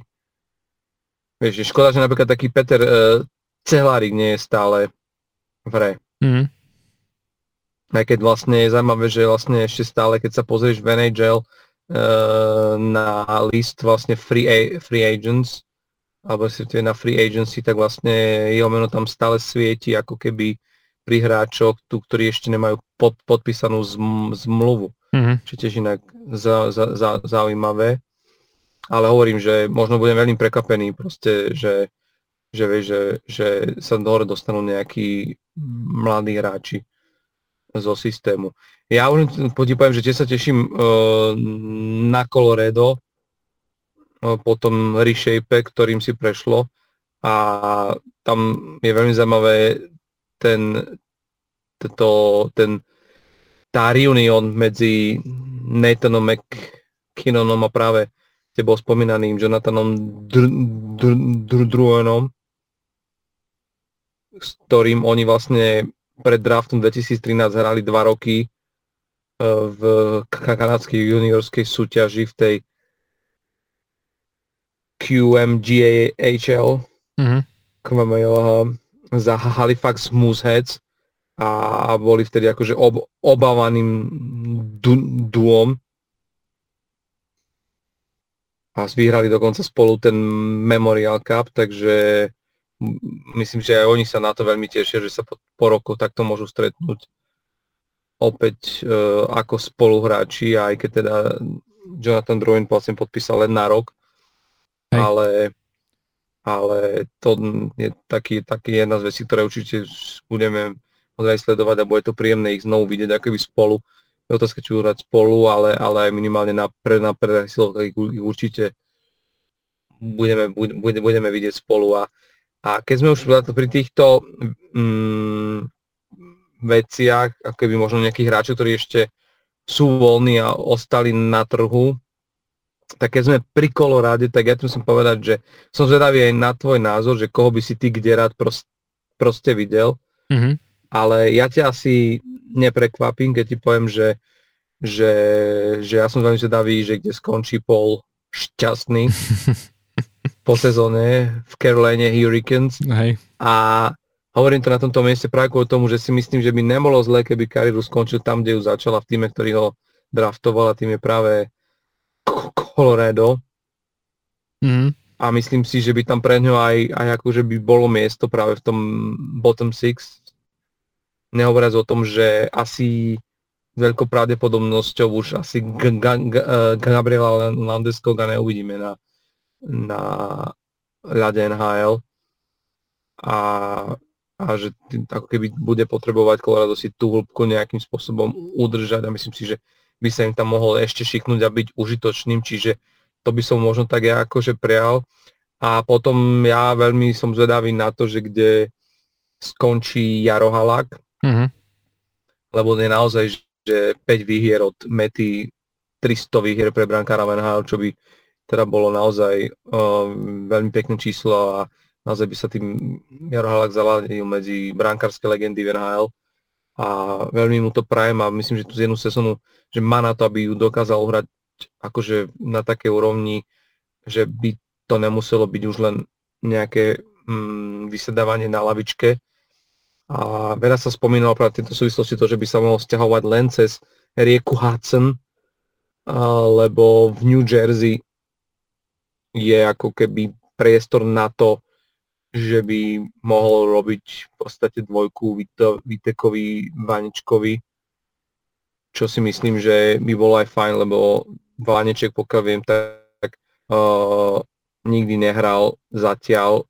vieš, že škoda, že napríklad taký Peter uh, Cehlárik nie je stále v hre. Mm. Aj keď vlastne je zaujímavé, že vlastne ešte stále, keď sa pozrieš v en há el e, na list vlastne free, a, free agents, alebo si na free agency, tak vlastne jeho meno tam stále svieti, ako keby pri hráčoch, tu, ktorí ešte nemajú pod, podpísanú zm, zmluvu. Mm-hmm. Čo tiež inak za, za, za, zaujímavé. Ale hovorím, že možno budem veľmi prekvapený, proste, že, že, vieš, že, že sa dohore dostanú nejakí mladí hráči zo systému. Ja už poviem, že tiež sa teším uh, na Colorado, uh, potom reshape, ktorým si prešlo a tam je veľmi zaujímavé ten, to, ten tá reunión medzi Nathanom McKinnonom a práve tebou spomínaným Jonathanom Drouinom, s ktorým oni vlastne pred draftom dvetisíctrinásť hrali dva roky v kanadskej juniorskej súťaži v tej Q M G A H L mm-hmm. za Halifax Mooseheads a boli vtedy akože ob- obávaným du- duom a vyhrali dokonca spolu ten Memorial Cup, takže myslím, že aj oni sa na to veľmi tešia, že sa po, po roku takto môžu stretnúť opäť e, ako spoluhráči, aj keď teda Jonathan Drouin vlastne podpísal len na rok, ale, ale to je taký, taký jedna z vecí, ktoré určite budeme ozaj sledovať a bude to príjemné ich znovu vidieť ako by spolu. Je otázka, či budú hrať spolu, ale, ale aj minimálne na prehrásilovkách ich určite budeme, budeme, budeme vidieť spolu. A A keď sme už pri týchto mm, veciach, ako keby možno nejakých hráčov, ktorí ešte sú voľní a ostali na trhu, tak keď sme pri Koloráde, tak ja tu musím povedať, že som zvedavý aj na tvoj názor, že koho by si ty kde rád prost, proste videl. Mm-hmm. Ale ja ťa asi neprekvapím, keď ti poviem, že, že, že ja som veľmi zvedavý, že kde skončí Paul Šťastný. Po sezóne v Caroline Hurricanes. Hej. A hovorím to na tomto mieste práve kvôli tomu, že si myslím, že by nebolo zle, keby kariéru skončil tam, kde ju začala, v týme, ktorý ho draftoval, a tým je práve Colorado. Mm. A myslím si, že by tam pre ňo aj, aj akože by bolo miesto práve v tom bottom six. Nehovoriac o tom, že asi veľkou pravdepodobnosťou už asi g- g- g- Gabriela Landeskog neuvidíme na na ľade en há el a a že ako keby bude potrebovať Colorado si tú hĺbku nejakým spôsobom udržať a myslím si, že by sa im tam mohol ešte šiknúť a byť užitočným, čiže to by som možno tak ja akože prial. A potom ja veľmi som zvedavý na to, že kde skončí Jaro Halák, mm-hmm. lebo je naozaj, že päť výhier od Mety, tristo výhier pre brankára en há el, čo by teda bolo naozaj um, veľmi pekné číslo a naozaj by sa tým Jaro Halák zaladil medzi brankárske legendy v en há el a veľmi mu to prajem a myslím, že tu z jednu sezónu, že má na to, aby ju dokázal uhrať akože na takej úrovni, že by to nemuselo byť už len nejaké mm, vysedávanie na lavičke. A veľa sa spomínalo práve v tejto súvislosti to, že by sa mohol sťahovať len cez rieku Hudson, lebo v New Jersey je ako keby priestor na to, že by mohol robiť v podstate dvojku Vitekovi, Vaničkovi, čo si myslím, že by bolo aj fajn, lebo Vaneček, pokiaľ viem, tak uh, nikdy nehral zatiaľ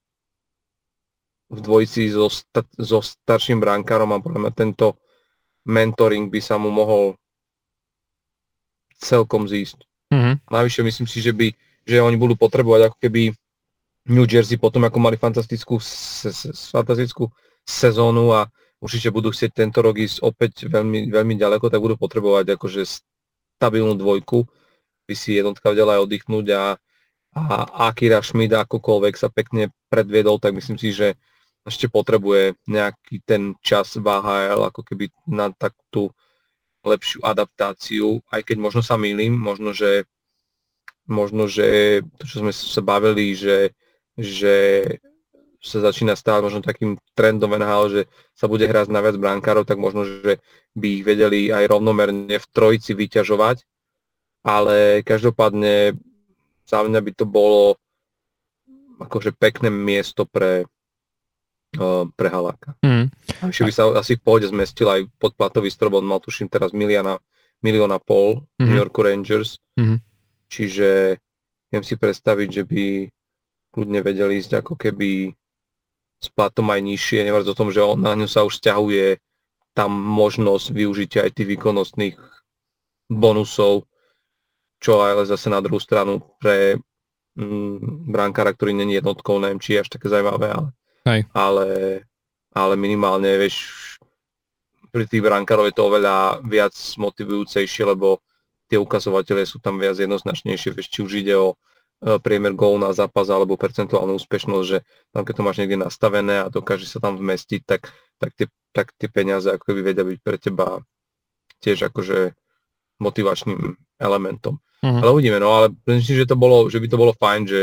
v dvojici so, sta- so starším brankárom a podľa mňa tento mentoring by sa mu mohol celkom zísť. Mm-hmm. Navyše myslím si, že, by, že oni budú potrebovať ako keby New Jersey potom, ako mali fantastickú, se, se, fantastickú sezónu a určite budú chcieť tento rok ísť opäť veľmi, veľmi ďaleko, tak budú potrebovať akože stabilnú dvojku, by si jednotka vedela aj oddychnúť a, a Akira Schmid akokoľvek sa pekne predviedol, tak myslím si, že ešte potrebuje nejaký ten čas v á há el ako keby na takú lepšiu adaptáciu, aj keď možno sa mýlim, možno, že možno, že to, čo sme sa bavili, že že sa začína stávať možno takým trendom en há el, že sa bude hrať na viac brankárov, tak možno, že by ich vedeli aj rovnomerne v trojici vyťažovať, ale každopádne za mňa by to bolo akože pekné miesto pre, uh, pre Haláka. Mm. Ešte by sa asi v pohode zmestil aj podplatový strop, on mal tuším teraz milióna, milióna pol mm-hmm. New Yorku Rangers, mm-hmm. čiže viem si predstaviť, že by ľudne vedeli ísť ako keby s platom aj nižšie, nevrát o tom, že on, na ňu sa už sťahuje tam možnosť využitia aj tých výkonnostných bonusov, čo ale zase na druhú stranu pre mm, brankára, ktorý není jednotkou, neviem, či je až také zaujímavé, ale, ale, ale minimálne, vieš, pri tých brankárov je to oveľa viac motivujúcejšie, lebo tie ukazovatele sú tam viac jednoznačnejšie, vieš, či už ide o priemer gól na zápas alebo percentuálnu úspešnosť, že tam keď to máš niekde nastavené a dokáže sa tam vmestiť, tak, tak, tie, tak tie peniaze ako by vedia byť pre teba tiež akože motivačným elementom. Uh-huh. Ale uvidíme, no ale myslím, že to bolo, že by to bolo fajn, že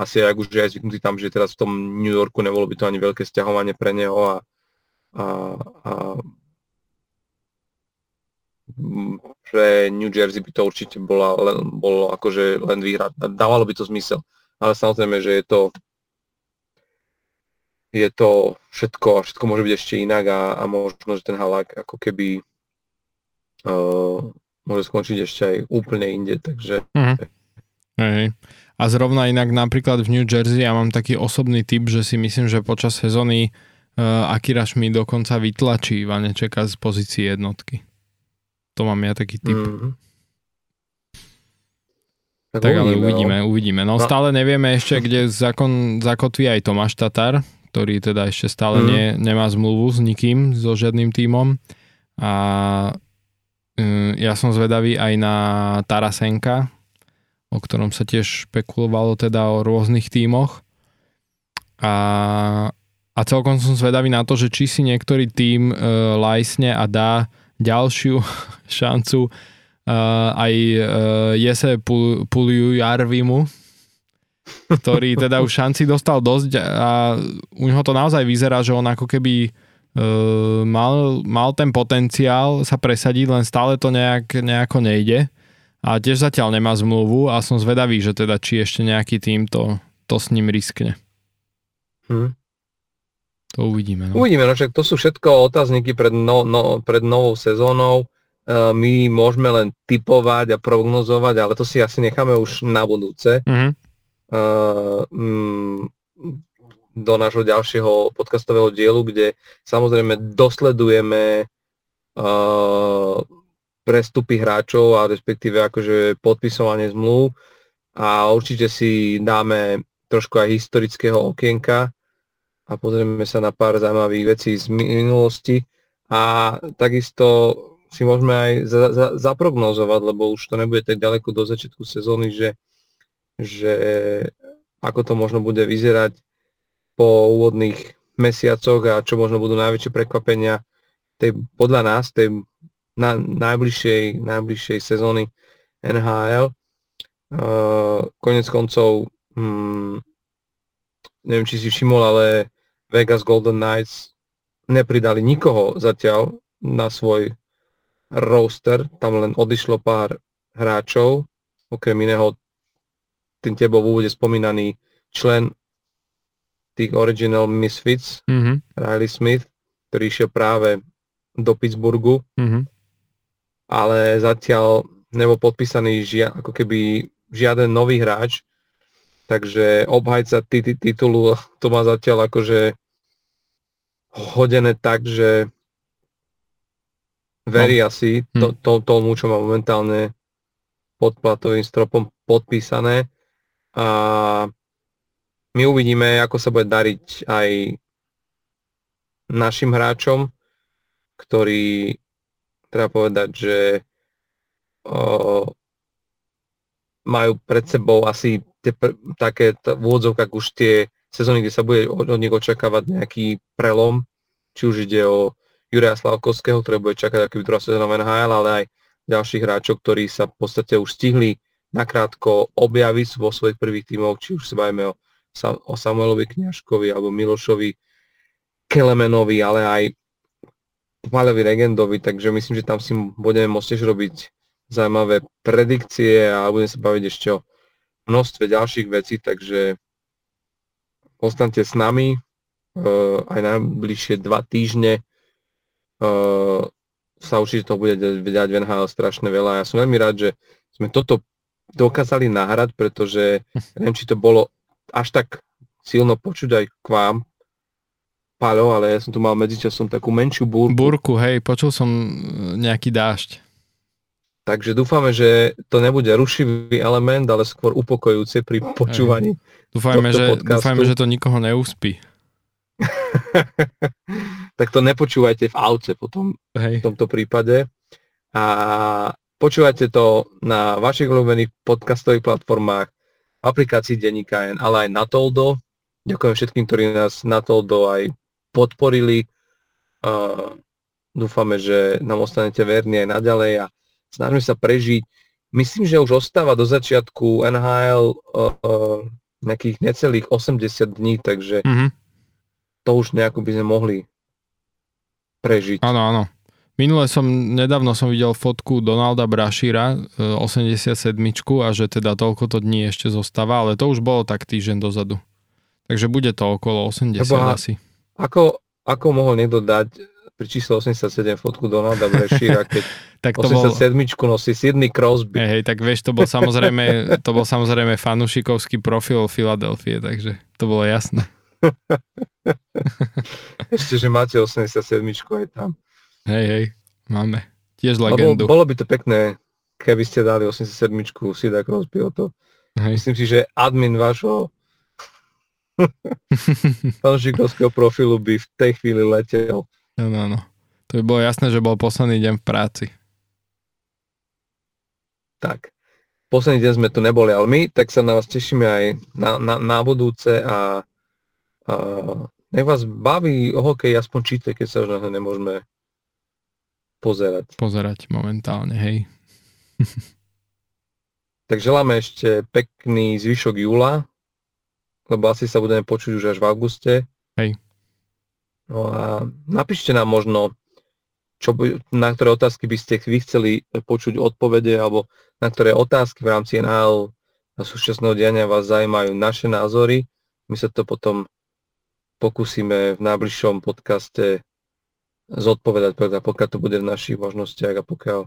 asi ak už aj zvyknutý tam, že teraz v tom New Yorku nebolo by to ani veľké sťahovanie pre neho a, a, a pre New Jersey by to určite bola, len, bolo akože len výhrať. Dávalo by to zmysel. Ale samozrejme, že je to je to všetko, všetko môže byť ešte inak a, a možno, že ten Halák ako keby uh, môže skončiť ešte aj úplne inde, takže mhm. Hej. A zrovna inak napríklad v New Jersey ja mám taký osobný tip, že si myslím, že počas sezóny uh, Akira Schmid dokonca vytlačí Vanečeka z pozície jednotky. To mám ja taký typ. Mm-hmm. Tak, tak uvidíme, ale uvidíme, no. uvidíme. No, no stále nevieme ešte, kde zákon zakotví aj Tomáš Tatar, ktorý teda ešte stále mm-hmm. ne, nemá zmluvu s nikým, so žiadnym tímom. A um, ja som zvedavý aj na Tarasenka, o ktorom sa tiež špekulovalo teda o rôznych tímoch. A, a celkom som zvedavý na to, že či si niektorý tím uh, lajsne a dá ďalšiu šancu uh, aj uh, Jesse Puljujärvimu, ktorý teda už šanci dostal dosť a u neho to naozaj vyzerá, že on ako keby uh, mal, mal ten potenciál sa presadiť, len stále to nejak, nejako nejde a tiež zatiaľ nemá zmluvu a som zvedavý, že teda či ešte nejaký tým to, to s ním riskne. Hm. To uvidíme. No. Uvidíme, no však to sú všetko otázniky pred, no, no, pred novou sezónou. E, my môžeme len tipovať a prognozovať, ale to si asi necháme už na budúce. Mm-hmm. E, mm, do nášho ďalšieho podcastového dielu, kde samozrejme dosledujeme uh, prestupy hráčov a respektíve akože podpisovanie zmluv a určite si dáme trošku aj historického okienka a pozrieme sa na pár zaujímavých vecí z minulosti a takisto si môžeme aj za- za- zaprognozovať, lebo už to nebude tak ďaleko do začiatku sezóny, že, že ako to možno bude vyzerať po úvodných mesiacoch a čo možno budú najväčšie prekvapenia tej, podľa nás tej na, najbližšej, najbližšej sezóny en há el. Uh, konec koncov hmm, neviem, či si všimol, ale Vegas Golden Knights nepridali nikoho zatiaľ na svoj roster, tam len odišlo pár hráčov, okrem iného ten tebou v úvode spomínaný člen tých Original Misfits, mm-hmm. Riley Smith, ktorý išiel práve do Pittsburghu, mm-hmm. ale zatiaľ nebol podpísaný žia- ako keby žiaden nový hráč, takže obhajca t- titulu to má zatiaľ akože hodené tak, že verí no. asi to, to, tomu, čo má momentálne pod platovým stropom podpísané a my uvidíme, ako sa bude dariť aj našim hráčom, ktorí, treba povedať, že o, majú pred sebou asi tie, také v úvodzovkách už tie sezóny, kde sa bude od, od nich očakávať nejaký prelom, či už ide o Juraja Slávkovského, ktorý bude čakať aký druhá sezóna v en há el, ale aj ďalších hráčov, ktorí sa v podstate už stihli nakrátko objaviť vo svojich prvých tímoch, či už sa bavíme o o Samuelovi Kňažkovi alebo Milošovi Kelemenovi, ale aj Palevi Regendovi, takže myslím, že tam si budeme môcť tiež robiť zaujímavé predikcie a budeme sa baviť ešte o množstve ďalších vecí, takže ostaňte s nami uh, aj najbližšie dva týždne uh, sa určite to bude vedať v en há el strašne veľa. Ja som veľmi rád, že sme toto dokázali nahrať, pretože neviem, či to bolo až tak silno počuť aj k vám, Paľo, ale ja som tu mal medzičasom takú menšiu búrku. Búrku, hej, počul som nejaký dážď. Takže dúfame, že to nebude rušivý element, ale skôr upokojujúce pri počúvaní dúfajme, tohto že, podcastu. Dúfajme, že to nikoho neuspí. Tak to nepočúvajte v aute potom, hej. V tomto prípade. A počúvajte to na vašich obľúbených podcastových platformách, aplikácii Denníka en, ale aj na Toldo. Ďakujem všetkým, ktorí nás na Toldo aj podporili. Uh, dúfame, že nám ostanete verní aj naďalej a snažíme sa prežiť. Myslím, že už ostáva do začiatku en há el uh, uh, nejakých necelých osemdesiat dní, takže mm-hmm. to už nejako by sme mohli prežiť. Áno, áno. Minule som, nedávno som videl fotku Donalda Brašíra, osemdesiatsedmičku, a že teda toľkoto dní ešte zostáva, ale to už bolo tak týždeň dozadu. Takže bude to okolo osemdesiat Eba, asi. Ako, ako mohol niekto dať pri čísle osemdesiatsedem fotku Donalda Brašíra, keď tak to osemdesiatsedmičku bol... nosí Sidney Crosby? Hej, hej, tak vieš, to bol samozrejme, to bol samozrejme fanušikovský profil Filadelfie, takže to bolo jasné. Ešte, že máte osemdesiatsedmičku aj tam. Hej, hej, máme. Tiež legendu. Bolo, bolo by to pekné, keby ste dali osemdesiatsedmičku Sida Crosbyho to. Hej. Myslím si, že admin vášho fanúšikovského profilu by v tej chvíli letel. No, no, no. To by bolo jasné, že bol posledný deň v práci. Tak. Posledný deň sme tu neboli, ale my, tak sa na vás tešíme aj na, na, na budúce a, a nech vás baví o hokeji, aspoň číte, keď sa už na to nemôžeme pozerať. Pozerať momentálne, hej. Tak želáme ešte pekný zvyšok júla, lebo asi sa budeme počuť už až v auguste. Hej. No a napíšte nám možno, čo, na ktoré otázky by ste vy chceli počuť odpovede, alebo na ktoré otázky v rámci en há el a súčasného diania vás zaujímajú naše názory. My sa to potom pokúsime v najbližšom podcaste zodpovedať, pokiaľ to bude v našich možnostiach a pokiaľ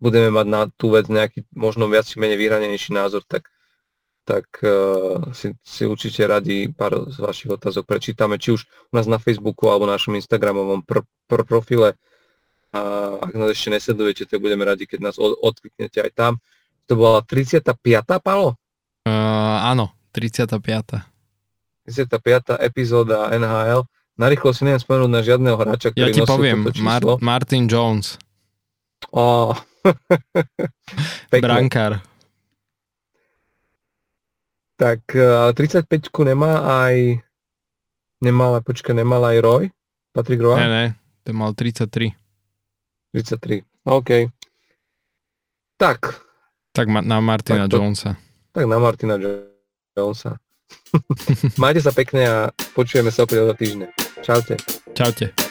budeme mať na tú vec nejaký možno viac či menej vyhranenejší názor, tak tak uh, si, si určite radi pár z vašich otázok prečítame, či už u nás na Facebooku alebo na našom Instagramovom pr- pr- profile. A ak nás ešte nesledujete, tak budeme radi, keď nás od- odkliknete aj tam. To bola tridsiata piata, Palo? Uh, áno, tridsiata piata tridsiata piata epizóda en há el. Narýchlo si neviem spomenúť na žiadneho hráča, ktorý nosil toto číslo. Ja ti poviem, Mar- Martin Jones. Ó. Oh. Brankár. Tak tridsaťpäťku nemá aj nemala, počkaj, nemal aj Roy? Patrick Roy? Ne, ne, to mal tridsaťtri. tridsaťtri, OK. Tak. Tak ma- na Martina tak to, Jonesa. Tak na Martina Jonesa. Majte sa pekne a počujeme sa opäť o týždeň. Čaute. Čaute.